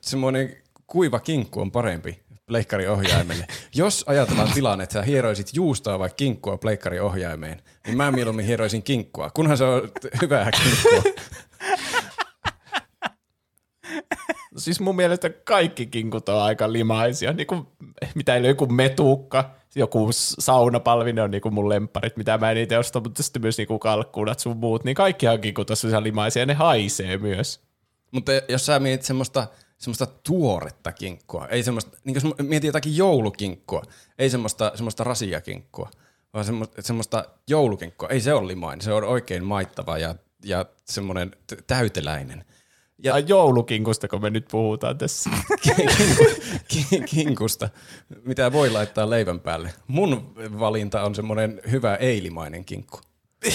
semmoinen kuiva kinkku on parempi pleikkariohjaimelle. Jos ajatellaan tilanne, että sä hieroisit juustoa vai kinkkua pleikkariohjaimeen, niin mä mieluummin hieroisin kinkkua, kunhan se on hyvää kinkkua. Siis mun mielestä kaikki kinkut on aika limaisia, niin kuin, mitä ei ole joku metuukka, joku saunapalvi, on niin kuin mun lempparit, mitä mä en itse osta, mutta sitten myös niin kuin kalkkunat sun muut, niin kaikkihan kinkut on sellaisia limaisia ja ne haisee myös. Mutta jos sä mietit semmoista tuoretta kinkkua, ei semmoista, niin jos mietit jotakin joulukinkkua, ei semmoista rasiakinkkua, vaan semmoista joulukinkkua, ei se ole limainen, se on oikein maittava ja semmoinen täyteläinen. Ja joulukinkusta, kun me nyt puhutaan tässä. Kinkusta, mitä voi laittaa leivän päälle. Mun valinta on semmoinen hyvä eilimainen kinkku.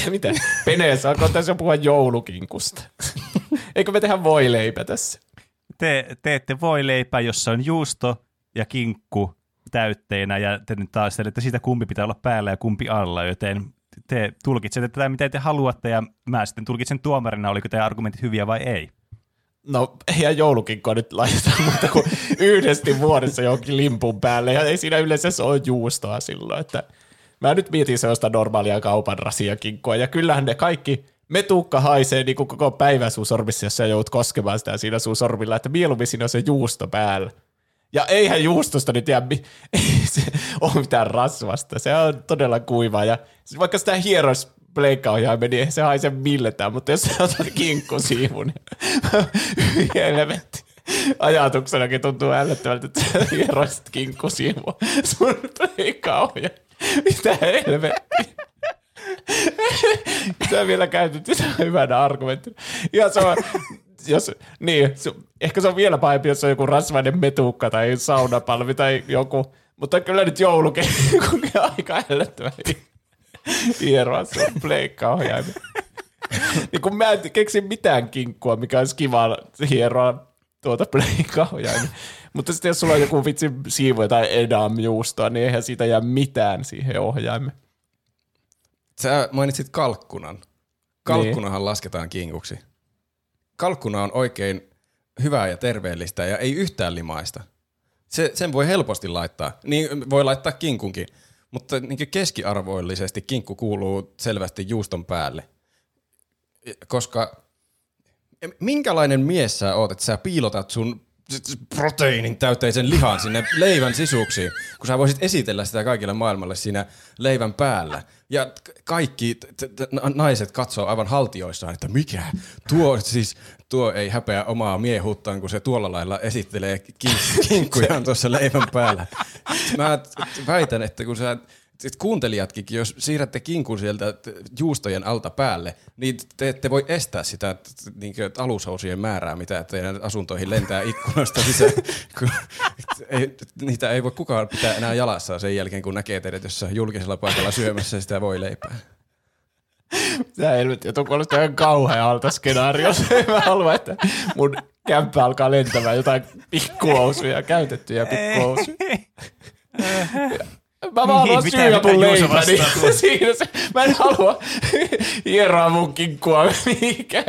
Mitä? Peneessä alkoi tässä jo puhua joulukinkusta. Eikö me tehdä voileipä tässä? Te teette voileipää, jossa on juusto ja kinkku täytteinä ja te nyt taas että siitä kumpi pitää olla päällä ja kumpi alla, joten te tulkitsette tätä, mitä te haluatte ja mä sitten tulkitsen tuomarina, oliko teidän argumentit hyviä vai ei. No, eihän joulukinkkoa nyt laiteta muuta kuin yhdesti vuodessa johonkin limpun päälle, ja ei siinä yleensä se ole juustoa silloin, että mä nyt mietin sellaista normaalia kaupan rasiakinkkoa, ja kyllähän ne kaikki metukka haisee niin kuin koko päivän sun sormissa, jos sä joudut koskemaan sitä siinä sun sormilla, että mieluummin siinä on se juusto päällä. Ja eihän juustosta nyt jää, ei se ole mitään rasvasta, se on todella kuivaa, ja vaikka sitä hieroisi, pleikkaohjaimen, niin eihän se haise milletään, mutta jos sä otat kinkkusiivun, niin helvetti. Ajatuksenakin tuntuu älyttömältä, että sä hieroisit kinkkusiivua sun pleikkaohjaimen. Mitä helvetti? Sä vielä käytit sitä hyvänä argumenttina. Ja se on, jos, niin, ehkä se on vielä pahempi, jos on joku rasvainen metuukka tai saunapalvi tai joku, mutta kyllä nyt joulukin on aika älyttömältä. Hieroa sun pleikkaohjaimia. Niin kun mä en keksi mitään kinkkua, mikä olisi kiva hieroa tuota pleikkaohjaimia. Mutta sitten jos sulla on joku vitsi siivu tai edamjuustoa, niin eihän siitä jää mitään siihen ohjaimeen. Sä mainitsit kalkkunan. Kalkkunahan niin lasketaan kinkuksi. Kalkkuna on oikein hyvää ja terveellistä ja ei yhtään limaista. Sen voi helposti laittaa. Niin voi laittaa kinkunkin. Mutta niin keskiarvoillisesti kinkku kuuluu selvästi juuston päälle, koska minkälainen mies sä oot, että sä piilotat sun proteiinin täyteisen lihan sinne leivän sisuksiin, kun sä voisit esitellä sitä kaikille maailmalle siinä leivän päällä. Ja kaikki naiset katsoo aivan haltioissaan, että mikä? Tuo ei häpeä omaa miehuuttaan, kun se tuolla lailla esittelee kinkkujaan tuossa leivän päällä. Mä väitän, että kun sä Sitten kuuntelijatkin, jos siirrätte kinkun sieltä juustojen alta päälle, niin te ette voi estää sitä niin alushousien määrää, mitä teidän asuntoihin lentää ikkunasta sisään. Niitä ei voi kukaan pitää enää jalassa sen jälkeen, kun näkee teidät jossain julkisella paikalla syömässä sitä voi leipää. Tämä helvetti, että on kuulostaa ihan kauhean alta skenaario. Mä haluan, että mun kämppä alkaa lentämään jotain pikkuhousuja, käytettyjä pikkuhousuja. Mä vaan haluan syödä mun leipäni. Mä en halua hieroa mun kinkkua mihinkään.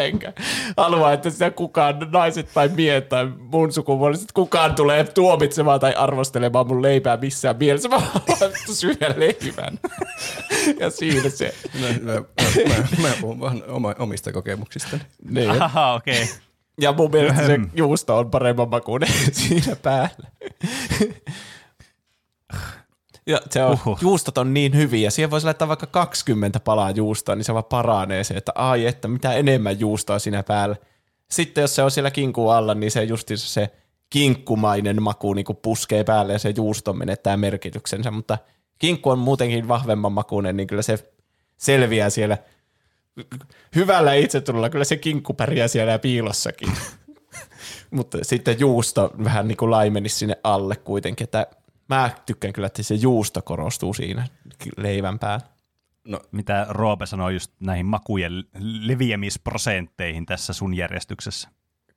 Haluan, että sitä kukaan, naiset tai miehet tai mun sukupuoliset, kukaan tulee tuomitsemaan tai arvostelemaan mun leipää missään mielessä. Mä haluan syödä leivän. Ja siinä se. Mä puhun vaan omista kokemuksistani. Niin. Aha, okei. Okay. Ja mun mielestä se juusto on paremman makuinen siinä päällä. Ja se on, juustot on niin hyviä. Siihen voisi laittaa vaikka 20 palaa juustoa, niin se vaan paranee se, että ai, että mitä enemmän juustoa siinä päällä. Sitten jos se on siellä kinkun alla, niin se justiinsa se kinkkumainen maku niin kuin puskee päälle ja se juusto menettää merkityksensä. Mutta kinkku on muutenkin vahvemman makuinen, niin kyllä se selviää siellä hyvällä itsetunnolla. Kyllä se kinkku pärjää siellä piilossakin. Mutta sitten juusto vähän niin kuin laimenisi sinne alle kuitenkin, että mä tykkään kyllä, että se juusto korostuu siinä leivän päällä. No, mitä Roope sanoi just näihin makujen leviämisprosentteihin tässä sun järjestyksessä?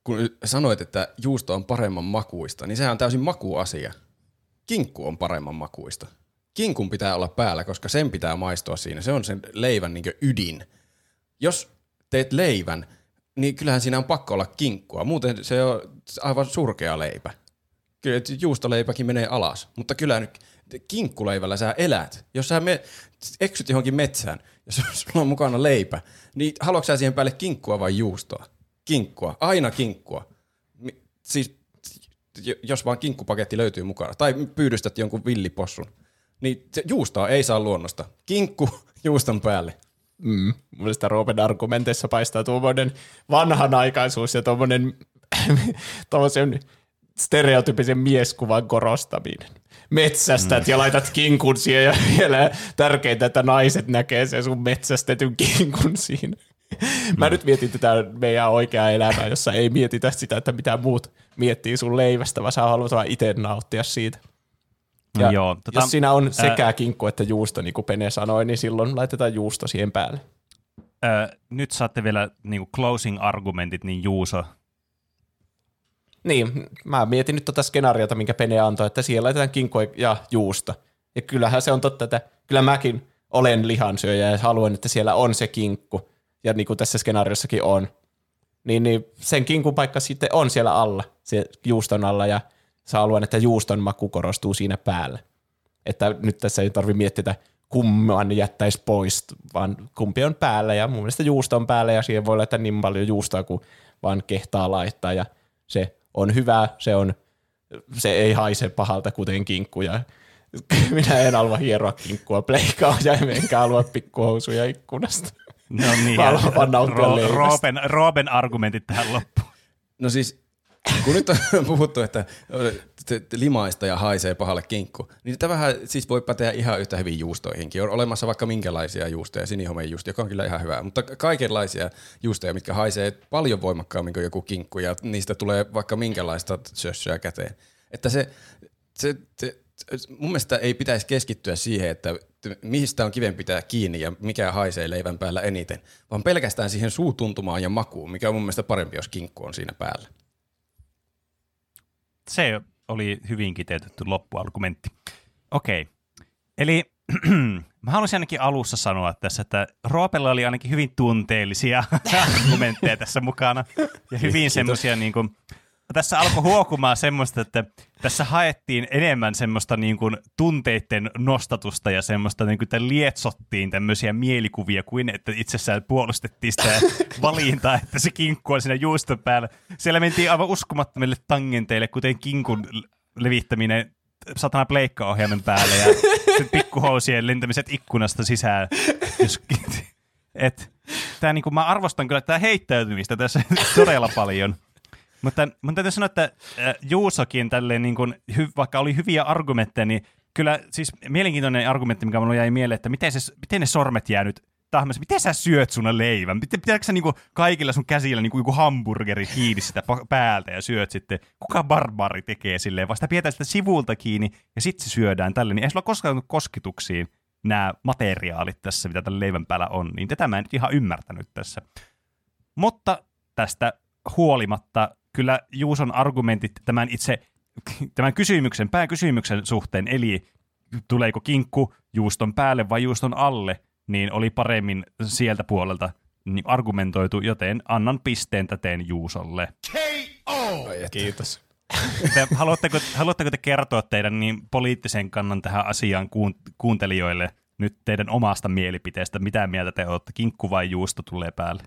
Kun sanoit, että juusto on paremman makuista, niin sehän on täysin makuasia. Kinkku on paremman makuista. Kinkun pitää olla päällä, koska sen pitää maistua siinä. Se on sen leivän niin kuin ydin. Jos teet leivän, niin kyllähän siinä on pakko olla kinkkua. Muuten se on aivan surkea leipä. Kyllä juustoleipäkin menee alas, mutta kyllä nyt kinkkuleivällä sä elät. Jos sä eksyt johonkin metsään ja sulla on mukana leipä, niin haluatko sä siihen päälle kinkkua vai juustoa? Kinkkua, aina kinkkua. Siis jos vaan kinkkupaketti löytyy mukana tai pyydystät jonkun villipossun, niin juustoa ei saa luonnosta. Kinkku juuston päälle. Mun mielestä Roopen argumenteissa paistaa tuommoinen vanhanaikaisuus ja tuommoinen stereotypisen mieskuvan korostaminen. Metsästät ja laitat kinkun siihen ja vielä tärkeintä, että naiset näkee sen sun metsästetyn kinkun siinä. Mä nyt mietin tätä meidän oikeaa elämää, jossa ei mietitä sitä, että mitä muut miettii sun leivästä, vaan sä haluat vaan itse nauttia siitä. Ja joo, jos siinä on sekä kinkku että juusto, niin kuin Pene sanoi, niin silloin laitetaan juusto siihen päälle. Nyt saatte vielä niin kuin closing argumentit, niin juuso. Niin, mä mietin nyt tota skenaariota, minkä Pene antoi, että siellä laitetaan kinkkua ja juusta. Ja kyllähän se on totta, että kyllä mäkin olen lihansyöjä ja haluan, että siellä on se kinkku. Ja niin kuin tässä skenaariossakin on. Niin sen kinkun paikka sitten on siellä alla, se juuston alla. Ja sä haluan, että juuston maku korostuu siinä päällä. Että nyt tässä ei tarvitse miettiä, kumman jättäisi pois, vaan kumpi on päällä. Ja mun mielestä juusto on päällä ja siihen voi laittaa niin paljon juustoa, kun vaan kehtaa laittaa. Ja se on hyvä, se ei haise pahalta kuten kinkku. Ja minä en halua hieroa kinkkua pleikaa ja enkä halua pikkuhousuja ikkunasta. No niin, Roopen argumentit tähän loppuun. No siis, kun nyt on puhuttu, että limaista ja haisee pahalle kinkku, niin tämä vähän siis voi päteä ihan yhtä hyvin juustoihinkin. On olemassa vaikka minkälaisia juustoja, sinihomejuusto, joka on kyllä ihan hyvää, mutta kaikenlaisia juustoja, mitkä haisee paljon voimakkaammin kuin joku kinkku, ja niistä tulee vaikka minkälaista sössöä käteen. Että mun mielestä ei pitäisi keskittyä siihen, että mistä on kiven pitää kiinni ja mikä haisee leivän päällä eniten, vaan pelkästään siihen suutuntumaan ja makuun, mikä on mun mielestä parempi, jos kinkku on siinä päällä. Se oli hyvin kiteytetty loppuargumentti. Okei. Eli mä haluaisin ainakin alussa sanoa tässä, että Roopella oli ainakin hyvin tunteellisia argumentteja tässä mukana. Ja hyvin semmoisia niin kuin, tässä alkoi huokumaan semmoista, että tässä haettiin enemmän semmoista niin kuin tunteiden nostatusta ja semmoista, niin kuin, että lietsottiin tämmöisiä mielikuvia kuin, että itsessään puolustettiin sitä valintaa, että se kinkku on siinä juuston päällä. Siellä mentiin aivan uskomattomille tangenteille, kuten kinkun levittäminen satana pleikkaohjaimen päälle ja sen pikkuhousien lentämiset ikkunasta sisään. Tää, niin kuin, mä arvostan kyllä tätä heittäytymistä tässä todella paljon. Mutta mun täytyy sanoa, että Juusokin, niin kun, vaikka oli hyviä argumentteja, niin Kyllä siis mielenkiintoinen argumentti, mikä minulla jäi mieleen, että miten ne sormet jää nyt tahmassa. Miten sä syöt sun leivän? Pitääkö sä niinku kaikilla sun käsillä niinku joku hamburgeri kiinni sitä päältä ja syöt sitten? Kuka barbaari tekee silleen? Vasta pidetään sitä sivulta kiinni ja sitten se syödään tälle. Niin ei sulla koskaan ollut kosketuksiin nämä materiaalit tässä, mitä tällä leivän päällä on. Niin tätä mä en nyt ihan ymmärtänyt tässä. Mutta tästä huolimatta kyllä Juuson argumentit tämän itse... Tämän kysymyksen, pääkysymyksen suhteen, eli tuleeko kinkku juuston päälle vai juuston alle, niin oli paremmin sieltä puolelta argumentoitu, joten annan pisteen täteen Juusolle. K.O. Kiitos. Haluatteko te kertoa teidän niin poliittisen kannan tähän asiaan kuuntelijoille nyt teidän omasta mielipiteestä? Mitä mieltä te olette? Kinkku vai juusto tulee päälle?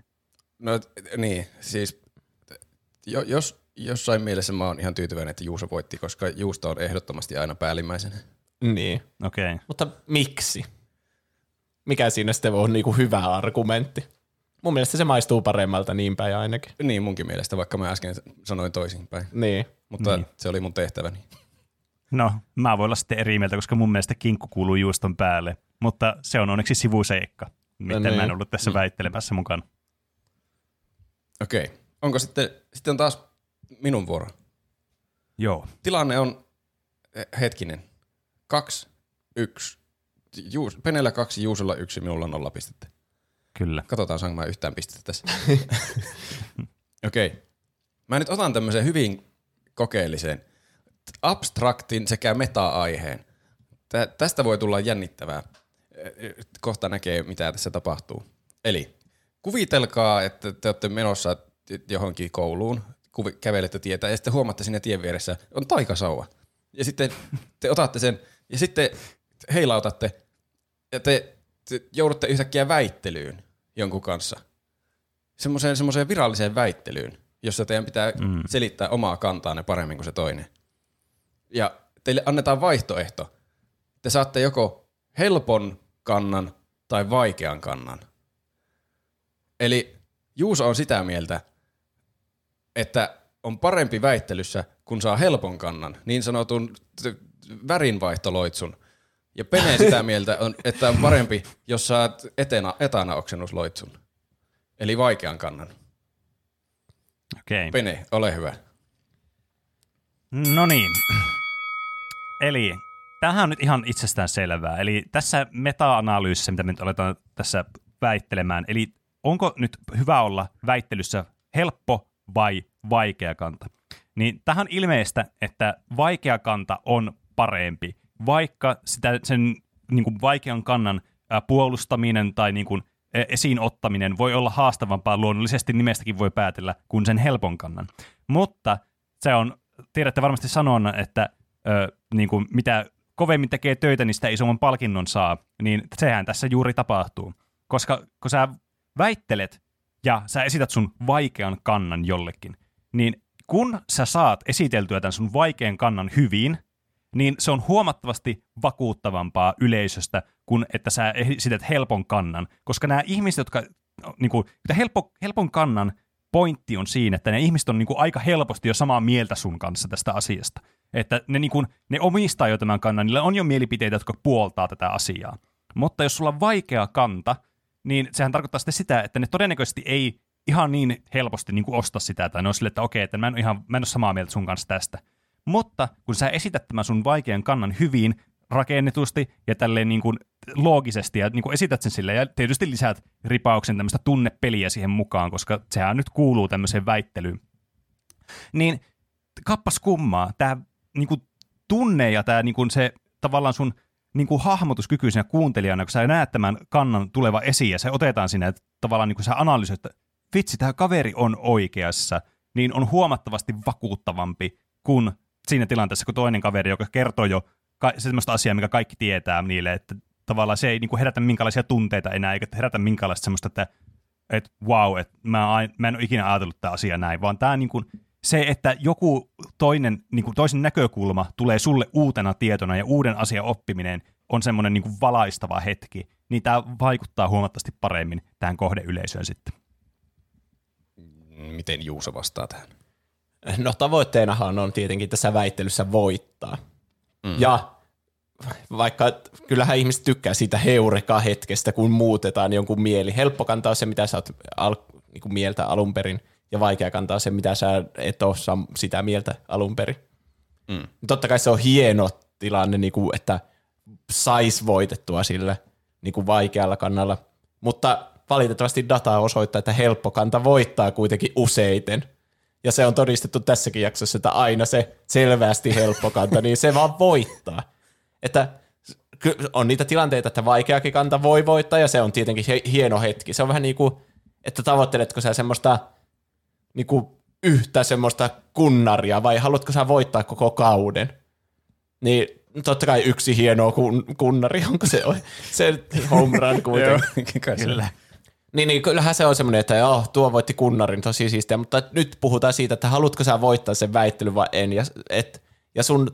No niin, siis jos... Jossain mielessä mä oon ihan tyytyväinen, että Juuso voitti, koska juusto on ehdottomasti aina päällimmäisenä. Niin. Okei. Okay. Mutta miksi? Mikä siinä sitten on niinku hyvä argumentti? Mun mielestä se maistuu paremmalta niin päin ainakin. Niin munkin mielestä, vaikka mä äsken sanoin toisinpäin. Niin. Mutta niin. Se oli mun tehtäväni. No, mä voin olla sitten eri mieltä, koska mun mielestä kinkku kuuluu juuston päälle. Mutta se on onneksi sivuseikka, miten niin. Mä en ollut tässä väittelemässä mukana. Okei. Okay. Onko sitten on taas... Minun vuoro. Joo. Tilanne on, hetkinen, 2-1. Penellä 2, Juusolla 1, minulla 0 pistettä. Kyllä. Katsotaan, saanko mä yhtään pistettä tässä. Okei. Okay. Mä nyt otan tämmöisen hyvin kokeellisen, abstraktin sekä meta-aiheen. Tästä voi tulla jännittävää. Kohta näkee, mitä tässä tapahtuu. Eli kuvitelkaa, että te olette menossa johonkin kouluun. Kävelette tietä ja sitten huomaatte siinä tien vieressä on taikasauva. Ja sitten te otatte sen ja sitten heilautatte ja te joudutte yhtäkkiä väittelyyn jonkun kanssa. Semmoiseen viralliseen väittelyyn, jossa teidän pitää selittää omaa kantaanne paremmin kuin se toinen. Ja teille annetaan vaihtoehto. Te saatte joko helpon kannan tai vaikean kannan. Eli Juuso on sitä mieltä, että on parempi väittelyssä, kun saa helpon kannan, niin sanotun värinvaihtoloitsun. Ja Pene sitä mieltä, että on parempi, jos saat etanaoksennusloitsun. Eli vaikean kannan. Okei. Pene, ole hyvä. No niin. Eli tämähän on nyt ihan itsestään selvää. Eli tässä meta-analyysissä, mitä me nyt aletaan tässä väittelemään, eli onko nyt hyvä olla väittelyssä helppo vai vaikea kanta. Niin tähän on ilmeistä, että vaikea kanta on parempi, vaikka sen niin kuin vaikean kannan puolustaminen tai niin kuin esiin ottaminen voi olla haastavampaa, luonnollisesti nimestäkin voi päätellä, kuin sen helpon kannan. Mutta se on, tiedätte varmasti sanona, että niin kuin mitä kovemmin tekee töitä, niin sitä isomman palkinnon saa, niin sehän tässä juuri tapahtuu. Koska kun sä väittelet, ja sä esität sun vaikean kannan jollekin, niin kun sä saat esiteltyä tämän sun vaikean kannan hyvin, niin se on huomattavasti vakuuttavampaa yleisöstä kuin että sä esität helpon kannan. Koska nämä ihmiset, jotka niin kuin, helpon kannan pointti on siinä, että ne ihmiset on niin kuin, aika helposti jo samaa mieltä sun kanssa tästä asiasta. Että ne, niin kuin, ne omistaa jo tämän kannan, niillä on jo mielipiteitä, jotka puoltaa tätä asiaa. Mutta jos sulla on vaikea kanta, niin sehän tarkoittaa sitten sitä, että ne todennäköisesti ei ihan niin helposti niin kuin osta sitä, tai ne on silleen, että okei, että mä en ole samaa mieltä sun kanssa tästä. Mutta kun sä esität tämän sun vaikean kannan hyvin, rakennetusti ja tälleen niin kuin loogisesti, ja niin kuin esität sen silleen, ja tietysti lisäät ripauksen tämmöistä tunnepeliä siihen mukaan, koska sehän nyt kuuluu tämmöiseen väittelyyn. Niin kappas kummaa, tämä niin kuin tunne ja tämä niin kuin se tavallaan sun... Niin kuin hahmotuskykyisenä kuuntelijana, kun sä näet tämän kannan tuleva esiin ja se otetaan sinne, että tavallaan niin kuin sä analysoit, että vitsi, tämä kaveri on oikeassa, niin on huomattavasti vakuuttavampi kuin siinä tilanteessa, kun toinen kaveri, joka kertoo jo semmoista asiaa, mikä kaikki tietää niille, että tavallaan se ei niin kuin herätä minkälaisia tunteita enää, eikä herätä minkälaista semmoista, että wow, että mä en ole ikinä ajatellut tämä asia näin, vaan tämä niin kuin se, että joku toinen, niin kuin toisen näkökulma tulee sulle uutena tietona ja uuden asian oppiminen on semmoinen niin kuin valaistava hetki, niin tämä vaikuttaa huomattavasti paremmin tähän kohdeyleisöön sitten. Miten Juuso vastaa tähän? No tavoitteenahan on tietenkin tässä väittelyssä voittaa. Ja vaikka kyllähän ihmiset tykkää siitä heureka-hetkestä, kun muutetaan jonkun mieli. Helppo kantaa se, mitä sä oot mieltä alun perin, ja vaikea kantaa se, mitä sä et ole sitä mieltä alun perin. Mm. Totta kai se on hieno tilanne, niin kuin, että sais voitettua sillä niin kuin vaikealla kannalla, mutta valitettavasti dataa osoittaa, että helppo kanta voittaa kuitenkin useiten. Ja se on todistettu tässäkin jaksossa, että aina se selvästi helppo kanta, niin se vaan voittaa. Että on niitä tilanteita, että vaikeakin kanta voi voittaa, ja se on tietenkin hieno hetki. Se on vähän niin kuin, että tavoitteletko sä semmoista niin kuin yhtä semmoista kunnaria, vai haluatko sä voittaa koko kauden? Niin totta kai yksi hieno kunnari, onko se home run kuitenkin? Kyllä. Niin, kyllähän se on semmoinen, että joo, tuo voitti kunnarin, tosi siistiä, mutta nyt puhutaan siitä, että haluatko sä voittaa sen väittelyn vai en, ja sun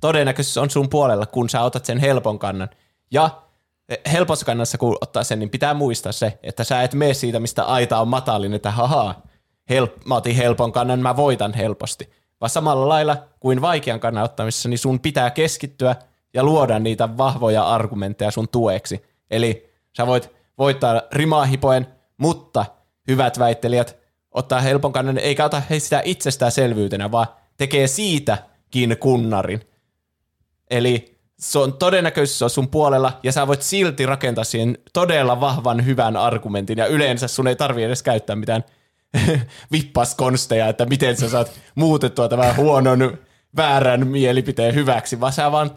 todennäköisyys on sun puolella, kun sä otat sen helpon kannan. Ja helpossa kannassa, kun ottaa sen, niin pitää muistaa se, että sä et mene siitä, mistä aita on matalin, että hahaa, mä otin helpon kannan, mä voitan helposti. Vaan samalla lailla kuin vaikean kannan ottamisessa, niin sun pitää keskittyä ja luoda niitä vahvoja argumentteja sun tueksi. Eli sä voit voittaa rimaa hipoen, mutta hyvät väittelijät ottaa helpon kannan, eikä ota sitä itsestäänselvyytenä, vaan tekee siitäkin kunnarin. Eli se on todennäköisyys on sun puolella, ja sä voit silti rakentaa siihen todella vahvan hyvän argumentin, ja yleensä sun ei tarvitse edes käyttää mitään vippaskonsteja, että miten sä saat muutettua tämän huonon, väärän mielipiteen hyväksi, vaan sä vaan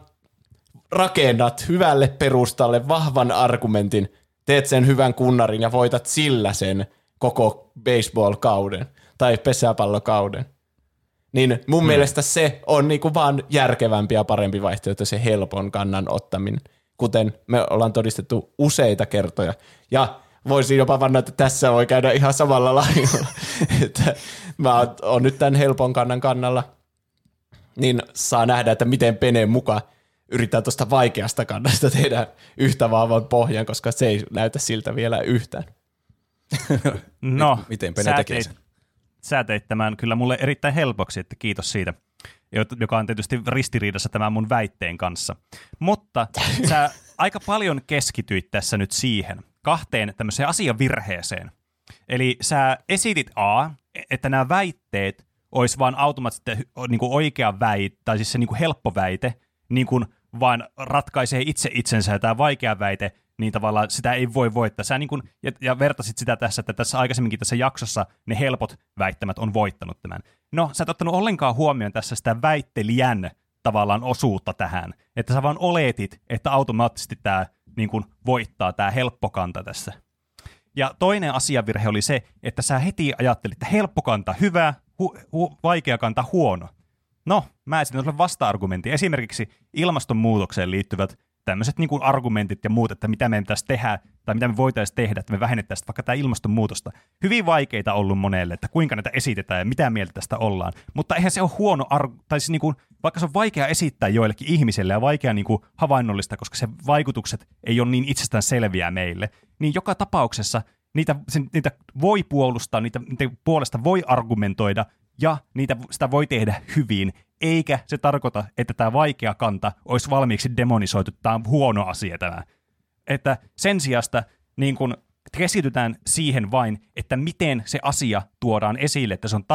rakennat hyvälle perustalle vahvan argumentin, teet sen hyvän kunnarin ja voitat sillä sen koko baseball-kauden tai pesäpallokauden. Niin mun mielestä se on niinku vaan järkevämpi ja parempi vaihtoehto se helpon kannan ottaminen, kuten me ollaan todistettu useita kertoja. Ja voisin jopa vannoa, että tässä voi käydä ihan samalla lailla, että mä oon nyt tämän helpon kannan kannalla. Niin saa nähdä, että miten peneen mukaan yrittää tuosta vaikeasta kannasta tehdä yhtä vahvan pohjan, koska se ei näytä siltä vielä yhtään. No, miten Pene tekee sen? Sä teit tämän kyllä mulle erittäin helpoksi, että kiitos siitä, joka on tietysti ristiriidassa tämän mun väitteen kanssa. Mutta sä aika paljon keskityit tässä nyt siihen, kahteen tämmöiseen asiavirheeseen. Eli sä esitit A, että nämä väitteet olisi vaan automaattisesti niin kuin oikea väite, tai siis se niin kuin helppo väite, niin kuin vaan ratkaisee itse itsensä ja tämä vaikea väite, niin tavallaan sitä ei voi voittaa. Sä niin kuin, ja vertasit sitä tässä, että tässä aikaisemminkin tässä jaksossa ne helpot väittämät on voittanut tämän. No, sä et ottanut ollenkaan huomioon tässä sitä väittelijän tavallaan osuutta tähän, että sä vaan oletit, että automaattisesti tämä niin kuin voittaa tämä helppokanta tässä. Ja toinen asiavirhe oli se, että sä heti ajattelit, että helppokanta hyvä, vaikea kanta huono. No, mä esitin sulle vasta-argumentin. Esimerkiksi ilmastonmuutokseen liittyvät tämmöiset niin kuin argumentit ja muut, että mitä meidän pitäisi tehdä tai mitä me voitaisiin tehdä, että me vähennettäisiin vaikka tämä ilmastonmuutosta. Hyvin vaikeita on ollut monelle, että kuinka näitä esitetään ja mitä mieltä tästä ollaan. Mutta eihän se ole huono, tai siis niin kuin, vaikka se on vaikea esittää joillekin ihmiselle ja vaikea niin kuin havainnollistaa, koska se vaikutukset ei ole niin itsestään selviä meille, niin joka tapauksessa niitä voi puolustaa, niitä puolesta voi argumentoida, ja sitä voi tehdä hyvin, eikä se tarkoita, että tämä vaikea kanta olisi valmiiksi demonisoitu. Tämä on huono asia tämä. Että sen sijasta niin kun keskitytään siihen vain, että miten se asia tuodaan esille, että se on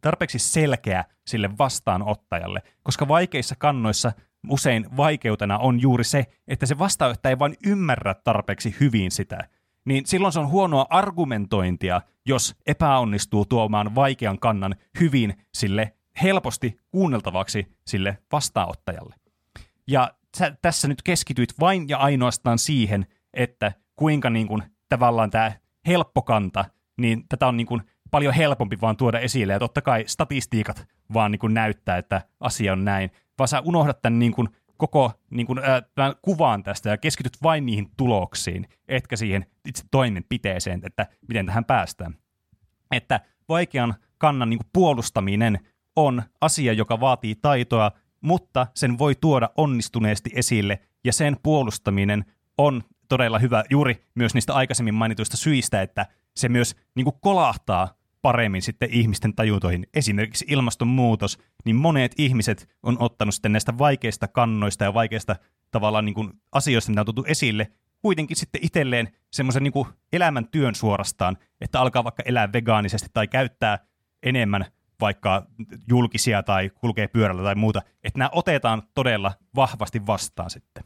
tarpeeksi selkeä sille vastaanottajalle. Koska vaikeissa kannoissa usein vaikeutena on juuri se, että se vastaanottaja ei vain ymmärrä tarpeeksi hyvin sitä. Niin silloin se on huonoa argumentointia, jos epäonnistuu tuomaan vaikean kannan hyvin sille helposti kuunneltavaksi sille vastaanottajalle. Ja sä tässä nyt keskityit vain ja ainoastaan siihen, että kuinka niin kun, tavallaan tämä helppo kanta, niin tätä on niin kun, paljon helpompi vaan tuoda esille. Ja totta kai statistiikat vaan niin kun, näyttää, että asia on näin. Vaan sä unohdat tämän niin kun, koko niin kuin, tämän kuvaan tästä ja keskityt vain niihin tuloksiin, etkä siihen itse toimenpiteeseen, että miten tähän päästään. Että vaikean kannan niin kuin, puolustaminen on asia, joka vaatii taitoa, mutta sen voi tuoda onnistuneesti esille, ja sen puolustaminen on todella hyvä juuri myös niistä aikaisemmin mainituista syistä, että se myös niin kuin, kolahtaa paremmin sitten ihmisten tajutoihin. Esimerkiksi ilmastonmuutos, niin monet ihmiset on ottanut sitten näistä vaikeista kannoista ja vaikeista tavallaan niin kuin asioista, mitä on tultu esille, kuitenkin sitten itselleen semmoisen niin kuin elämäntyön suorastaan, että alkaa vaikka elää vegaanisesti tai käyttää enemmän vaikka julkisia tai kulkee pyörällä tai muuta, että nämä otetaan todella vahvasti vastaan sitten.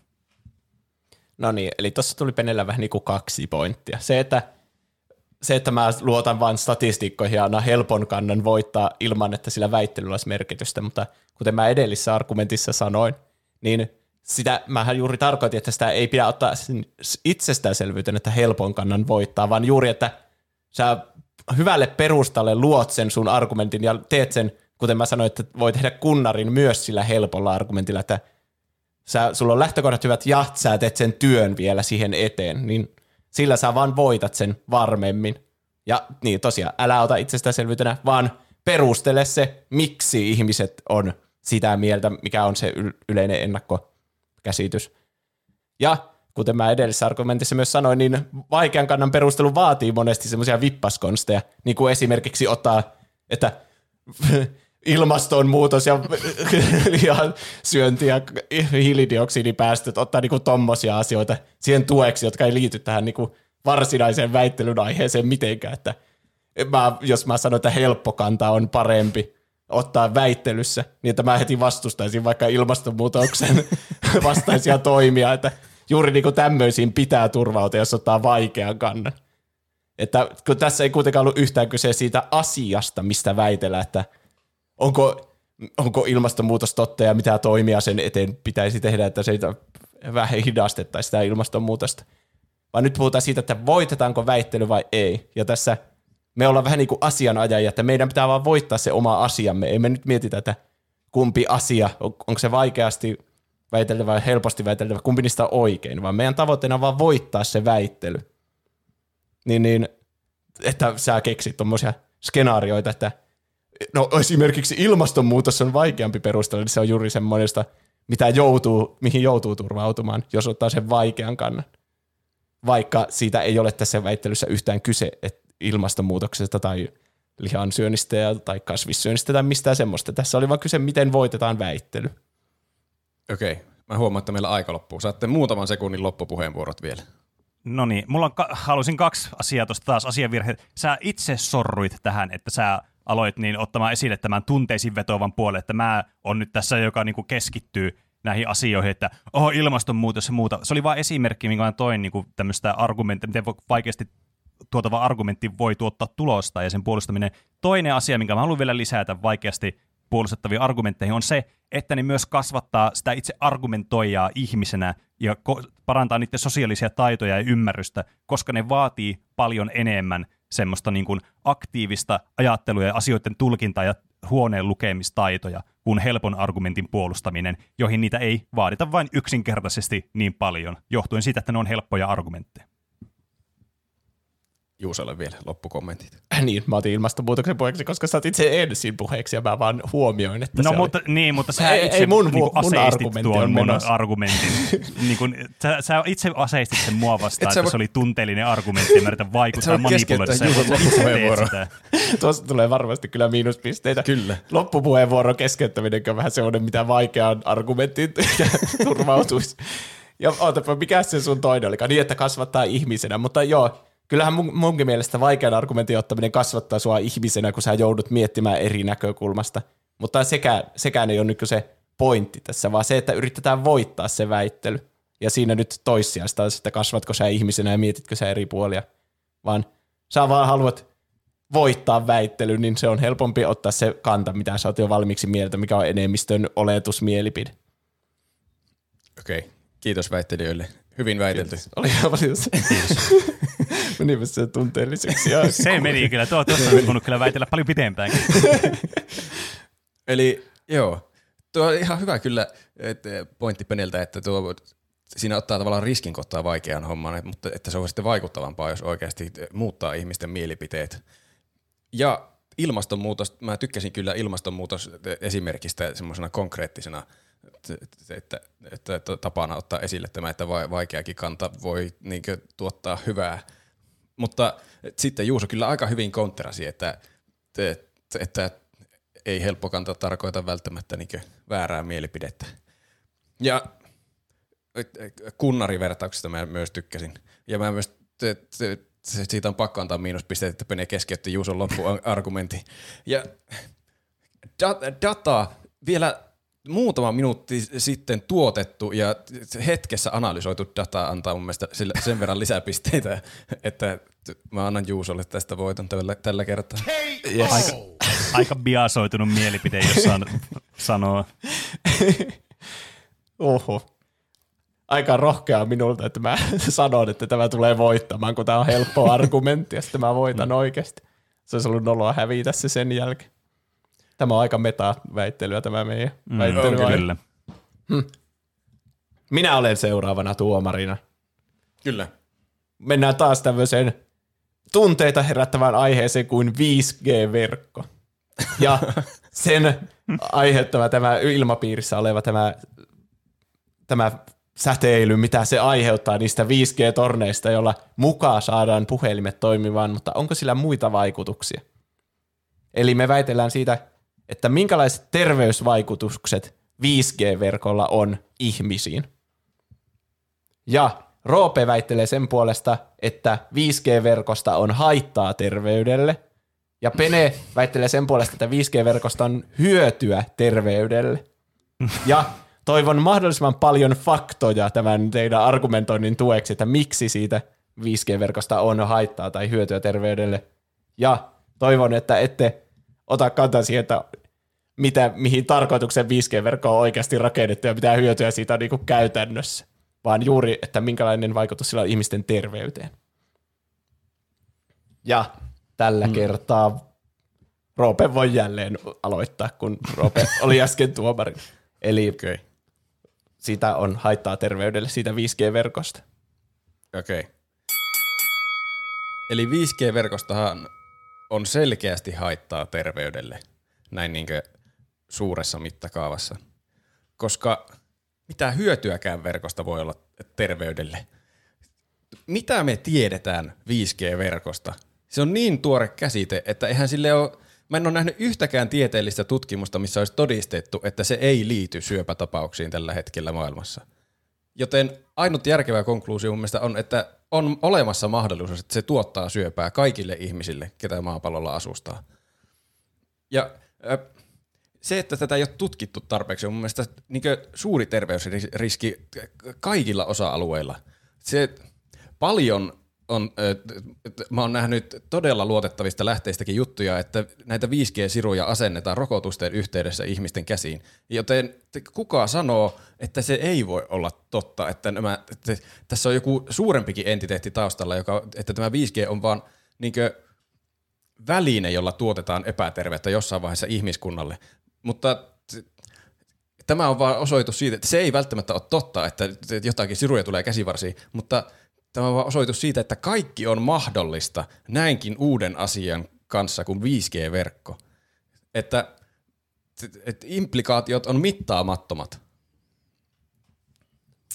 No niin, eli tuossa tuli Penellä vähän niin kuin 2 pointtia. Se, että mä luotan vaan statistiikkoihin ja aina helpon kannan voittaa ilman, että sillä väittelyllä olisi merkitystä, mutta kuten mä edellisessä argumentissa sanoin, niin sitä mähän juuri tarkoitin, että sitä ei pidä ottaa itsestäänselvyyteen, että helpon kannan voittaa, vaan juuri, että sä hyvälle perustalle luot sen sun argumentin ja teet sen, kuten mä sanoin, että voi tehdä kunnarin myös sillä helpolla argumentilla, että sulla on lähtökohdat hyvät ja sä teet sen työn vielä siihen eteen, niin sillä sä vaan voitat sen varmemmin. Ja niin tosiaan, älä ota itsestäänselvyytenä, vaan perustele se, miksi ihmiset on sitä mieltä, mikä on se yleinen ennakkokäsitys. Ja kuten mä edellisessä argumentissa myös sanoin, niin vaikean kannan perustelu vaatii monesti semmoisia vippaskonsteja, niin kuin esimerkiksi ottaa, että ilmastonmuutos ja lihansyönti ja hiilidioksidipäästöt, ottaa niinku tommosia asioita siihen tueksi, jotka ei liity tähän niinku varsinaiseen väittelyn aiheeseen mitenkään. Että jos mä sanon, että helppo kanta on parempi ottaa väittelyssä, niin että mä heti vastustaisin vaikka ilmastonmuutoksen vastaisia toimia, että juuri niinku tämmöisiin pitää turvautua, jos ottaa vaikean kannan. Että kun tässä ei kuitenkaan ollut yhtään kyse siitä asiasta, mistä väitellään, että onko ilmastonmuutos totta ja mitä toimia sen eteen pitäisi tehdä, että se vähän hidastettaisiin sitä ilmastonmuutosta. Vaan nyt puhutaan siitä, että voitetaanko väittely vai ei. Ja tässä me ollaan vähän niin kuin asianajajia, että meidän pitää vaan voittaa se oma asiamme. Ei me nyt mietitä, että kumpi asia, onko se vaikeasti väiteltävä vai helposti väiteltävä, kumpi niistä on oikein. Vaan meidän tavoitteena on vaan voittaa se väittely. Niin että sä keksit tommosia skenaarioita, että no esimerkiksi ilmastonmuutos on vaikeampi perustella, niin se on juuri semmoista, mihin joutuu turvautumaan, jos ottaa sen vaikean kannan. Vaikka siitä ei ole tässä väittelyssä yhtään kyse ilmastonmuutoksesta tai lihansyönnistä tai kasvissyönnistä tai mistään semmoista. Tässä oli vaan kyse, miten voitetaan väittely. Okei, mä huomaan, että meillä aika loppuu. Saatte muutaman sekunnin loppupuheenvuorot vielä. No niin, mulla on halusin 2 asiaa tuosta taas asiavirheet. Sä itse sorruit tähän, että sä aloit niin ottamaan esille tämän tunteisiin vetoavan puolen, että mä on nyt tässä, joka niin kuin keskittyy näihin asioihin, että ilmastonmuutos ja muuta. Se oli vain esimerkki, minkä mä toin niin kuin tämmöistä argumenttia, miten vaikeasti tuotava argumentti voi tuottaa tulosta ja sen puolustaminen. Toinen asia, minkä mä haluan vielä lisätä vaikeasti puolustettaviin argumentteihin, on se, että ne myös kasvattaa sitä itse argumentoijaa ihmisenä ja parantaa niiden sosiaalisia taitoja ja ymmärrystä, koska ne vaatii paljon enemmän semmoista niin kuin aktiivista ajattelua ja asioiden tulkintaa ja huoneen lukemistaitoja kuin helpon argumentin puolustaminen, joihin niitä ei vaadita vain yksinkertaisesti niin paljon, johtuen siitä, että ne on helppoja argumentteja. Juusalle vielä loppukommentit. Niin, mä otin ilmastonmuutoksen puheeksi, koska sä oot itse ensin puheeksi ja mä vaan huomioin, että no, mutta sä itse niinku aseistit tuon mun argumentin. Sä itse aseistit sen mua vastaan, että se oli tunteellinen argumentti ja mä yritän vaikuttaa manipuloidessa. Tuossa tulee varmasti kyllä miinuspisteitä. Kyllä. Loppupuheenvuoron keskeyttäminen on vähän sellainen, mitä vaikeaan argumenttiin turvautuisi. Ja ootapa, mikä se sun toinen olikaan? Niin, että kasvattaa ihmisenä, mutta joo. Kyllähän munkin mielestä vaikean argumentin ottaminen kasvattaa sua ihmisenä, kun sä joudut miettimään eri näkökulmasta. Mutta sekään ei ole nyt se pointti tässä, vaan se, että yritetään voittaa se väittely. Ja siinä nyt toissijaista on, että kasvatko sä ihmisenä ja mietitkö sä eri puolia. Vaan sä vaan haluat voittaa väittely, niin se on helpompi ottaa se kanta, mitä sä oot jo valmiiksi mieltä, mikä on enemmistön oletusmielipide. Okei, kiitos väittelijöille. Hyvin väitelty. Kiitos. Oli ihan valitettavasti. Kiitos. Menivät sen tunteelliseksi. Se meni kyllä. Tuossa on voinut kyllä väitellä paljon pitempään. Eli joo, tuo on ihan hyvä kyllä pointti Peneltä, että siinä ottaa tavallaan riskin kohtaa vaikeaan hommaan, mutta että se on sitten vaikuttavampaa, jos oikeasti muuttaa ihmisten mielipiteet. Ja ilmastonmuutos, mä tykkäsin kyllä ilmastonmuutos esimerkistä semmoisena konkreettisena, että tapana ottaa esille tämä, että vaikeakin kanta voi niin kuin tuottaa hyvää. Mutta sitten Juuso kyllä aika hyvin kontterasi, että ei helppo kanta tarkoita välttämättä niin kuin väärää mielipidettä. Ja kunnarivertauksesta mä myös tykkäsin. Ja mä myös, siitä on pakko antaa miinuspisteet, että Pene keskeytti Juuson loppuargumentin. Ja data vielä muutama minuutti sitten tuotettu ja hetkessä analysoitu data antaa mun mielestä sen verran lisäpisteitä, että mä annan Juusolle tästä voiton tällä kertaa. Yes. Aika biasoitunut mielipide, jos sanoo. Oho. Aika rohkeaa minulta, että mä sanon, että tämä tulee voittamaan, kun tämä on helppo argumentti ja sitten mä voitan oikeasti. Se olisi ollut noloa hävitä se sen jälkeen. Tämä on aika meta-väittelyä tämä meidän väittely. Minä olen seuraavana tuomarina. Kyllä. Mennään taas tämmöiseen tunteita herättävään aiheeseen kuin 5G-verkko. Ja sen aiheuttava tämä ilmapiirissä oleva tämä säteily, mitä se aiheuttaa niistä 5G-torneista, joilla mukaan saadaan puhelimet toimimaan, mutta onko sillä muita vaikutuksia? Eli me väitellään siitä, että minkälaiset terveysvaikutukset 5G-verkolla on ihmisiin. Ja Roope väittelee sen puolesta, että 5G-verkosta on haittaa terveydelle. Ja Pene väittelee sen puolesta, että 5G-verkosta on hyötyä terveydelle. Ja toivon mahdollisimman paljon faktoja tämän teidän argumentoinnin tueksi, että miksi siitä 5G-verkosta on haittaa tai hyötyä terveydelle. Ja toivon, että ette ota kantaa siihen, että mihin tarkoituksen 5G-verkko on oikeasti rakennettu ja mitä hyötyä siitä on niin kuin käytännössä, vaan juuri, että minkälainen vaikutus sillä on ihmisten terveyteen. Ja tällä kertaa Roope voi jälleen aloittaa, kun Roope oli äsken tuomari. Eli sitä on haittaa terveydelle siitä 5G-verkosta. Okei. Eli 5G-verkostahan on selkeästi haittaa terveydelle, näin niinkö suuressa mittakaavassa. Koska mitä hyötyäkään verkosta voi olla terveydelle? Mitä me tiedetään 5G-verkosta? Se on niin tuore käsite, että eihän sille ole, mä en ole nähnyt yhtäkään tieteellistä tutkimusta, missä olisi todistettu, että se ei liity syöpätapauksiin tällä hetkellä maailmassa. Joten ainut järkevä konkluusio mun mielestä on, että on olemassa mahdollisuus, että se tuottaa syöpää kaikille ihmisille, ketä maapallolla asustaa. Ja se, että tätä ei ole tutkittu tarpeeksi, on mun mielestä niin kuin suuri terveysriski kaikilla osa-alueilla. Se paljon on, mä oon nähnyt todella luotettavista lähteistäkin juttuja, että näitä 5G-siruja asennetaan rokotusten yhteydessä ihmisten käsiin. Joten kuka sanoo, että se ei voi olla totta, että tässä on joku suurempikin entiteetti taustalla, että tämä 5G on vaan niinkö väline, jolla tuotetaan epäterveyttä jossain vaiheessa ihmiskunnalle. Mutta tämä on vaan osoitus siitä, että se ei välttämättä ole totta, että jotakin siruja tulee käsivarsiin, mutta tämä on osoitus siitä, että kaikki on mahdollista näinkin uuden asian kanssa kuin 5G-verkko. Että implikaatiot on mittaamattomat.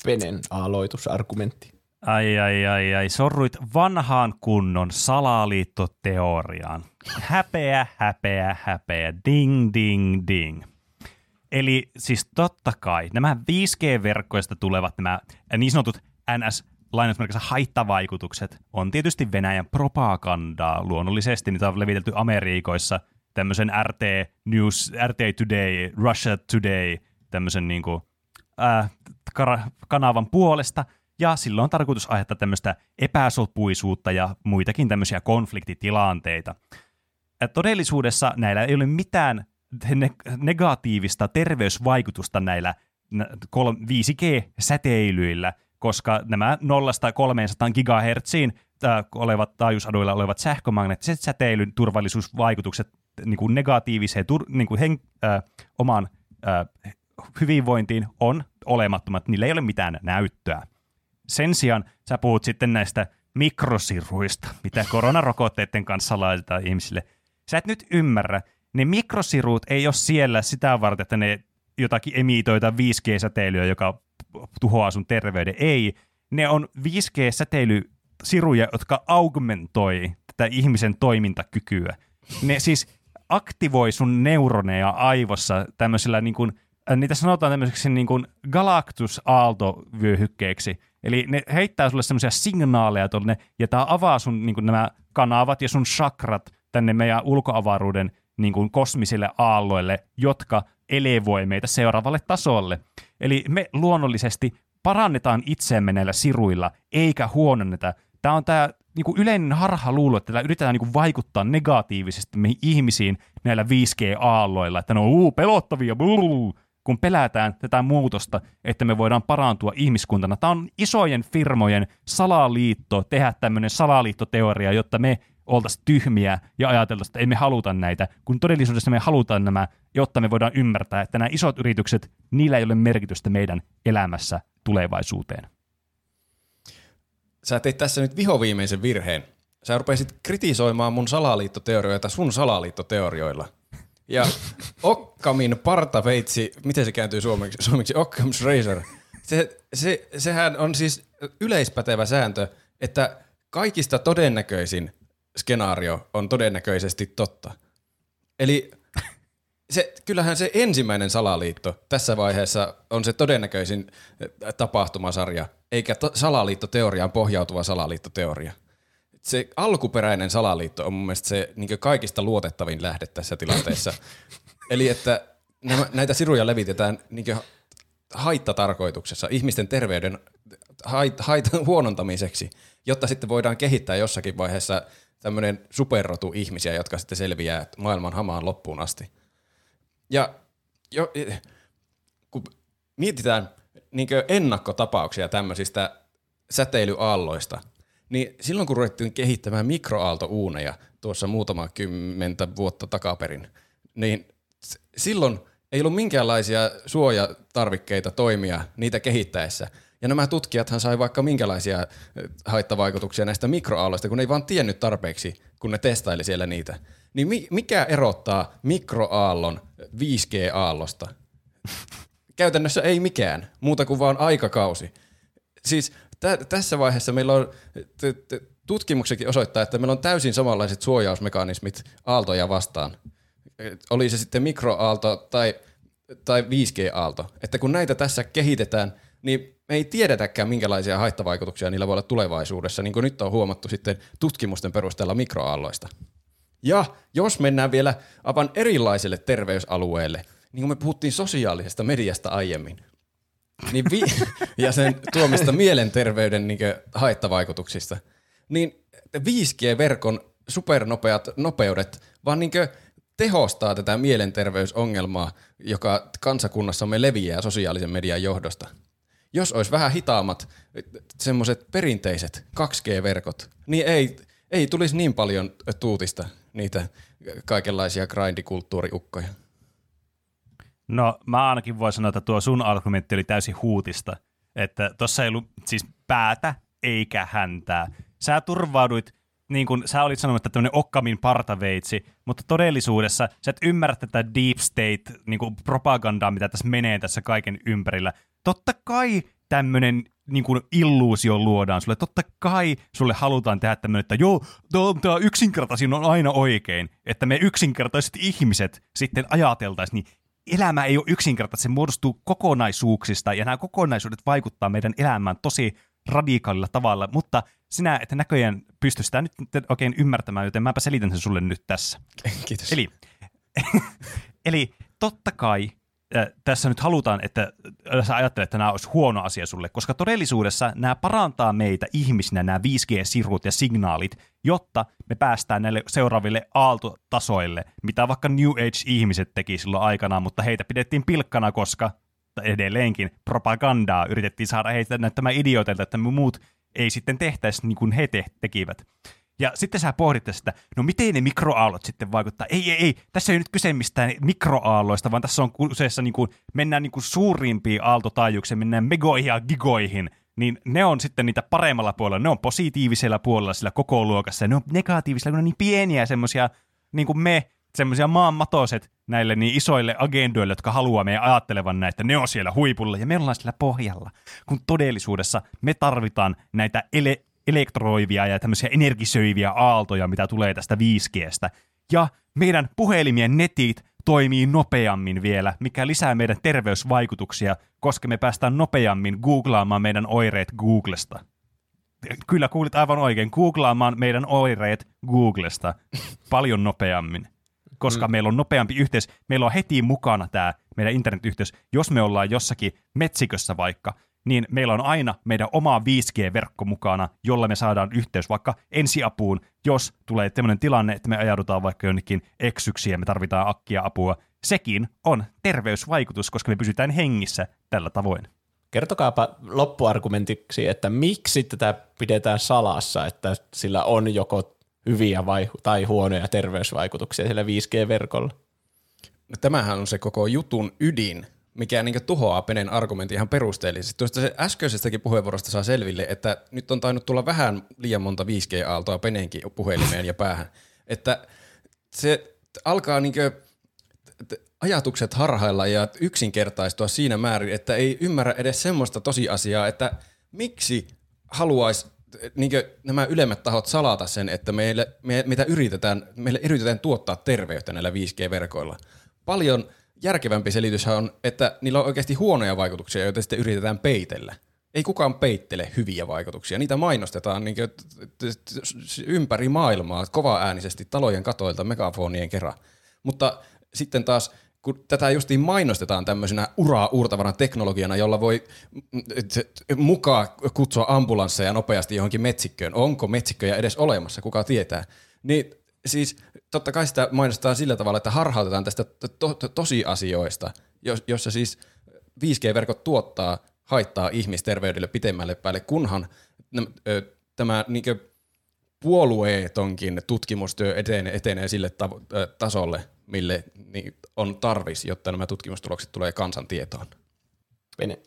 Penen aloitusargumentti. Ai, sorruit vanhaan kunnon salaliittoteoriaan. Häpeä, ding, ding, ding. Eli siis totta kai nämä 5G-verkkoista tulevat nämä niin sanotut NS-lainausmerkissä haittavaikutukset on tietysti Venäjän propagandaa luonnollisesti. Niitä on levitelty Amerikoissa tämmöisen RT News, RT Today, Russia Today, tämmöisen niinku, kanavan puolesta. Ja silloin on tarkoitus aiheuttaa tämmöistä epäsopuisuutta ja muitakin tämmöisiä konfliktitilanteita. Ja todellisuudessa näillä ei ole mitään negatiivista terveysvaikutusta näillä 5G-säteilyillä, koska nämä 0-300 gigahertsiin olevat taajuusalueilla olevat sähkömagneettiset säteilyn turvallisuusvaikutukset niin kuin negatiiviseen niin kuin omaan hyvinvointiin on olemattomat. Niillä ei ole mitään näyttöä. Sen sijaan sä puhut sitten näistä mikrosiruista, mitä koronarokotteiden kanssa laitetaan ihmisille. Sä et nyt ymmärrä, ne mikrosirut ei ole siellä sitä varten, että ne jotakin emitoita 5G-säteilyä, joka tuhoaa sun terveyden. Ei, ne on 5G-säteilysiruja, jotka augmentoi tätä ihmisen toimintakykyä. Ne siis aktivoi sun neuroneja aivossa tämmöisellä niin kuin niitä sanotaan tämmöiseksi niin kuin galaktusaaltovyöhykkeeksi. Eli ne heittää sulle semmoisia signaaleja tuonne, ja tämä avaa sun niin kuin nämä kanavat ja sun chakrat tänne meidän ulkoavaruuden niin kuin kosmisille aalloille, jotka elevoi meitä seuraavalle tasolle. Eli me luonnollisesti parannetaan itseämme näillä siruilla, eikä huononneta. Tämä on tämä niin kuin yleinen harhaluulo, että yritetään niin kuin vaikuttaa negatiivisesti meihin ihmisiin näillä 5G-aalloilla, että ne on pelottavia, kun pelätään tätä muutosta, että me voidaan parantua ihmiskuntana. Tämä on isojen firmojen salaliitto, tehdä tämmöinen salaliittoteoria, jotta me oltaisiin tyhmiä ja ajateltaisiin, että ei me haluta näitä, kun todellisuudessa me halutaan nämä, jotta me voidaan ymmärtää, että nämä isot yritykset, niillä ei ole merkitystä meidän elämässä tulevaisuuteen. Sä teit tässä nyt vihoviimeisen virheen. Sä rupesit kritisoimaan mun salaliittoteorioita sun salaliittoteorioilla. Ja Okkamin partaveitsi, miten se kääntyy suomeksi? Occam's Razor. Sehän on siis yleispätevä sääntö, että kaikista todennäköisin skenaario on todennäköisesti totta. Eli kyllähän se ensimmäinen salaliitto tässä vaiheessa on se todennäköisin tapahtumasarja, eikä salaliittoteoriaan pohjautuva salaliittoteoria. Se alkuperäinen salaliitto on mun mielestä se niin kaikista luotettavin lähde tässä tilanteessa. Eli että näitä siruja levitetään niin haittatarkoituksessa, ihmisten terveyden huonontamiseksi, jotta sitten voidaan kehittää jossakin vaiheessa tämmöinen superrotu ihmisiä, jotka sitten selviää maailman hamaan loppuun asti. Ja kun mietitään niin ennakkotapauksia tämmöisistä säteilyaalloista, niin silloin kun ruvettiin kehittämään mikroaaltouuneja tuossa muutama 10 vuotta takaperin, niin silloin ei ollut minkäänlaisia suojatarvikkeita toimia niitä kehittäessä. Ja nämä tutkijathan sai vaikka minkälaisia haittavaikutuksia näistä mikroaalloista, kun ne ei vaan tiennyt tarpeeksi, kun ne testaili siellä niitä. Niin mikä erottaa mikroaallon 5G-aallosta? Käytännössä ei mikään, muuta kuin vaan aikakausi. Siis tässä vaiheessa meillä on, tutkimuksetkin osoittaa, että meillä on täysin samanlaiset suojausmekanismit aaltoja vastaan. Oli se sitten mikroaalto tai 5G-aalto. Että kun näitä tässä kehitetään, niin me ei tiedetäkään minkälaisia haittavaikutuksia niillä voi olla tulevaisuudessa, niin kuin nyt on huomattu sitten tutkimusten perusteella mikroaalloista. Ja jos mennään vielä aivan erilaiselle terveysalueelle, niin kuin me puhuttiin sosiaalisesta mediasta aiemmin, niin ja sen tuomista mielenterveyden niin haittavaikutuksista, niin 5G-verkon supernopeat nopeudet vaan niin tehostaa tätä mielenterveysongelmaa, joka kansakunnassamme leviää sosiaalisen median johdosta. Jos olisi vähän hitaammat semmoiset perinteiset 2G-verkot, niin ei tulisi niin paljon tuutista niitä kaikenlaisia grindikulttuuriukkoja. No mä ainakin voin sanoa, että tuo sun argumentti oli täysin huutista, että tossa ei ollut siis päätä eikä häntää. Sä turvauduit, niin kuin sä olit sanonut, että tämmöinen Okkamin partaveitsi, mutta todellisuudessa sä et ymmärrä tätä deep state niin kuin propagandaa, mitä tässä menee tässä kaiken ympärillä. Totta kai tämmöinen niin kuin illuusio luodaan sulle. Totta kai sulle halutaan tehdä tämmöinen, että joo, tämä yksinkertaisin on aina oikein, että me yksinkertaiset ihmiset sitten ajateltaisiin, niin elämä ei ole yksinkertaisesti, se muodostuu kokonaisuuksista, ja nämä kokonaisuudet vaikuttaa meidän elämään tosi radikaalilla tavalla, mutta sinä et näköjään pysty sitä nyt oikein ymmärtämään, joten mäpä selitän sen sulle nyt tässä. Kiitos. Eli totta kai tässä nyt halutaan, että sä ajattelet, että nämä olisi huono asia sulle, koska todellisuudessa nämä parantaa meitä ihmisinä, nämä 5G-sirut ja signaalit, jotta me päästään näille seuraaville aaltotasoille, mitä vaikka New Age-ihmiset teki silloin aikanaan, mutta heitä pidettiin pilkkana, koska edelleenkin propagandaa yritettiin saada heitä näyttämään idioteilta, että me muut ei sitten tehtäisi niin kuin he tekivät. Ja sitten sä pohditte sitä, no miten ne mikroaallot sitten vaikuttaa. Ei, tässä ei nyt kyse mistään mikroaalloista, vaan tässä on useissa, niin kuin, mennään niin kuin suurimpiin aaltotaajuuksiin, mennään megoihin ja gigoihin, niin ne on sitten niitä paremmalla puolella, ne on positiivisella puolella sillä koko luokassa, ja ne on negatiivisella, kun ne on niin pieniä semmoisia, niin kuin me, semmoisia maanmatoiset näille niin isoille agendoille, jotka haluaa meidän ajattelevan näitä, ne on siellä huipulla, ja me ollaan siellä pohjalla, kun todellisuudessa me tarvitaan näitä elektroivia ja tämmöisiä energisöiviä aaltoja, mitä tulee tästä 5G:stä. Ja meidän puhelimien netit toimii nopeammin vielä, mikä lisää meidän terveysvaikutuksia, koska me päästään nopeammin googlaamaan meidän oireet Googlesta. Kyllä kuulit aivan oikein, googlaamaan meidän oireet Googlesta paljon nopeammin, koska meillä on nopeampi yhteys. Meillä on heti mukana tämä meidän internetyhteys. Jos me ollaan jossakin metsikössä vaikka, niin meillä on aina meidän oma 5G-verkko mukana, jolla me saadaan yhteys vaikka ensiapuun, jos tulee tämmöinen tilanne, että me ajaudutaan vaikka jonnekin eksyksiin ja me tarvitaan akkia apua. Sekin on terveysvaikutus, koska me pysytään hengissä tällä tavoin. Kertokaapa loppuargumentiksi, että miksi tätä pidetään salassa, että sillä on joko hyviä tai huonoja terveysvaikutuksia sillä 5G-verkolla? No, tämähän on se koko jutun ydin, mikä niin tuhoaa Penen argumentin ihan perusteellisesti. Tuosta se äskeisestäkin puheenvuorosta saa selville, että nyt on tainnut tulla vähän liian monta 5G-aaltoa Penenkin puhelimeen ja päähän. Että se alkaa niin ajatukset harhailla ja yksinkertaistua siinä määrin, että ei ymmärrä edes semmoista tosiasiaa, että miksi haluaisi niin nämä ylemmät tahot salata sen, että meille yritetään tuottaa terveyttä näillä 5G-verkoilla. Paljon järkevämpi selityshän on, että niillä on oikeasti huonoja vaikutuksia, joita sitten yritetään peitellä. Ei kukaan peittele hyviä vaikutuksia. Niitä mainostetaan niin ympäri maailmaa kovaäänisesti talojen katoilta megafonien kerran. Mutta sitten taas, kun tätä justiin mainostetaan tämmöisenä uraa uurtavana teknologiana, jolla voi mukaan kutsua ambulansseja nopeasti johonkin metsikköön. Onko metsikköjä edes olemassa, kuka tietää. Niin siis totta kai sitä mainostetaan sillä tavalla, että harhautetaan tästä tosiasioista, jossa siis 5G-verkot tuottaa haittaa ihmisterveydelle pitemmälle päälle, kunhan tämä niinkö puolueetonkin tutkimustyö etenee sille tasolle, mille on tarvis, jotta nämä tutkimustulokset tulee kansantietoon. Pene.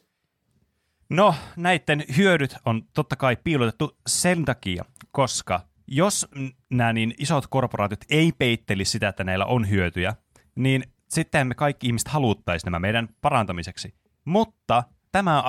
No, näiden hyödyt on totta kai piilotettu sen takia, koska jos nämä niin isot korporaatiot ei peitteli sitä, että näillä on hyötyjä, niin sitten me kaikki ihmiset haluttaisiin nämä meidän parantamiseksi. Mutta tämä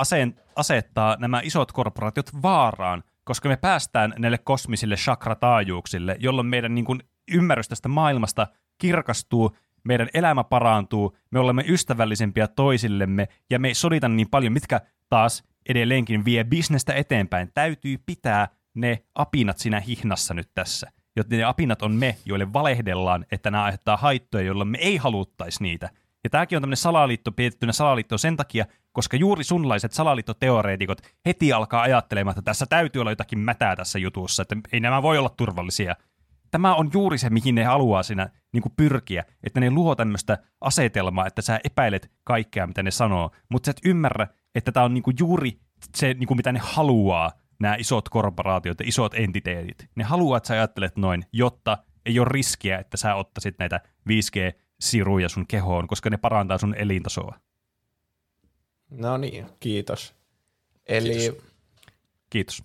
asettaa nämä isot korporaatiot vaaraan, koska me päästään näille kosmisille chakrataajuuksille, jolloin meidän niin kuin ymmärrys tästä maailmasta kirkastuu, meidän elämä parantuu, me olemme ystävällisempiä toisillemme ja me ei sodita niin paljon, mitkä taas edelleenkin vie bisnestä eteenpäin. Täytyy pitää ne apinat siinä hihnassa nyt tässä. Joten ne apinat on me, joille valehdellaan, että nämä aiheuttaa haittoja, joilla me ei haluttaisi niitä. Ja tämäkin on tämmöinen salaliitto, pidettynä salaliitto sen takia, koska juuri sunlaiset salaliittoteoreetikot heti alkaa ajattelemaan, että tässä täytyy olla jotakin mätää tässä jutussa, että ei nämä voi olla turvallisia. Tämä on juuri se, mihin ne haluaa siinä niin kuin pyrkiä, että ne luo tämmöistä asetelmaa, että sä epäilet kaikkea, mitä ne sanoo, mutta sä et ymmärrä, että tämä on niin kuin juuri se, niin kuin mitä ne haluaa, nämä isot korporaatiot ja isot entiteetit. Ne haluaa, että sä ajattelet noin, jotta ei ole riskiä, että sä ottaisit näitä 5G-siruja sun kehoon, koska ne parantaa sun elintasoa. No niin, kiitos. Eli kiitos.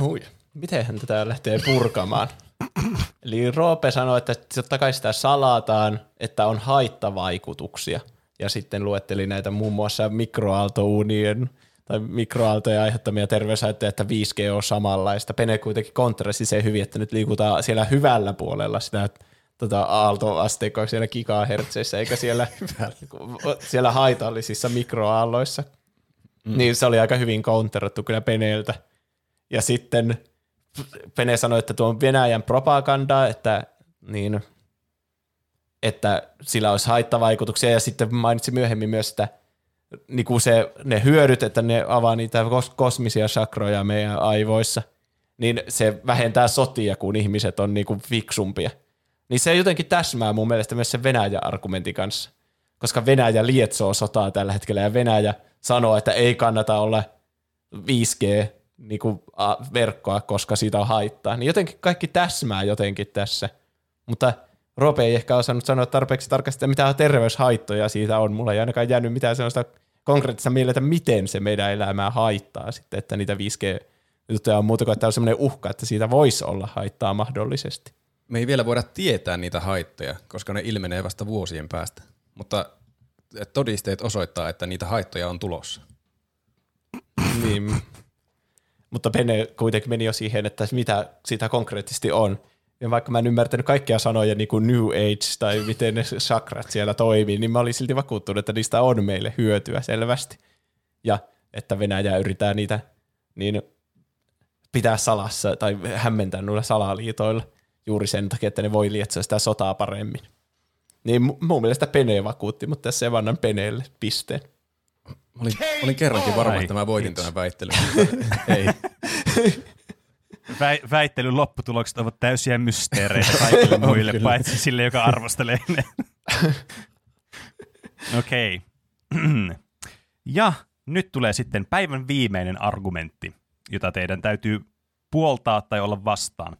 Huija. Mitenhän tätä lähtee purkamaan? Eli Roope sanoi, että totta kai sitä salataan, että on haittavaikutuksia. Ja sitten luetteli näitä muun muassa mikroaaltouunien tai mikroaaltoja aiheuttamia terveyshaittoja, että 5G on samanlaista. Pene kuitenkin kontrasti se hyvin, että nyt liikutaan siellä hyvällä puolella sitä aaltoasteikkoa siellä gigahertseissä, eikä siellä haitallisissa mikroaalloissa. Mm. Niin se oli aika hyvin counterattu kyllä Peneeltä. Ja sitten Pene sanoi, että tuo on Venäjän propagandaa, että sillä olisi haittavaikutuksia. Ja sitten mainitsi myöhemmin myös, että niin se, ne hyödyt, että ne avaa niitä kosmisia sakroja meidän aivoissa, niin se vähentää sotia, kun ihmiset on niin kuin fiksumpia. Niin se jotenkin täsmää mun mielestä myös sen Venäjä-argumentin kanssa, koska Venäjä lietsoo sotaa tällä hetkellä ja Venäjä sanoo, että ei kannata olla 5G niin kuin verkkoa, koska siitä on haittaa. Niin jotenkin kaikki täsmää jotenkin tässä. Mutta Rope ei ehkä osannut sanoa tarpeeksi tarkasti, mitä terveyshaittoja siitä on. Mulla ei ainakaan jäänyt mitään sellaista konkreettista mieltä, miten se meidän elämää haittaa sitten, että niitä 5G-juttuja on muuta kuin, että on sellainen uhka, että siitä voisi olla haittaa mahdollisesti. Me ei vielä voida tietää niitä haittoja, koska ne ilmenee vasta vuosien päästä. Mutta todisteet osoittaa, että niitä haittoja on tulossa. Niin. Mutta Pene kuitenkin meni jo siihen, että mitä siitä konkreettisesti on. Ja vaikka mä en ymmärtänyt kaikkia sanoja niin kuin New Age tai miten ne sakrat siellä toimii, niin mä olin silti vakuuttunut, että niistä on meille hyötyä selvästi. Ja että Venäjä yrittää niitä niin pitää salassa tai hämmentää noilla salaliitoilla juuri sen takia, että ne voi lietsoa sitä sotaa paremmin. Niin mun mielestä Pene vakuutti, mutta tässä ei vannan Peneelle pisteen. Olin kerrankin varma, että mä voitin tämän väittelyn. Ei. Väittelyn lopputulokset ovat täysiä mysteereitä kaikille muille, paitsi sille, joka arvostelee ne. Okei. Okay. Ja nyt tulee sitten päivän viimeinen argumentti, jota teidän täytyy puoltaa tai olla vastaan.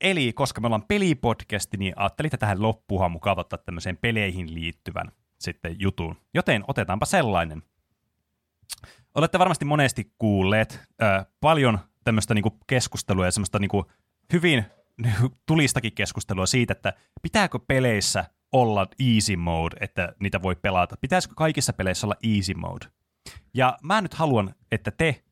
Eli koska me ollaan pelipodcasti, niin ajattelin, että tähän loppuunhan mukaan ottaa tämmöiseen peleihin liittyvän sitten jutun. Joten otetaanpa sellainen. Olette varmasti monesti kuulleet paljon tämmöistä niinku keskustelua ja semmoista niinku hyvin tulistakin keskustelua siitä, että pitääkö peleissä olla easy mode, että niitä voi pelata. Pitäisikö kaikissa peleissä olla easy mode? Ja mä nyt haluan, että te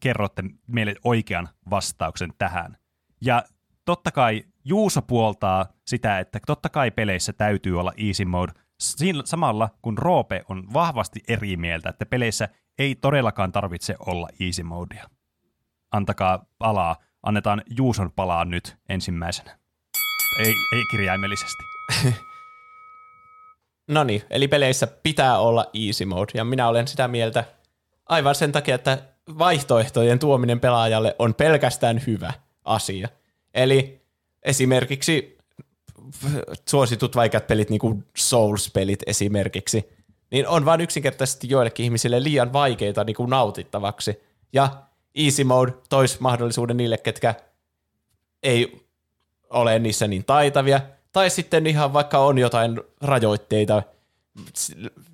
kerrotte meille oikean vastauksen tähän. Ja totta kai Juuso puoltaa sitä, että totta kai peleissä täytyy olla easy mode, samalla kun Roope on vahvasti eri mieltä, että peleissä ei todellakaan tarvitse olla easy modea. Antakaa palaa. Annetaan Juuson palaa nyt ensimmäisenä. Ei kirjaimellisesti. Noniin, eli peleissä pitää olla easy mode, ja minä olen sitä mieltä aivan sen takia, että vaihtoehtojen tuominen pelaajalle on pelkästään hyvä asia. Eli esimerkiksi suositut vaikeat pelit, niin kuin Souls-pelit esimerkiksi, niin on vain yksinkertaisesti joillekin ihmisille liian vaikeita niin kuin nautittavaksi. Ja easy mode toisi mahdollisuuden niille, ketkä ei ole niissä niin taitavia. Tai sitten ihan vaikka on jotain rajoitteita,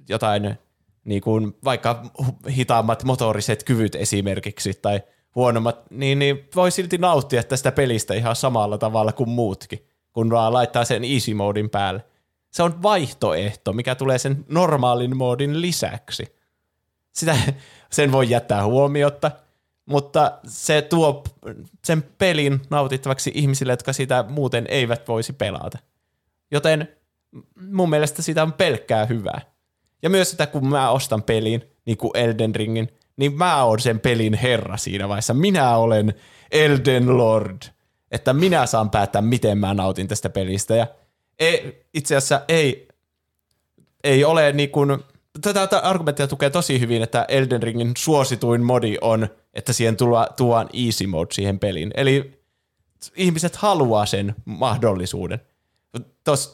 jotain niin kuin vaikka hitaammat motoriset kyvyt esimerkiksi tai huonommat, niin voi silti nauttia tästä pelistä ihan samalla tavalla kuin muutkin, kun vaan laittaa sen easy modin päälle. Se on vaihtoehto, mikä tulee sen normaalin modin lisäksi. Sen voi jättää huomiotta, mutta se tuo sen pelin nautittavaksi ihmisille, jotka sitä muuten eivät voisi pelata. Joten mun mielestä sitä on pelkkää hyvää. Ja myös sitä, kun mä ostan pelin, niin kuin Elden Ringin, niin mä oon sen pelin herra siinä vaiheessa. Minä olen Elden Lord. Että minä saan päättää, miten mä nautin tästä pelistä. Ja itse asiassa ei ole niin kuin... Tätä argumenttia tukee tosi hyvin, että Elden Ringin suosituin modi on, että siihen tuodaan easy mode siihen peliin. Eli ihmiset haluaa sen mahdollisuuden.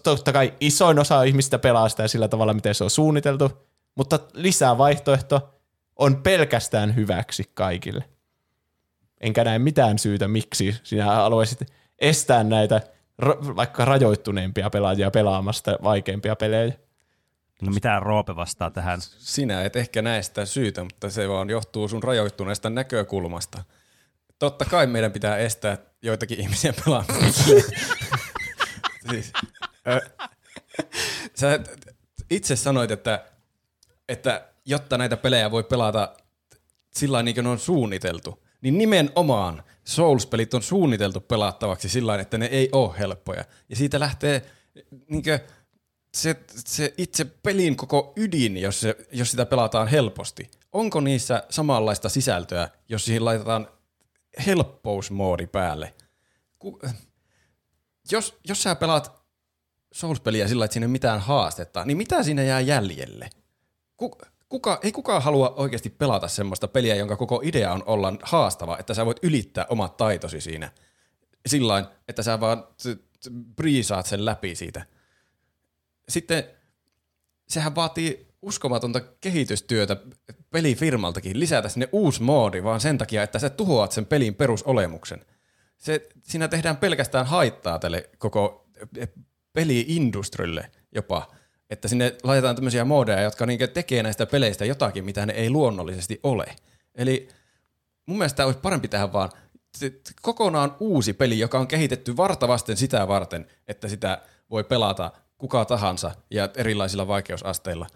Totta kai isoin osa ihmistä pelaa sitä sillä tavalla, miten se on suunniteltu, mutta lisää vaihtoehto on pelkästään hyväksi kaikille. Enkä näe mitään syytä, miksi sinä haluaisit estää näitä vaikka rajoittuneempia pelaajia pelaamasta vaikeampia pelejä. No mitä Roope vastaa tähän? Sinä et ehkä näe sitä syytä, mutta se vaan johtuu sun rajoittuneesta näkökulmasta. Totta kai meidän pitää estää joitakin ihmisiä pelaamista. Siis, sä itse sanoit, että jotta näitä pelejä voi pelata sillä niin kuin ne on suunniteltu, niin nimenomaan Souls-pelit on suunniteltu pelattavaksi sillä että ne ei ole helppoja. Ja siitä lähtee niinkö... Se itse pelin koko ydin, jos sitä pelataan helposti. Onko niissä samanlaista sisältöä, jos siihen laitetaan helppousmoodi päälle? Jos sä pelaat Souls-peliä sillä, että siinä ei ole mitään haastetta, niin mitä siinä jää jäljelle? Ei kukaan halua oikeasti pelata semmoista peliä, jonka koko idea on olla haastava, että sä voit ylittää omat taitosi siinä. Sillain, että sä vaan briisaat sen läpi siitä. Sitten sehän vaatii uskomatonta kehitystyötä pelifirmaltakin lisätä sinne uusi moodi, vaan sen takia, että sä tuhoat sen pelin perusolemuksen. Siinä tehdään pelkästään haittaa tälle koko peliindustrille jopa, että sinne laitetaan tämmöisiä moodeja, jotka niinkö tekee näistä peleistä jotakin, mitä ne ei luonnollisesti ole. Eli mun mielestä olisi parempi tähän vaan kokonaan uusi peli, joka on kehitetty vartavasten sitä varten, että sitä voi pelata kuka tahansa ja erilaisilla vaikeusasteilla.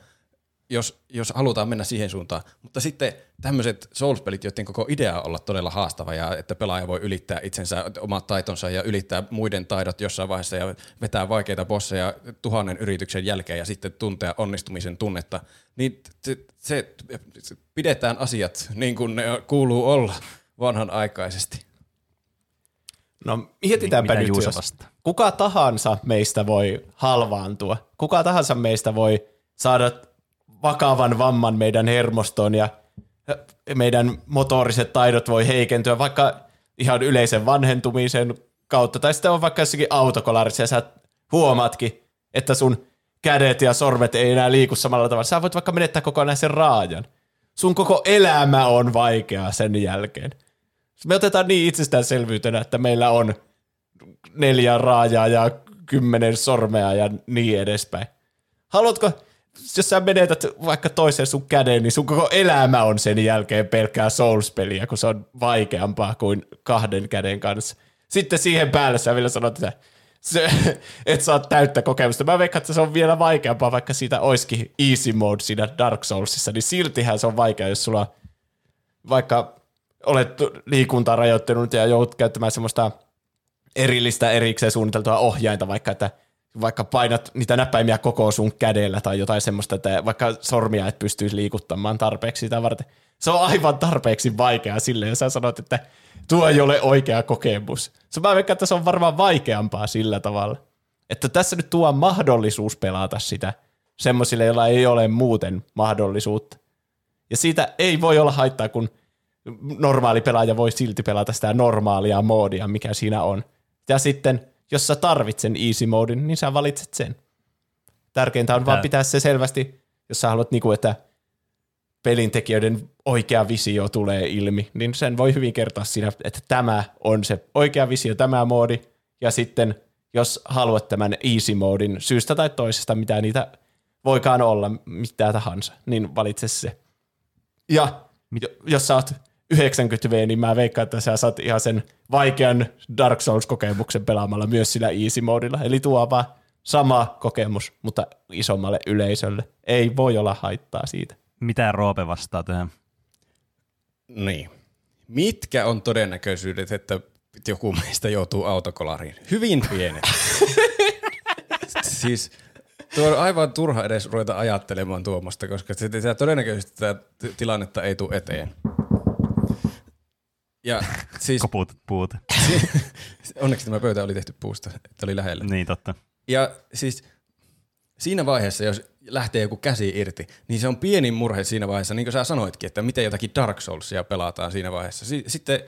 jos halutaan mennä siihen suuntaan. Mutta sitten tämmöiset Souls-pelit, joiden koko idea on olla todella haastava ja että pelaaja voi ylittää itsensä, omat taitonsa ja ylittää muiden taidot jossain vaiheessa ja vetää vaikeita bosseja 1000 yrityksen jälkeen ja sitten tuntea onnistumisen tunnetta, niin se pidetään asiat niin kuin ne kuuluu olla vanhanaikaisesti. No mietitäänpä nyt, kuka tahansa meistä voi halvaantua, kuka tahansa meistä voi saada vakavan vamman meidän hermostoon ja meidän motoriset taidot voi heikentyä vaikka ihan yleisen vanhentumisen kautta. Tai sitten on vaikka jossakin autokolarissa ja sä huomaatkin, että sun kädet ja sormet ei enää liiku samalla tavalla. Sä voit vaikka menettää kokonaan sen raajan. Sun koko elämä on vaikeaa sen jälkeen. Me otetaan niin itsestäänselvyytenä, että meillä on 4 raajaa ja 10 sormea ja niin edespäin. Haluatko, jos sä menetät vaikka toisen sun käden, niin sun koko elämä on sen jälkeen pelkkää Souls-peliä, kun se on vaikeampaa kuin 2 käden kanssa. Sitten siihen päälle sä vielä sanot, että et saa täyttä kokemusta. Mä veikkaan, että se on vielä vaikeampaa, vaikka siitä olisikin easy mode siinä Dark Soulsissa, niin siltihän se on vaikea, jos sulla vaikka olet liikuntaa rajoittanut ja joudut käyttämään semmoista erillistä erikseen suunniteltua ohjainta, vaikka painat niitä näppäimiä koko sun kädellä tai jotain semmoista, että vaikka sormia et pystyisi liikuttamaan tarpeeksi sitä varten. Se on aivan tarpeeksi vaikeaa silleen, ja sä sanot, että tuo ei ole oikea kokemus. Mä veikkaan, että se on varmaan vaikeampaa sillä tavalla. Että tässä nyt tuo mahdollisuus pelata sitä semmoisille, joilla ei ole muuten mahdollisuutta. Ja siitä ei voi olla haittaa, kun normaali pelaaja voi silti pelata sitä normaalia moodia, mikä siinä on. Ja sitten, jos sä tarvitset easy moodin, niin sä valitset sen. Tärkeintä on vaan pitää se selvästi, jos sä haluat, että pelintekijöiden oikea visio tulee ilmi, niin sen voi hyvin kertoa siinä, että tämä on se oikea visio, tämä moodi. Ja sitten, jos haluat tämän easy moodin syystä tai toisesta, mitä niitä voikaan olla, mitä tahansa, niin valitse se. Ja jos sä oot 90V, niin mä veikkaan, että sä saat ihan sen vaikean Dark Souls-kokemuksen pelaamalla myös sillä easy-moodilla. Eli tuo vaan sama kokemus, mutta isommalle yleisölle. Ei voi olla haittaa siitä. Mitä Roope vastaa tähän? Niin. Mitkä on todennäköisyydet, että joku meistä joutuu autokolariin? Hyvin pienet. Siis tuo on aivan turha edes ruveta ajattelemaan tuomasta, koska sitä todennäköisesti tätä tilannetta ei tule eteen. Ja siis puute. Onneksi tämä pöytä oli tehty puusta, että oli lähellä. Niin totta. Ja siis siinä vaiheessa, jos lähtee joku käsi irti, niin se on pieni murhe siinä vaiheessa, niin kuin sä sanoitkin, että miten jotakin Dark Soulsia pelataan siinä vaiheessa. Sitten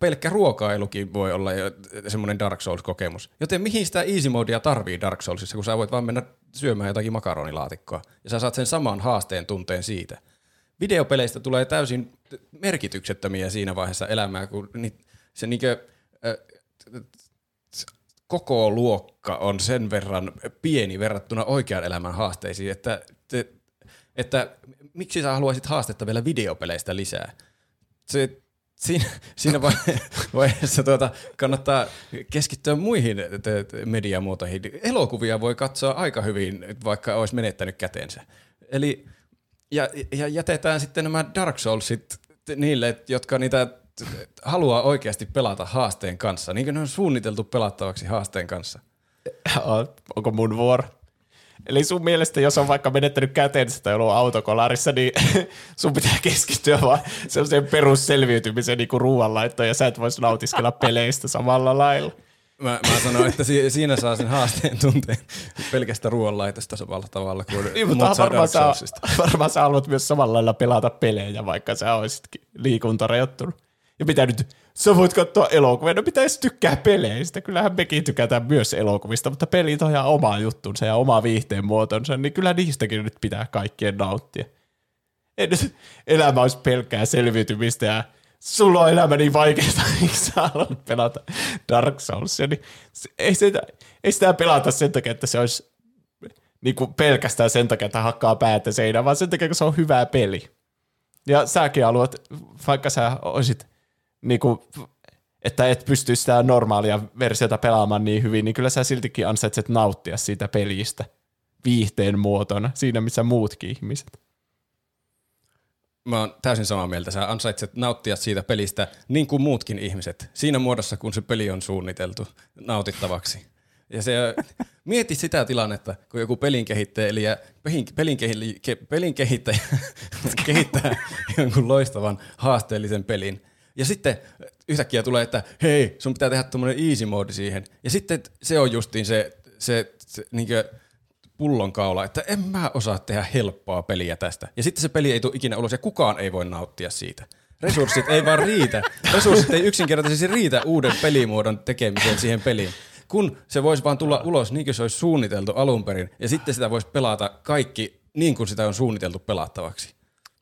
pelkkä ruokailukin voi olla jo semmoinen Dark Souls-kokemus. Joten mihin sitä easy modea tarvii Dark Soulsissa, kun sä voit vaan mennä syömään jotakin makaronilaatikkoa ja sä saat sen saman haasteen tunteen siitä. Videopeleistä tulee täysin merkityksettömiä siinä vaiheessa elämää, kun se koko luokka on sen verran pieni verrattuna oikean elämän haasteisiin, että miksi sä haluaisit haastetta vielä videopeleistä lisää? Siinä vaiheessa kannattaa keskittyä muihin mediamuotoihin. Elokuvia voi katsoa aika hyvin, vaikka olisi menettänyt käteensä. Eli ja jätetään sitten nämä Dark Soulsit niille, jotka niitä haluaa oikeasti pelata haasteen kanssa, niin kuin ne on suunniteltu pelattavaksi haasteen kanssa. Onko mun vuoro? Eli sun mielestä, jos on vaikka menettänyt käteensä tai ollut autokolarissa, niin sun pitää keskittyä vaan sellaiseen perusselviytymiseen niin kuin ruoanlaittoon, ja sä et vois nautiskella peleistä samalla lailla. Mä sanoin, että siinä saa sen haasteen tunteen pelkästä ruoanlaitosta samalla tavalla kuin niin, muut saa Dark Soulsista. Varmaan sä haluat myös samalla lailla pelata pelejä, vaikka sä olisitkin liikuntarajoittunut. Ja mitä nyt, sä voit katsoa elokuvia, no mitä edes tykkää peleistä, kyllähän mekin tykätään myös elokuvista, mutta pelit on ihan oma juttunsa ja oma viihteen muotonsa, niin kyllä niistäkin nyt pitää kaikkien nauttia. Ei nyt elämä olisi pelkkää selviytymistä ja sulla on elämä niin vaikeaa, niin sä haluat pelata Dark Soulsia, niin ei sitä pelata sen takia, että se olisi niin kuin pelkästään sen takia, että hakkaa päätä seinään, vaan sen takia, kun se on hyvä peli. Ja säkin haluat, vaikka sä olisit, niin kuin, että et pysty sitä normaalia versiota pelaamaan niin hyvin, niin kyllä sä siltikin ansaitset nauttia siitä pelistä viihteen muotona, siinä missä muutkin ihmiset. Mä oon täysin samaa mieltä. Sä ansaitset nauttia siitä pelistä niin kuin muutkin ihmiset. Siinä muodossa, kun se peli on suunniteltu nautittavaksi. Ja se, mieti sitä tilannetta, kun joku pelin kehittäjä kehittää jonkun loistavan haasteellisen pelin. Ja sitten yhtäkkiä tulee, että hei, sun pitää tehdä tommonen easy mode siihen. Ja sitten se on justiin se niinkö pullonkaula, että en mä osaa tehdä helppoa peliä tästä. Ja sitten se peli ei tule ikinä ulos ja kukaan ei voi nauttia siitä. Resurssit ei vaan riitä. Resurssit ei yksinkertaisesti riitä uuden pelimuodon tekemiseen siihen peliin. Kun se voisi vaan tulla ulos niin kuin se olisi suunniteltu alun perin. Ja sitten sitä voisi pelata kaikki niin kuin sitä on suunniteltu pelattavaksi.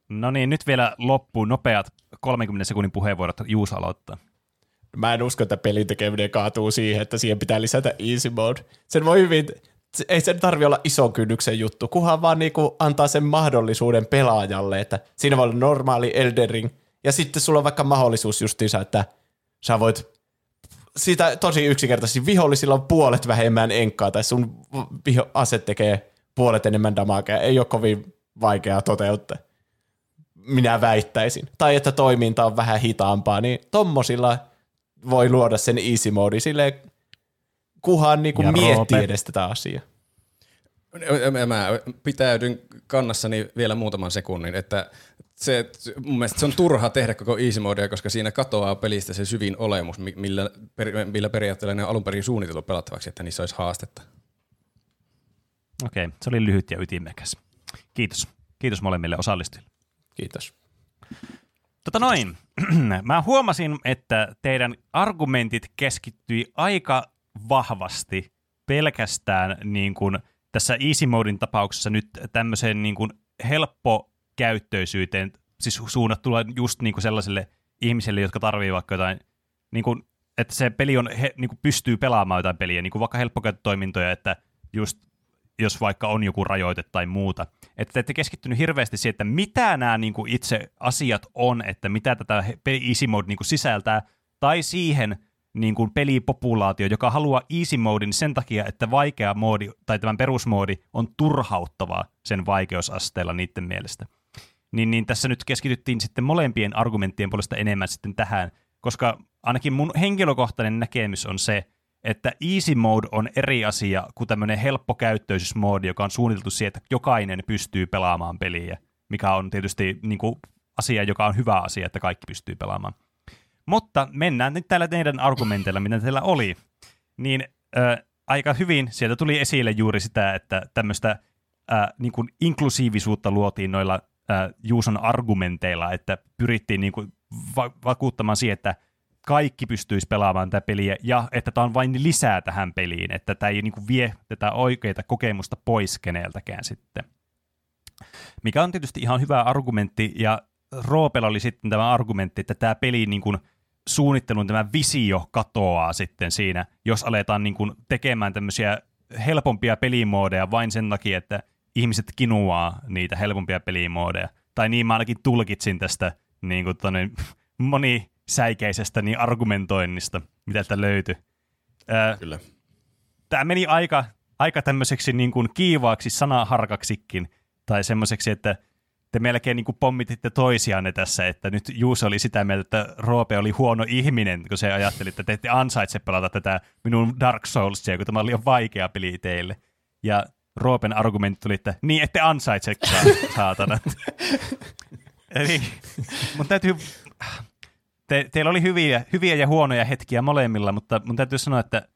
No niin, nyt vielä loppuun nopeat 30 sekunnin puheenvuorot. Juus aloittaa. Mä en usko, että pelin tekeminen kaatuu siihen, että siihen pitää lisätä easy mode. Sen voi hyvin... Ei sen tarvitse olla ison kynnyksen juttu, kunhan vaan niinku antaa sen mahdollisuuden pelaajalle, että siinä voi olla normaali Elden Ring, ja sitten sulla on vaikka mahdollisuus justiinsa, että sä voit sitä tosi yksinkertaisesti, vihollisilla on puolet vähemmän enkkaa, tai sun ase tekee puolet enemmän damagea, ei ole kovin vaikeaa toteuttaa, minä väittäisin. Tai että toiminta on vähän hitaampaa, niin tommosilla voi luoda sen easy mode silleen, kuhan niinku miettii edes tätä asiaa. Mä pitäydyn kannassani vielä muutaman sekunnin, että se, mun mielestä se on turha tehdä koko easy modea, koska siinä katoaa pelistä se syvin olemus, millä periaatteella ne on alun perin suunniteltu pelattavaksi, että niissä olisi haastetta. Okei, se oli lyhyt ja ytimekäs. Kiitos. Kiitos molemmille osallistujille. Kiitos. Noin. Mä huomasin, että teidän argumentit keskittyi aika vahvasti pelkästään niin kuin tässä easy modin tapauksessa nyt tämmöiseen niin kuin helppokäyttöisyyteen, siis suunnattua just niin kuin sellaisille ihmisille, jotka tarvitsee vaikka jotain, niin kuin, että se peli on, niin kuin pystyy pelaamaan jotain peliä, niin kuin vaikka helppokäyttötoimintoja, että just jos vaikka on joku rajoite tai muuta. Että te ette keskittynyt hirveästi siihen, että mitä nämä niin kuin itse asiat on, että mitä tätä easy mode niin kuin sisältää, tai siihen, niin kuin pelipopulaatio, joka haluaa easy modin sen takia, että vaikea moodi tai tämän perusmoodi on turhauttavaa sen vaikeusasteella niiden mielestä. Niin tässä nyt keskityttiin sitten molempien argumenttien puolesta enemmän sitten tähän, koska ainakin mun henkilökohtainen näkemys on se, että easy mode on eri asia kuin tämmöinen helppokäyttöisyysmoodi, joka on suunniteltu siihen, että jokainen pystyy pelaamaan peliä, mikä on tietysti niin kuin asia, joka on hyvä asia, että kaikki pystyy pelaamaan. Mutta mennään nyt täällä teidän argumenteilla, mitä teillä oli, niin aika hyvin sieltä tuli esille juuri sitä, että tämmöistä niin kuin inklusiivisuutta luotiin noilla Juuson argumenteilla, että pyrittiin niin kuin vakuuttamaan siihen, että kaikki pystyisi pelaamaan tätä peliä ja että tämä on vain lisää tähän peliin, että tämä ei niin kuin vie tätä oikeaa kokemusta pois keneltäkään sitten, mikä on tietysti ihan hyvä argumentti ja Roopella oli sitten tämä argumentti, että tämä peli niin kuin suunnittelun tämä visio katoaa sitten siinä, jos aletaan niin kuin tekemään tämmöisiä helpompia pelimoodeja vain sen takia, että ihmiset kinuaa niitä helpompia pelimoodeja. Tai niin mä ainakin tulkitsin tästä niin kuin monisäikeisestä niin argumentoinnista, mitä tästä löytyi. Kyllä. Tämä meni aika tämmöiseksi niin kuin kiivaaksi sanaharkaksikin tai semmoiseksi, että te melkein niin kuin pommititte toisianne tässä, että nyt Juuso oli sitä mieltä, että Roope oli huono ihminen, kun se ajatteli, että te ette ansaitse pelata tätä minun Dark Soulsia, kun tämä oli jo vaikea peli teille. Ja Roopen argumentti tuli, että niin ette ansaitsekaan, saatana. Eli mun täytyy, teillä oli hyviä ja huonoja hetkiä molemmilla, mutta mun täytyy sanoa, että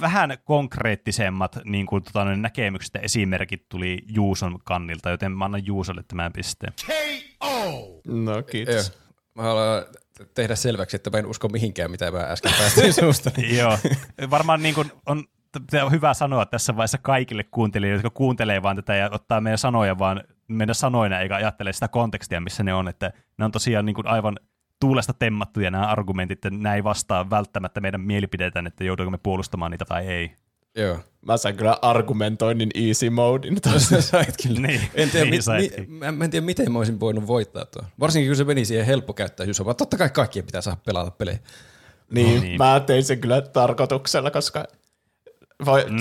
vähän konkreettisemmat niin kuin, näkemykset ja esimerkit tuli Juuson kannilta, joten mä annan Juusolle tämän pisteen. K.O. No kiitos. Mä haluan tehdä selväksi, että mä en usko mihinkään, mitä mä äsken päästin suusta. Joo, varmaan niin kuin, on hyvä sanoa tässä vaiheessa kaikille kuuntelijoille, jotka kuuntelee vaan tätä ja ottaa meidän sanoja vaan meidän sanoina, eikä ajattele sitä kontekstia, missä ne on. Että ne on tosiaan niin kuin, aivan tuulesta temmattuja nämä argumentit, että nämä ei vastaa välttämättä meidän mielipiteitään, että jouduinko me puolustamaan niitä tai ei. Joo. Mä sain kyllä argumentoinnin easy modin. Niin, en tiedä, miten mä olisin voinut voittaa tuon. Varsinkin kun se meni siihen helppokäyttäjyys, vaan totta kai kaikkien pitää saada pelata pelejä. Niin, mä tein sen kyllä tarkoituksella, koska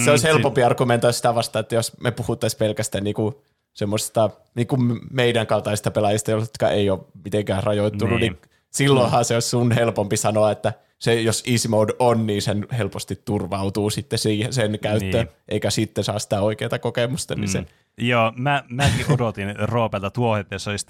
se olisi helpompi argumentoida sitä vastaan, että jos me puhuttaisiin pelkästään niinku semmoista niin kuin meidän kaltaista pelaajista, jotka ei ole mitenkään rajoittunut, niin silloinhan se olisi sun helpompi sanoa, että se, jos easy mode on, niin sen helposti turvautuu sitten siihen, sen käyttöön, niin, eikä sitten saa sitä oikeaa kokemusta. Niin sen. Joo, mäkin odotin Roopelta tuohetta, jos olisi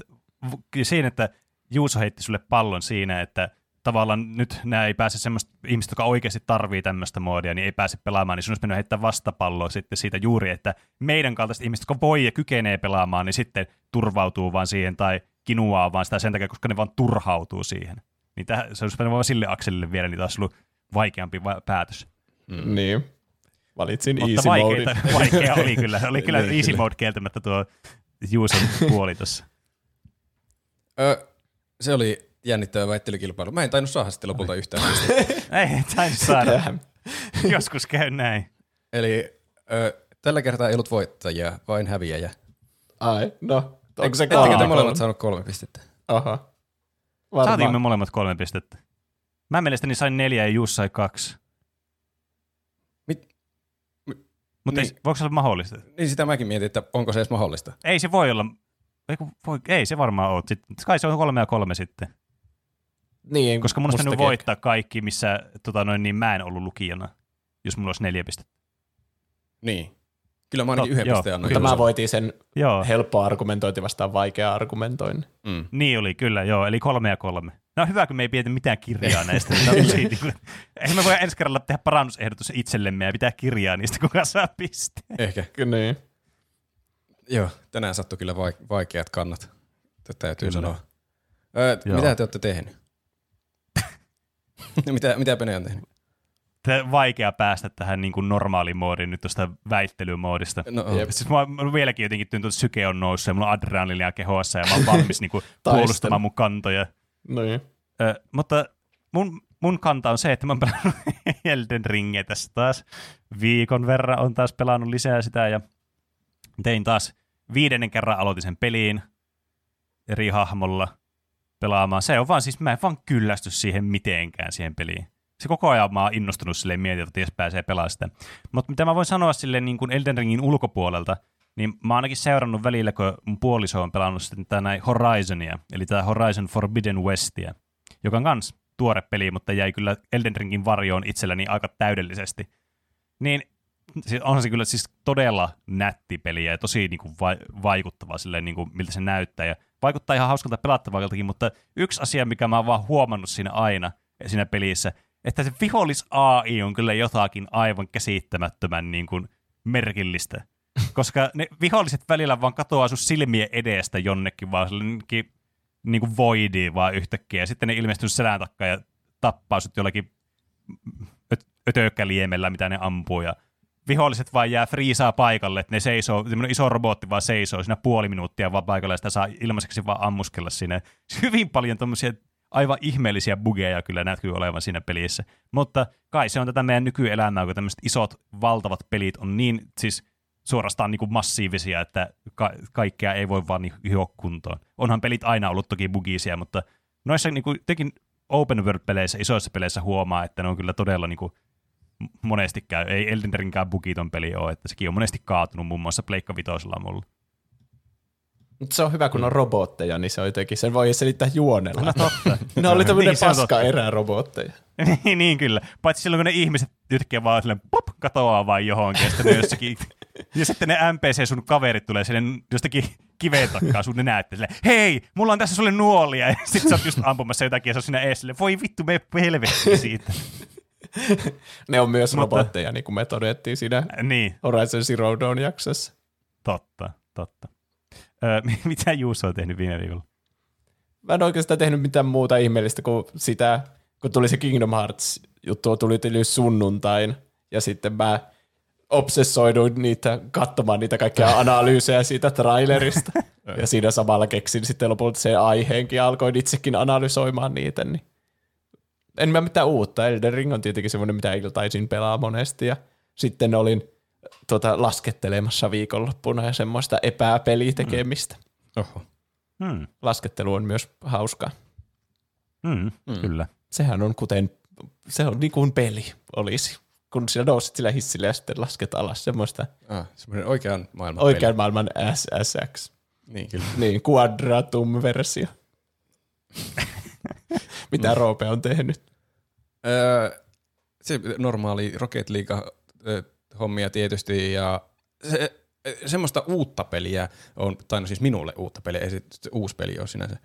siinä, että Juuso heitti sulle pallon siinä, että tavallaan nyt nämä ei pääse semmoista ihmistä, joka oikeasti tarvii tämmöistä moodia, niin ei pääse pelaamaan, niin sun olisi mennyt heittää vastapalloa sitten siitä juuri, että meidän kaltaiset ihmiset, jotka voi ja kykenee pelaamaan, niin sitten turvautuu vaan siihen tai kinuaa vaan sitä sen takia, koska ne vaan turhautuu siihen. Niin se olisi mennyt vaan sille akselille vielä, niin taas ollut vaikeampi päätös. Mm. Niin, valitsin mutta easy mode. Vaikea oli kyllä. Oli kyllä easy mode kieltämättä tuo Juuson puoli tuossa. Se oli jännittävä väittelykilpailu. Mä en tainnut saada sitten lopulta yhtään. Ei tainnut saada. Joskus käy näin. Eli tällä kertaa ei ollut voittajia, vain häviäjä. Ai, no. Onko se ettekö te molemmat saanut 3 pistettä? Aha. Saatiinko me molemmat 3 pistettä? Mä mielestäni sain 4 ja Juus sai 2. Mutta niin, voiko se olla mahdollista? Niin sitä mäkin mietin, että onko se edes mahdollista. Ei se voi olla. Ei se varmaan ole. Kai se on 3 ja 3 sitten. Niin, koska mun olisi mennyt voittaa kaikki, missä niin mä en ollut lukijana, jos mulla olisi 4 pistettä. Niin. Kyllä mä ainakin 1 pisteen annoin. Mutta mä voitin sen helppoa argumentointi vastaan vaikeaa argumentoin. Mm. Niin oli, kyllä, joo. Eli 3 ja 3. No hyvä, kun me ei pidetä mitään kirjaa näistä. Eihän me voi ensi kerralla tehdä parannusehdotus itsellemme ja pitää kirjaa niistä, kuka saa pisteen. Ehkä. Kyllä niin. Joo, tänään sattui kyllä vaikeat kannat, täytyy sanoa. Mitä te olette tehnyt? Mitä Pene on tehnyt? Vaikea päästä tähän niin kuin normaaliin moodiin nyt tuosta väittelymoodista. No, siis mä vieläkin jotenkin tuntuu, että syke on noussut ja mulla on adrenaliinia kehossa ja mä oon valmis niin kuin puolustamaan mun kantoja. No niin. Mutta mun kanta on se, että mä oon pelannut Elden Ringiä tässä taas. Viikon verran on taas pelannut lisää sitä ja tein taas 5. kerran aloitin sen peliin eri hahmolla pelaamaan. Se on vaan siis, mä en vaan kyllästy siihen mitenkään siihen peliin. Se koko ajan mä oon innostunut silleen mietin, että jos pääsee pelaamaan sitä. Mutta mitä mä voin sanoa silleen niin kuin Elden Ringin ulkopuolelta, niin mä oon ainakin seurannut välillä, kun mun puoliso on pelannut sitten tää Horizonia, eli tää Horizon Forbidden Westia, joka on kans tuore peli, mutta jäi kyllä Elden Ringin varjoon itselläni aika täydellisesti. Niin onhan se kyllä siis todella nätti peli ja tosi niin kuin vaikuttava silleen, niin kuin miltä se näyttää. Ja vaikuttaa ihan hauskalta pelattavaltakin, mutta yksi asia, mikä mä oon vaan huomannut siinä aina, siinä pelissä, että se vihollis AI on kyllä jotakin aivan käsittämättömän niin kuin merkillistä. Koska ne viholliset välillä vaan katoaa sun silmien edestä jonnekin vaan sellainenkin niin kuin voidiin vaan yhtäkkiä. Ja sitten ne ilmestyy selän takkaan ja tappaa sut jollakin ötökkäliemellä, mitä ne ampuu ja viholliset vaan jää friisaa paikalle, että ne seisoo, semmoinen iso robotti vaan seisoo siinä 0,5 minuuttia vaan paikalle ja sitä saa ilmaiseksi vaan ammuskella siinä. Hyvin paljon tommosia aivan ihmeellisiä bugeja kyllä näkyy olevan siinä pelissä, mutta kai se on tätä meidän nykyelämää, kun tämmöiset isot valtavat pelit on niin siis suorastaan niin kuin massiivisia, että kaikkea ei voi vaan hioa kuntoon. Onhan pelit aina ollut toki bugisia, mutta noissa niin kuin tekin open world-peleissä, isoissa peleissä huomaa, että ne on kyllä todella niin kuin monesti käy. Ei Elden Ringkään bugiton peli ole, että sekin on monesti kaatunut muun muassa Pleikka 5:lla mulla. Mutta se on hyvä, kun on robotteja, niin se on jotenkin, sen voi selittää juonella. No totta. Ne oli tämmöinen niin, paska erää robotteja. niin kyllä, paitsi silloin kun ne ihmiset yhtäkkiä vaan silleen pop, katoaa vaan johonkin ja sitten jossakin. Ja sitten ne NPC sun kaverit tulee sinne jostakin kiveen takkaan sun, ne näyttää silleen, hei, mulla on tässä sulle nuolia ja sitten sä oot just ampumassa jotakin ja se on sinne ees silleen, voi vittu, me helvettiin siitä. Ne on myös robotteja, niin kuin me todettiin siinä Horizon Zero Dawn -jaksossa. Totta. Mitä Juuso on tehnyt viime viikolla? Mä en oikeastaan tehnyt mitään muuta ihmeellistä kuin sitä, kun tuli se Kingdom Hearts-juttu, tuli sunnuntain, ja sitten mä obsessoiduin katsomaan niitä kaikkia analyysejä siitä trailerista, ja siinä samalla keksin sitten lopulta sen aiheenkin, alkoin itsekin analysoimaan niitä, niin en mä mitään uutta. Elden Ring on tietenkin semmoinen, mitä iltaisin pelaa monesti, ja sitten olin laskettelemassa viikonloppuna ja semmoista epäpelitekemistä. Oho. Laskettelu on myös hauskaa. Kyllä. Sehän on se on niin kuin peli olisi. kun sinä nousit sillä hissillä ja sitten lasket alas. Semmoista. Semmoinen oikean maailman peli. Oikean maailman SSX. Niin, kyllä. Niin, Quadratum-versio. Mitä Roope on tehnyt? Se normaali Rocket League-hommia tietysti ja semmoista uutta peliä on, tai no siis minulle uutta peliä, ei sitten uusi peli ole sinänsä.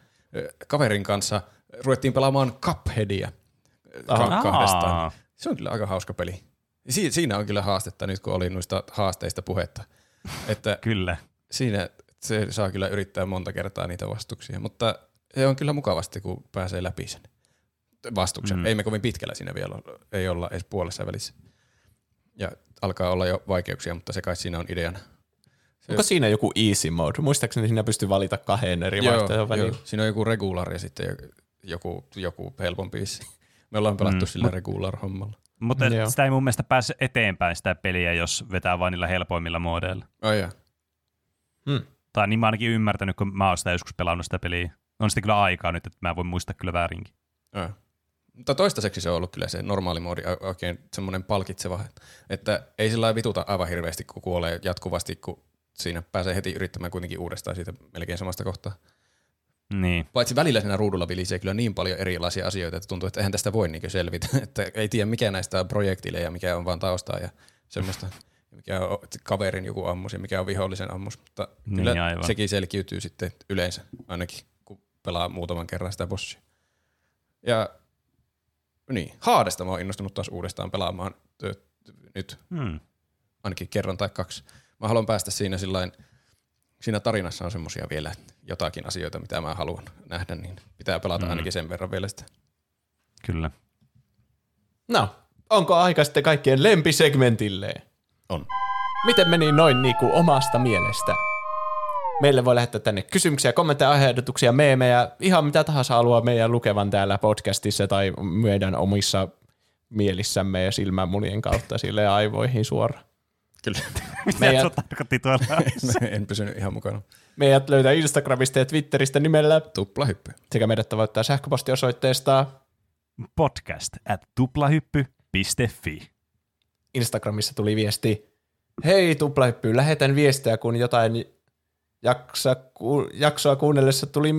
Kaverin kanssa ruvettiin pelaamaan Cupheadia kahdestaan. Se on kyllä aika hauska peli. Siinä on kyllä haastetta nyt, kun oli noista haasteista puhetta. Että kyllä. Siinä se saa kyllä yrittää monta kertaa niitä vastuksia, mutta se on kyllä mukavasti, kun pääsee läpi sen vastuksen. Mm. Ei me kovin pitkällä siinä vielä, ei olla edes puolessa välissä. Ja alkaa olla jo vaikeuksia, mutta se kai siinä on ideana. Onko siinä joku easy mode? Muistaakseni siinä pystyy valita kahden eri vaihtoehtojen väliin. Siinä on joku regular ja sitten joku helpompi vissi. Me ollaan pelattu sillä regular-hommalla. Mutta sitä ei mun mielestä pääse eteenpäin sitä peliä, jos vetää vain niillä helpoimmilla modeilla. Tai niin mä ainakin ymmärtänyt, kun mä oon sitä joskus pelannut sitä peliä. On sitä kyllä aikaa nyt, että mä voin muistaa kyllä väärinkin. Mutta toistaiseksi se on ollut kyllä se normaali moodi oikein semmoinen palkitseva, että ei sillä vituta aivan hirveästi, kun kuolee jatkuvasti, kun siinä pääsee heti yrittämään kuitenkin uudestaan siitä melkein samasta kohtaa. Niin. Paitsi välillä siinä ruudulla vilisee kyllä niin paljon erilaisia asioita, että tuntuu, että eihän tästä voi niinkö selvitä. Että ei tiedä, mikä näistä on projektille ja mikä on vaan taustaa ja semmoista, mikä on kaverin joku ammus ja mikä on vihollisen ammus. Mutta kyllä niin, sekin selkiytyy sitten yleensä ainakin, kun pelaa muutaman kerran sitä bossia. Ja niin, Haadesta mä oon innostunut taas uudestaan pelaamaan nyt ainakin kerran tai kaksi. Mä haluan päästä siinä tarinassa on semmosia vielä jotakin asioita, mitä mä haluan nähdä, niin pitää pelata ainakin sen verran vielä sitä. Kyllä. No, onko aika sitten kaikkien lempisegmentilleen? On. Miten meni noin niinku omasta mielestä? Meille voi lähettää tänne kysymyksiä, kommentteja, aiheehdotuksia, meemejä, ihan mitä tahansa haluaa meidän lukevan täällä podcastissa tai meidän omissa mielissämme ja silmämunien kautta sille aivoihin suoraan. Kyllä. Mitä tarkoitti tuolla? En pysynyt ihan mukana. Meidät löytää Instagramista ja Twitteristä nimellä Tuplahyppy. Sekä meidät tavoittaa sähköpostiosoitteesta podcast@tuplahyppy.fi. Instagramissa tuli viesti, hei Tuplahyppy, lähetän viestiä, kun jotain jaksoa kuunnellessa tuli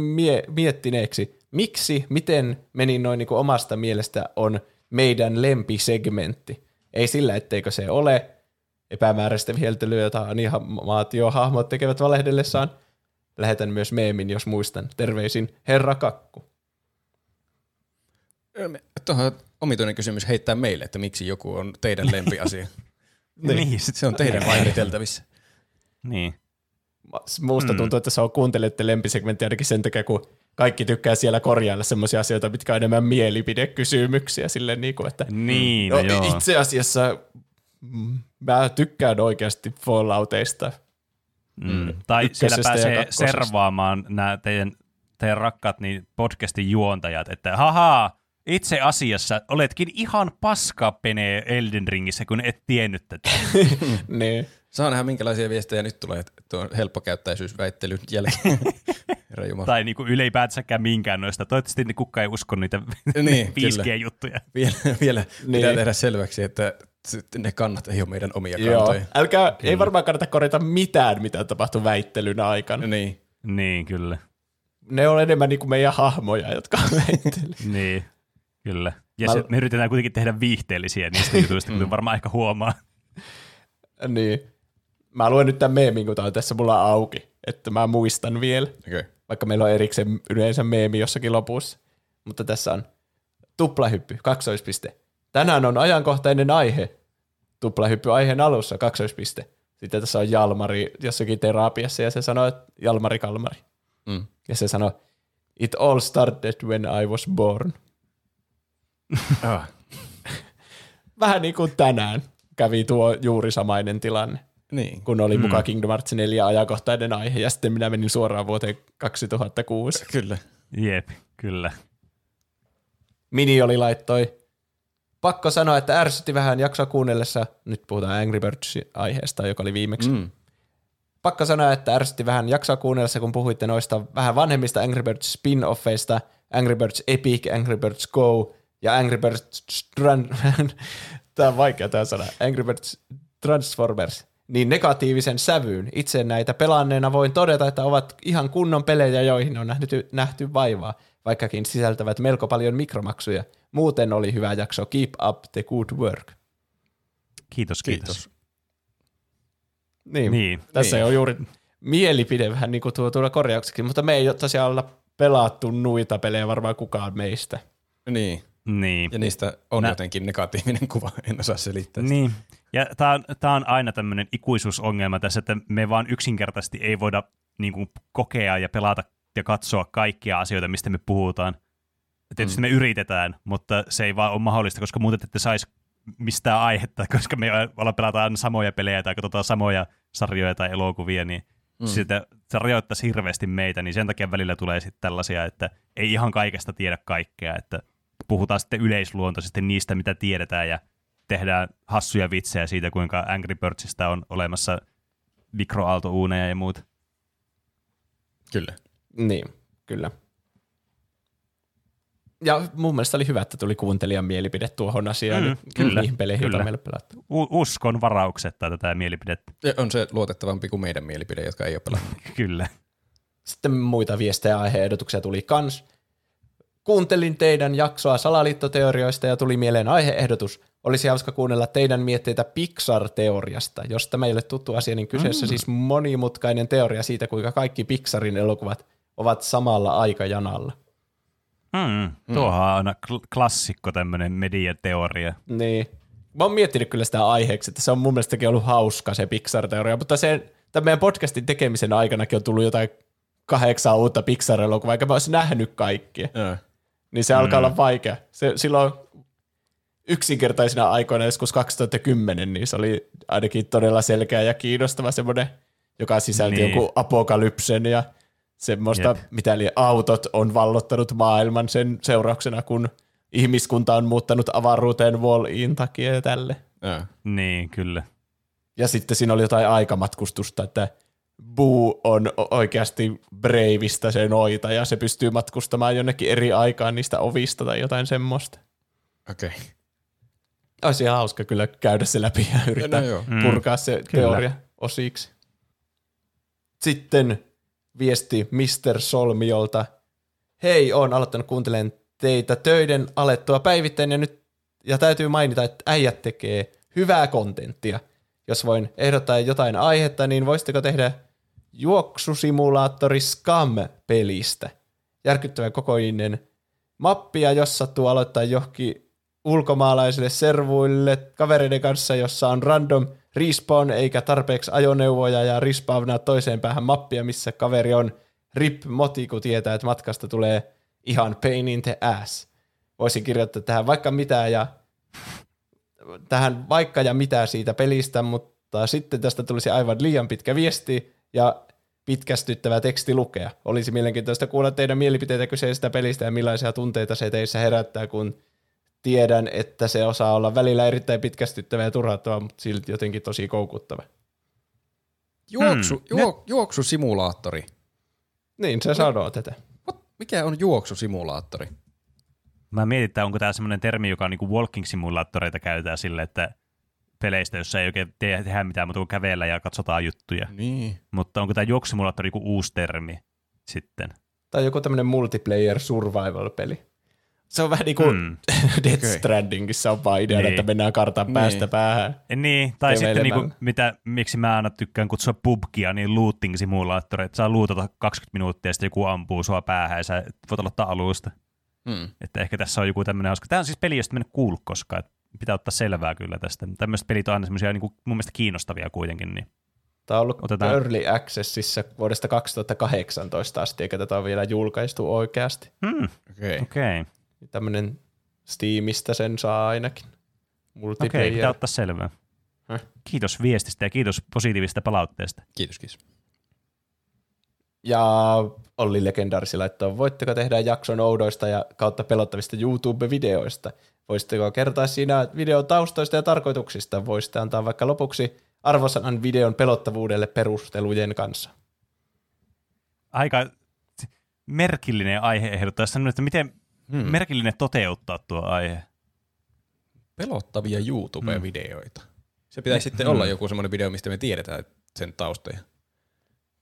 miettineeksi. Miksi, miten meni noin niin kuin omasta mielestä on meidän lempisegmentti? Ei sillä, etteikö se ole epämääräistä viheltelyä, jota animaatiohahmot tekevät valehdellessaan. Lähetän myös meemin, jos muistan. Terveisin, Herra Kakku. Tuohon omituinen kysymys heittää meille, että miksi joku on teidän lempiasia. Niin. Se on teidän vainiteltävissä. Niin. Muusta tuntuu, että kuuntelette lempisegmenttiä ainakin sen takia, kun kaikki tykkää siellä korjailla semmoisia asioita, mitkä on enemmän mielipidekysymyksiä. Silleen niin kuin, että itse asiassa mä tykkään oikeasti Fallouteista. Tai siellä pääsee servaamaan nämä teidän rakkaat niin podcastin juontajat, että hahaa, itse asiassa oletkin ihan paskapenee Elden Ringissä, kun et tiennyt tätä. Niin. Saa nähdä, minkälaisia viestejä nyt tulee tuon helppokäyttäisyysväittelyn jälkeen. Tai niinku yleipäätänsäkään minkään noista. Toivottavasti kukaan ei usko niitä 5G-juttuja. Vielä pitää tehdä selväksi, että ne kannat ei ole meidän omia kantoja. Älkää, ei varmaan kannata korjata mitään, mitä tapahtui väittelyn aikana. Niin, kyllä. Ne on enemmän niinku meidän hahmoja, jotka on väittely. Niin, kyllä. Ja me yritetään kuitenkin tehdä viihteellisiä niistä jutuista, kun varmaan ehkä huomaa. Niin. Mä luen nyt tämän meemin, kun tää on tässä mulla auki, että mä muistan vielä, vaikka meillä on erikseen yleensä meemi jossakin lopussa. Mutta tässä on tuplahyppy, 2. Tänään on ajankohtainen aihe, tuplahyppy aiheen alussa, 2. Sitten tässä on Jalmari jossakin terapiassa ja se sanoo, että Jalmari Kalmari. Ja se sanoo, it all started when I was born. Vähän niin kuin tänään kävi tuo juuri samainen tilanne. Niin. Kun oli mukaan Kingdom Hearts 4 ajankohtainen aihe, ja sitten minä menin suoraan vuoteen 2006. Kyllä. Jep, kyllä. Minioli laittoi, pakko sanoa, että ärsytti vähän jaksoa kuunnellessa, nyt puhutaan Angry Birds-aiheesta, joka oli viimeksi. Pakko sanoa, että ärsytti vähän jaksoa kuunnellessa, kun puhuitte noista vähän vanhemmista Angry Birds spin-offeista, Angry Birds Epic, Angry Birds Go ja Angry Birds Tämä on vaikea tämä sana. Angry Birds Transformers. Niin negatiivisen sävyyn. Itse näitä pelanneena voin todeta, että ovat ihan kunnon pelejä, joihin on nähty vaivaa, vaikkakin sisältävät melko paljon mikromaksuja. Muuten oli hyvä jakso. Keep up the good work. Kiitos. Niin. Tässä on juuri mielipide vähän niin kuin tuolla korjauksikin, mutta me ei tosiaan olla pelattu noita pelejä varmaan kukaan meistä. Niin. Ja niistä on jotenkin negatiivinen kuva, en osaa selittää sitä. Niin. Ja tämä on aina tämmöinen ikuisuusongelma tässä, että me vaan yksinkertaisesti ei voida niin kuin kokea ja pelata ja katsoa kaikkia asioita, mistä me puhutaan. Tietysti me yritetään, mutta se ei vaan ole mahdollista, koska muuten ette saisi mistään aihetta, koska me pelataan samoja pelejä tai katsotaan samoja sarjoja tai elokuvia, niin sitä, se rajoittaisi hirveästi meitä, niin sen takia välillä tulee sitten tällaisia, että ei ihan kaikesta tiedä kaikkea, että puhutaan sitten yleisluontoisesti niistä, mitä tiedetään ja tehdään hassuja vitsejä siitä, kuinka Angry Birdsista on olemassa mikroaaltouuneja ja muut. Kyllä. Niin, kyllä. Ja mun mielestä oli hyvä, että tuli kuuntelijan mielipide tuohon asiaan. Kyllä. Niihin peleihin, joita meillä pelattu. Uskon varauksetta tätä mielipidettä. Ja on se luotettavampi kuin meidän mielipide, jotka ei ole pelattu. Kyllä. Sitten muita viestejä ja aihe-ehdotuksia tuli kans. Kuuntelin teidän jaksoa salaliittoteorioista ja tuli mieleen aihe-ehdotus. Olisi hauska kuunnella teidän mietteitä Pixar-teoriasta. Jos tämä ei ole tuttu asia, niin kyseessä siis monimutkainen teoria siitä, kuinka kaikki Pixarin elokuvat ovat samalla aikajanalla. Tuohan on aina klassikko tämmöinen mediateoria. Niin. Mä oon miettinyt kyllä sitä aiheeksi, että se on mun mielestäkin ollut hauska se Pixar-teoria, mutta tämän meidän podcastin tekemisen aikanakin on tullut jotain 8 uutta Pixar-elokuvaa, vaikka mä ois nähnyt kaikkia. Niin se alkaa olla vaikea. Silloin yksinkertaisina aikoina, joskus 2010, niin se oli ainakin todella selkeä ja kiinnostava semmoinen, joka sisälti jonkun apokalypsen ja semmoista, mitä eli autot on vallottanut maailman sen seurauksena, kun ihmiskunta on muuttanut avaruuteen Wall-in takia ja tälle. Niin, kyllä. Ja sitten siinä oli jotain aikamatkustusta, että Boo on oikeasti Braveista se noita ja se pystyy matkustamaan jonnekin eri aikaan niistä ovista tai jotain semmoista. Okei. Olisi ihan hauska kyllä käydä se läpi ja yrittää purkaa se teoria osiksi. Sitten viesti Mr. Solmiolta. Hei, oon aloittanut kuuntelemaan teitä töiden alettua päivittäin ja täytyy mainita, että äijät tekee hyvää kontenttia. Jos voin ehdottaa jotain aihetta, niin voisitteko tehdä juoksusimulaattori Scum-pelistä? Järkyttävän kokoinen mappia, jos sattuu aloittaa johonkin ulkomaalaisille servuille kavereiden kanssa, jossa on random respawn eikä tarpeeksi ajoneuvoja ja respawnaa toiseen päähän mappia, missä kaveri on rip-moti, kun tietää, että matkasta tulee ihan pain in the ass. Voisin kirjoittaa tähän vaikka mitä ja tähän vaikka ja mitä siitä pelistä, mutta sitten tästä tulisi aivan liian pitkä viesti ja pitkästyttävä teksti lukea. Olisi mielenkiintoista kuulla teidän mielipiteitä kyseistä pelistä ja millaisia tunteita se teissä herättää, kun tiedän, että se osaa olla välillä erittäin pitkästyttävä ja turhauttava, mutta silti jotenkin tosi koukuttava. Juoksusimulaattori. Niin, se sanoo tätä. Mikä on juoksusimulaattori? Mä mietin, onko tämä semmoinen termi, joka on niinku walking-simulaattoreita käytetään sille, että peleistä, jossa ei oikein tehdä mitään, mutta kävellä ja katsotaan juttuja. Niin. Mutta onko tämä juoksusimulaattori joku uusi termi sitten? Tai joku tämmöinen multiplayer survival-peli. Se on vähän niin kuin Death Strandingissa on vaan idea, että mennään kartan päästä päähän. Niin, tai sitten niin kuin, miksi mä aina tykkään kutsua PUBGia, niin looting-simulaattori, että saa luutata 20 minuuttia ja sitten joku ampuu sua päähän ja sä voit aloittaa alusta. Että ehkä tässä on joku tämmöinen hauska. Tämä on siis peli, josta mä en kuullut koskaan. Pitää ottaa selvää kyllä tästä. Tämmöiset pelit on aina semmoisia niin kuin, mun mielestä kiinnostavia kuitenkin. Niin. Tämä on ollut Early Accessissa vuodesta 2018 asti, eikä tätä on vielä julkaistu oikeasti. Okei. Tämmöinen Steamista sen saa ainakin. Multiplayer. Okei, pitää ottaa selvää. Kiitos viestistä ja kiitos positiivisesta palautteesta. Kiitos. Ja Olli Legendarsi laittoi, voitteko tehdä jakson oudoista ja kautta pelottavista YouTube-videoista? Voisitteko kertoa siinä videon taustoista ja tarkoituksista? Voisitte antaa vaikka lopuksi arvosanan videon pelottavuudelle perustelujen kanssa. Aika merkillinen aihe ehdottaa. Sanoin, että miten merkillinen toteuttaa tuo aihe. pelottavia YouTube-videoita. Se pitäisi sitten olla joku semmoinen video, mistä me tiedetään sen taustoja.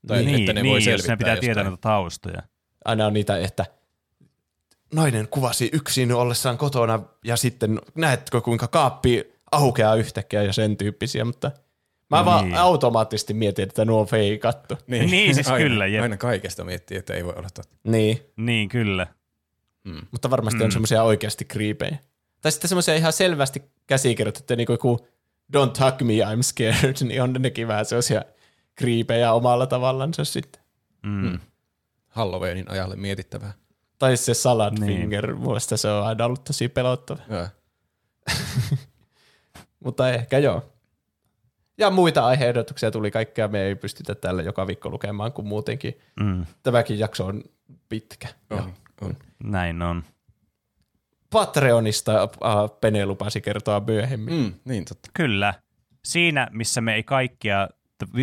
Tai niin, että ne voi selvittää jos ne pitää tietää näitä taustoja. Aina on niitä, että nainen kuvasi yksin ollessaan kotona ja sitten näetkö kuinka kaappi aukeaa yhtäkkiä ja sen tyyppisiä, mutta mä vaan automaattisesti mietin, että nuo on feikattu. Niin siis aina, kyllä. Aina kaikesta miettii, että ei voi olla totta. Niin kyllä. Mutta varmasti on semmoisia oikeasti kriipejä. Tai sitten semmoisia ihan selvästi käsikirjoitettuja, niin kuin joku Don't hug me, I'm scared, niin on nekin vähän semmoisia kriipejä omalla tavallansa sitten. Halloweenin ajalle mietittävää. Tai se Salad Finger, muista se on aina ollut tosi pelottava. Mutta ehkä joo. Ja muita aihe-ehdotuksia tuli kaikkea, me ei pystytä tällä joka viikko lukemaan, kun muutenkin tämäkin jakso on pitkä. On. Näin on. Patreonista Pene lupasi kertoa myöhemmin. Niin totta. Kyllä. Siinä, missä me ei kaikkia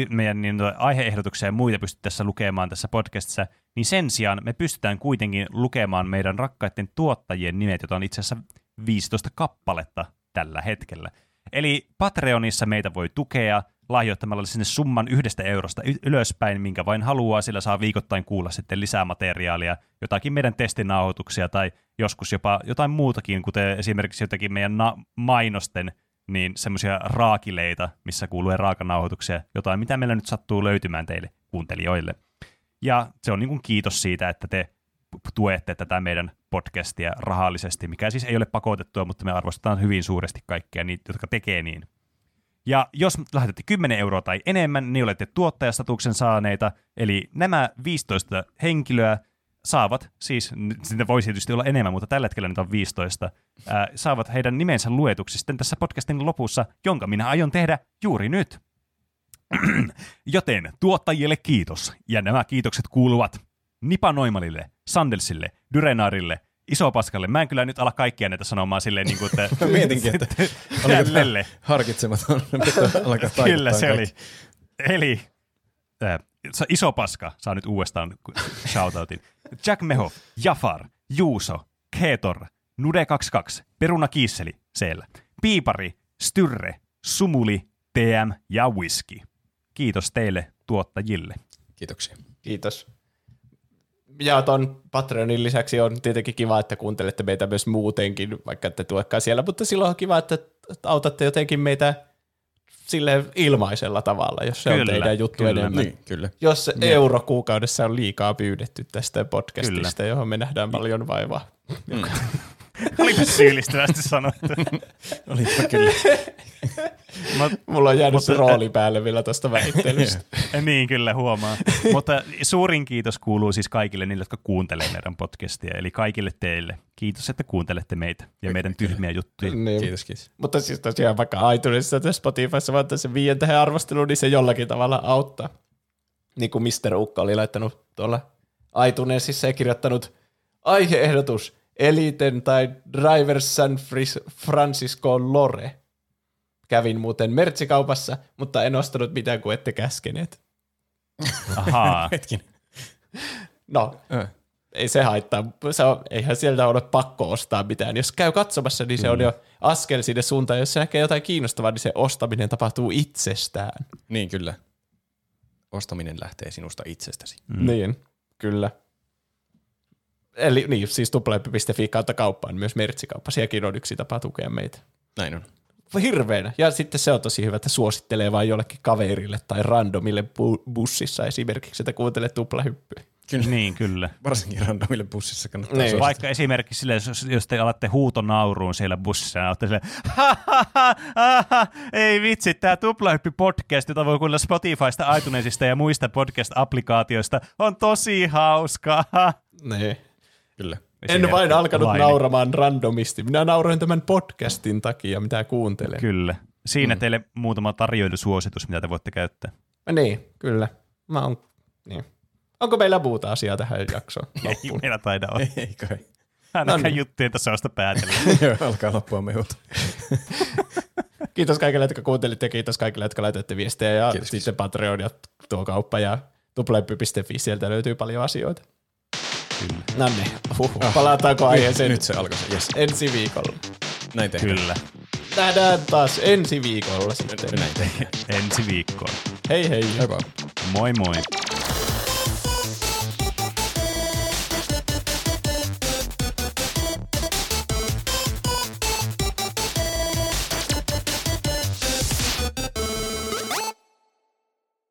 meidän niin, aihe-ehdotuksia ja muita pysty tässä lukemaan tässä podcastissa, niin sen sijaan me pystytään kuitenkin lukemaan meidän rakkaiden tuottajien nimet, joita on itse asiassa 15 kappaletta tällä hetkellä. Eli Patreonissa meitä voi tukea lahjoittamalla sinne summan 1 eurosta ylöspäin, minkä vain haluaa, sillä saa viikoittain kuulla sitten lisää materiaalia, jotakin meidän testinauhoituksia tai joskus jopa jotain muutakin, kuten esimerkiksi jotakin meidän mainosten niin semmoisia raakileita, missä kuuluu raakanauhoituksia, jotain mitä meillä nyt sattuu löytymään teille kuuntelijoille. Ja se on niin kuin kiitos siitä, että te tuette tätä meidän podcastia rahallisesti, mikä siis ei ole pakotettua, mutta me arvostetaan hyvin suuresti kaikkia niitä, jotka tekee niin. Ja jos lähetätte 10 euroa tai enemmän, niin olette tuottajastatuksen saaneita, eli nämä 15 henkilöä saavat, siis niitä voisi tietysti olla enemmän, mutta tällä hetkellä niitä on 15, saavat heidän nimensä luetuksi sitten tässä podcastin lopussa, jonka minä aion tehdä juuri nyt. Joten tuottajille kiitos, ja nämä kiitokset kuuluvat Nipanoimalille, Sandelsille, Dyrenaarille, Isopaskalle. Mä en kyllä nyt ala kaikkia näitä sanomaan silleen, niin kuin, että... Mietinkin, että oliko harkitsematon, pitää alkaa taikuttaa. Kyllä se kaikki. Oli. Eli Isopaska saa nyt uudestaan shoutoutin. Jack Meho, Jafar, Juuso, Keetor, Nude22, Peruna Kiisseli, siellä, Piipari, Styrre, Sumuli, TM ja Whisky. Kiitos teille tuottajille. Kiitoksia. Kiitos. Ja ton Patreonin lisäksi on tietenkin kiva, että kuuntelette meitä myös muutenkin, vaikka ette tuekaan siellä, mutta silloin on kiva, että autatte jotenkin meitä sille ilmaisella tavalla, jos se on teidän juttu enemmän. Niin, jos euro kuukaudessa on liikaa pyydetty tästä podcastista, johon me nähdään paljon vaivaa. Olipa syyllistävästi sanottu. Olipa kyllä. Mulla on jäänyt rooli päälle vielä tuosta väittelystä. Niin kyllä huomaa. Mutta suurin kiitos kuuluu siis kaikille niille, jotka kuuntelee meidän podcastia. Eli kaikille teille. Kiitos, että kuuntelette meitä ja meidän tyhmiä juttuja. Niin. Kiitos. Mutta siis tosiaan vaikka iTunesissa tai Spotifyssa vaan se 5 tähän arvosteluun, niin se jollakin tavalla auttaa. Niin kuin Mr. Ukka oli laittanut tuolla iTunesissa ja kirjoittanut aihe-ehdotus. Eliten tai Driver San Francisco Lore. Kävin muuten mertsikaupassa, mutta en ostanut mitään, kun ette käskeneet. Ahaa. Hetkin. No, ei se haittaa. Eihän sieltä ole pakko ostaa mitään. Jos käy katsomassa, niin se on jo askel sinne suuntaan. Jos se näkee jotain kiinnostavaa, niin se ostaminen tapahtuu itsestään. Niin, kyllä. Ostaminen lähtee sinusta itsestäsi. Niin, kyllä. Eli niin, siis tuplahyppi.fi kautta kauppaan, myös mertsikauppa. Sielläkin on yksi tapa tukea meitä. Näin on. Hirveänä. Ja sitten se on tosi hyvä, että suosittelee vain jollekin kaverille tai randomille bussissa esimerkiksi, että kuuntelee tuplahyppyä. Kyllä. Niin, kyllä. Varsinkin randomille bussissa kannattaa suositella. Vaikka esimerkiksi sille, jos te alatte huutonauruun siellä bussissa, ja olette silleen, ei vitsi, tämä Tuplahyppi-podcast, jota voi kuulla Spotifysta, iTunesista ja muista podcast-applikaatioista, on tosi hauskaa. Niin. Kyllä. En vain alkanut nauramaan randomisti. Minä nauroin tämän podcastin takia, mitä kuuntelen. Kyllä. Siinä teille muutama tarjoilusuositus, mitä te voitte käyttää. Niin, kyllä. Niin. Onko meillä muuta asiaa tähän jaksoon? Ei meillä taida olla. Ei kai. Ainakaan juttuja tässä osta päätellä. Alkaa loppua mehut. Kiitos kaikille, jotka kuuntelitte ja kiitos kaikille, jotka laitatte viestejä. Ja kiitos. Sitten Patreon ja tuo kauppa ja tuplahyppi.fi. Sieltä löytyy paljon asioita. Kyllä. No niin. Palataanko aiheeseen? Nyt se alkoi. Yes. Ensi viikolla. Näin tehdään. Kyllä. Nähdään taas ensi viikolla sitten. Ensi viikkoon. Hei hei. Heippa. Moi moi.